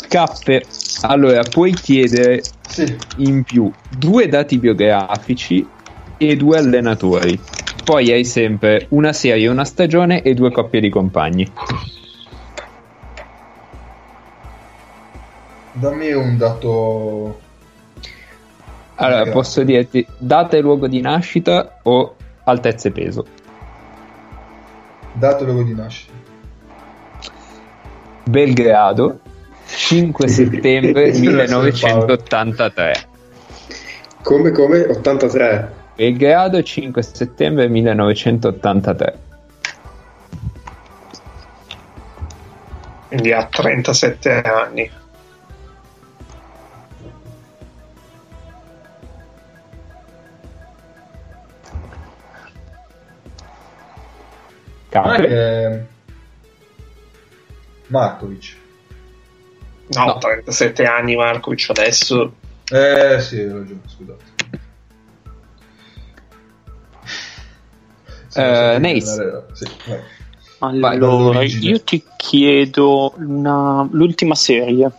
Cappe, allora puoi chiedere sì. in più due dati biografici e due allenatori. Poi hai sempre una serie, una stagione e due coppie di compagni. Dammi un dato... Allora, Grazie. posso dirti data e luogo di nascita o altezza e peso? Data e luogo di nascita. Belgrado, cinque settembre millenovecentottantatré. Come, come? ottantatré? Belgrado, cinque settembre millenovecentottantatré. Quindi ha trentasette anni. Eh, Markovic no, no, trentasette anni Markovic adesso. Eh sì, ho ragione, scusate. Eh, Neis. Sì, allora, io ti chiedo una, l'ultima serie.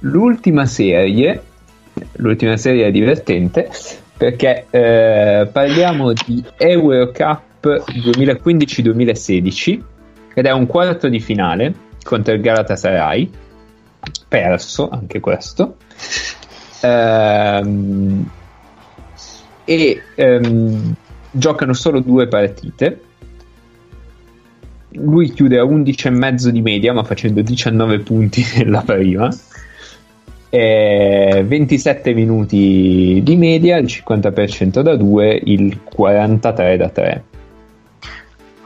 L'ultima serie, l'ultima serie è divertente perché eh, parliamo di Eurocup duemilaquindici duemilasedici ed è un quarto di finale contro il Galatasaray, perso anche questo, ehm, e ehm, giocano solo due partite. Lui chiude a undici e mezzo di media, ma facendo diciannove punti nella prima, e ventisette minuti di media, il cinquanta per cento da due, il quarantatré per cento da tre.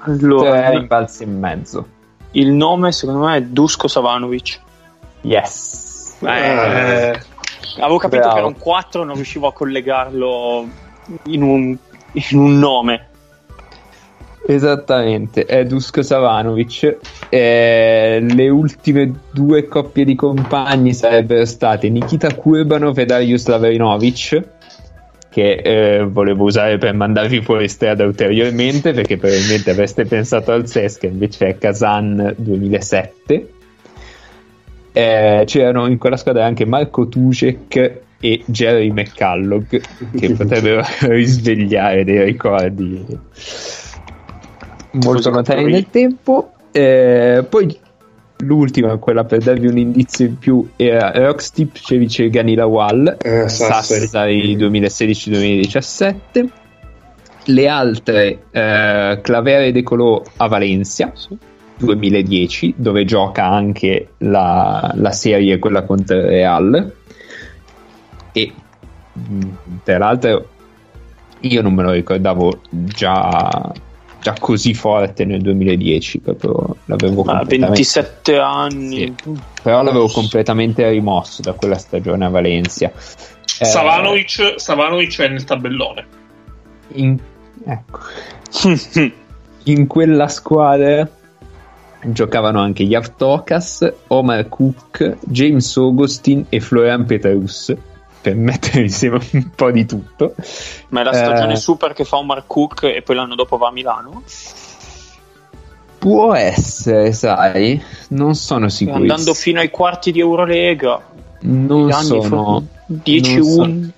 Allora, tre rimbalzi e mezzo. Il nome secondo me è Dusko Savanovic. Yes. Eh, eh, avevo capito bravo. Che era un quattro, non riuscivo a collegarlo in un, in un nome. Esattamente, è Dusko Savanovic. Eh, le ultime due coppie di compagni sarebbero state Nikita Kurbanov e Darius Lavrinovic, che eh, volevo usare per mandarvi fuori strada ulteriormente, perché probabilmente avreste pensato al Cesc, invece è Kazan duemilasette. eh, c'erano in quella squadra anche Marco Tucek e Jerry McCallog, che potrebbero risvegliare dei ricordi molto lontani nel tempo. Eh, poi l'ultima, quella per darvi un indizio in più, era Rockstip Cevice Ganilawal, eh, Sassari duemilasedici duemiladiciassette. Le altre, eh, Clavere De Colò a Valencia duemiladieci, dove gioca anche la, la serie, quella contro il Real. E tra l'altro io non me lo ricordavo già, già così forte nel duemiladieci, proprio l'avevo ah, ventisette anni, sì, però l'avevo completamente rimosso da quella stagione a Valencia. eh, Savanovic, Savanovic è nel tabellone in, ecco. In quella squadra giocavano anche Yavtokas, Omar Cook, James Augustin e Florian Petrus, per mettere insieme un po' di tutto. Ma è la stagione eh, super che fa Omar Cook e poi l'anno dopo va a Milano? Può essere, sai, non sono sicuro. Andando fino ai quarti di Eurolega, non sono dieci uno,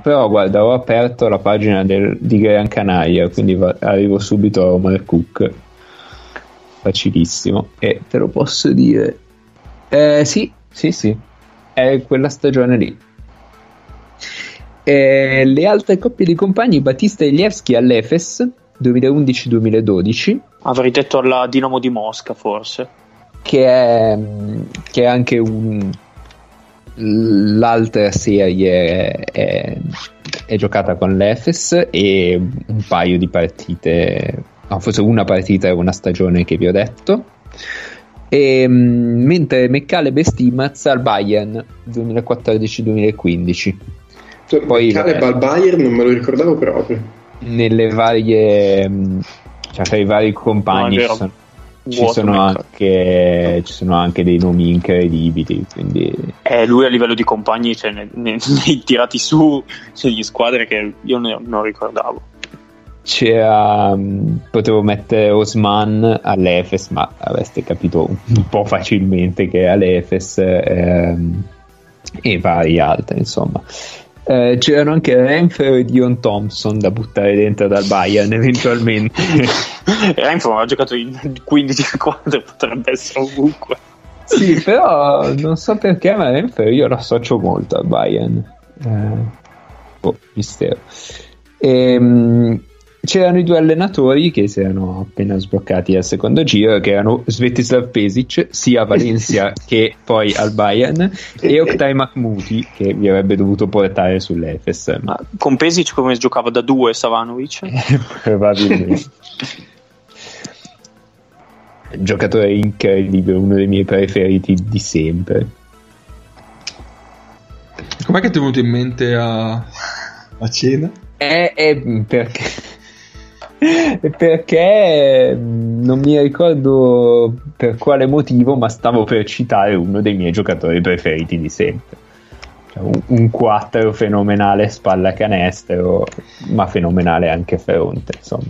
però guarda, ho aperto la pagina del, di Gran Canaria, quindi va, arrivo subito a Omar Cook, facilissimo, e te lo posso dire. Eh, sì, sì, sì, è quella stagione lì. Eh, le altre coppie di compagni: Batista e Ilievski all'Efes duemilaundici duemiladodici. Avrei detto alla Dinamo di Mosca, forse, che è, che è anche un, l'altra serie è, è, è giocata con l'Efes, e un paio di partite, no, forse una partita è una stagione che vi ho detto. E, mentre McCaleb e Stimaz al Bayern duemilaquattordici duemilaquindici. Poi Caleb al Bayern non me lo ricordavo proprio. Nelle varie, cioè tra i vari compagni, no, ci sono, ci sono anche ci sono anche dei nomi incredibili, quindi eh, lui a livello di compagni, cioè, nei, nei, nei tirati su, cioè, gli squadre che io ne, non ricordavo. C'era, potevo mettere Osman all'Efes, ma avreste capito un po' facilmente che è all'Efes, ehm, e vari altri, insomma. Eh, c'erano anche Renfro e Dion Thompson da buttare dentro dal Bayern eventualmente. Renfro ha giocato in quindici squadre, potrebbe essere ovunque. Sì, però non so perché, ma Renfro io lo associo molto al Bayern. Eh, boh, mistero. Ehm, c'erano i due allenatori che si erano appena sbloccati al secondo giro, che erano Svetislav Pesic, sia a Valencia che poi al Bayern, e Oktay Mahmuti, che vi avrebbe dovuto portare sull'Efes. Ma con Pesic come giocava da due Savanovic? Probabilmente. Giocatore incredibile, uno dei miei preferiti di sempre. Com'è che ti è venuto in mente a, a cena? Eh, eh, perché... perché non mi ricordo per quale motivo, ma stavo per citare uno dei miei giocatori preferiti di sempre, cioè un, un quattro fenomenale spalla canestro, ma fenomenale anche fronte, insomma,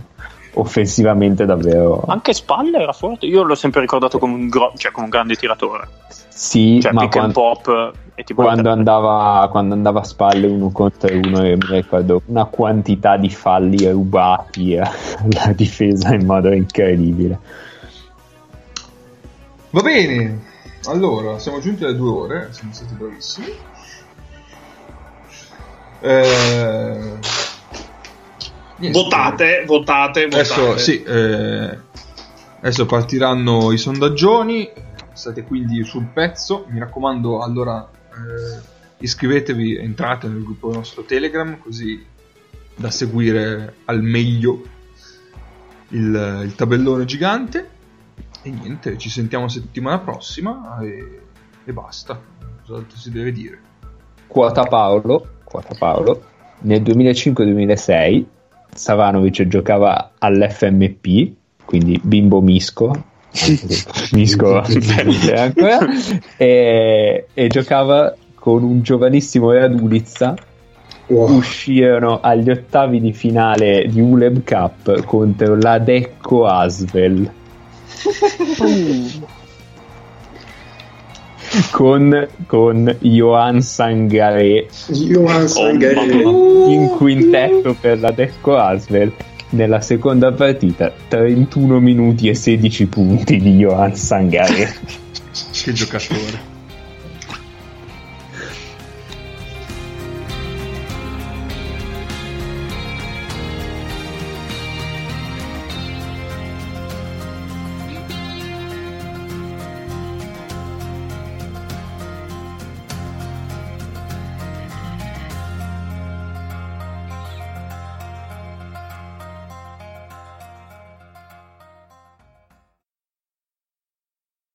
offensivamente davvero. Anche spalle era forte, io l'ho sempre ricordato come un, gro- cioè come un grande tiratore, sì, cioè, ma pick quando, and pop, e tipo quando andava quando andava a spalle uno contro uno, mi ricordo una quantità di falli rubati alla difesa in modo incredibile. Va bene, allora siamo giunti alle due ore, siamo stati bravissimi. eh... Votate, votate, votate. Adesso, sì, eh, adesso partiranno i sondaggioni. State quindi sul pezzo. Mi raccomando, allora eh, iscrivetevi, entrate nel gruppo nostro Telegram, così da seguire al meglio il, il tabellone gigante. E niente, ci sentiamo settimana prossima. E, e basta. Cos'altro si deve dire? Quota Paolo, quota Paolo. Nel duemilacinque duemilasei Savanovic giocava all'F M P, quindi bimbo misco, misco ancora, e, e giocava con un giovanissimo Radulizza. Wow. Uscirono agli ottavi di finale di U L E B Cup contro la Decco Asvel. con, con Johan Sangaré Johan Sangaré oh, in quintetto per la Deco Asvel. Nella seconda partita trentuno minuti e sedici punti di Johan Sangaré. Che giocatore.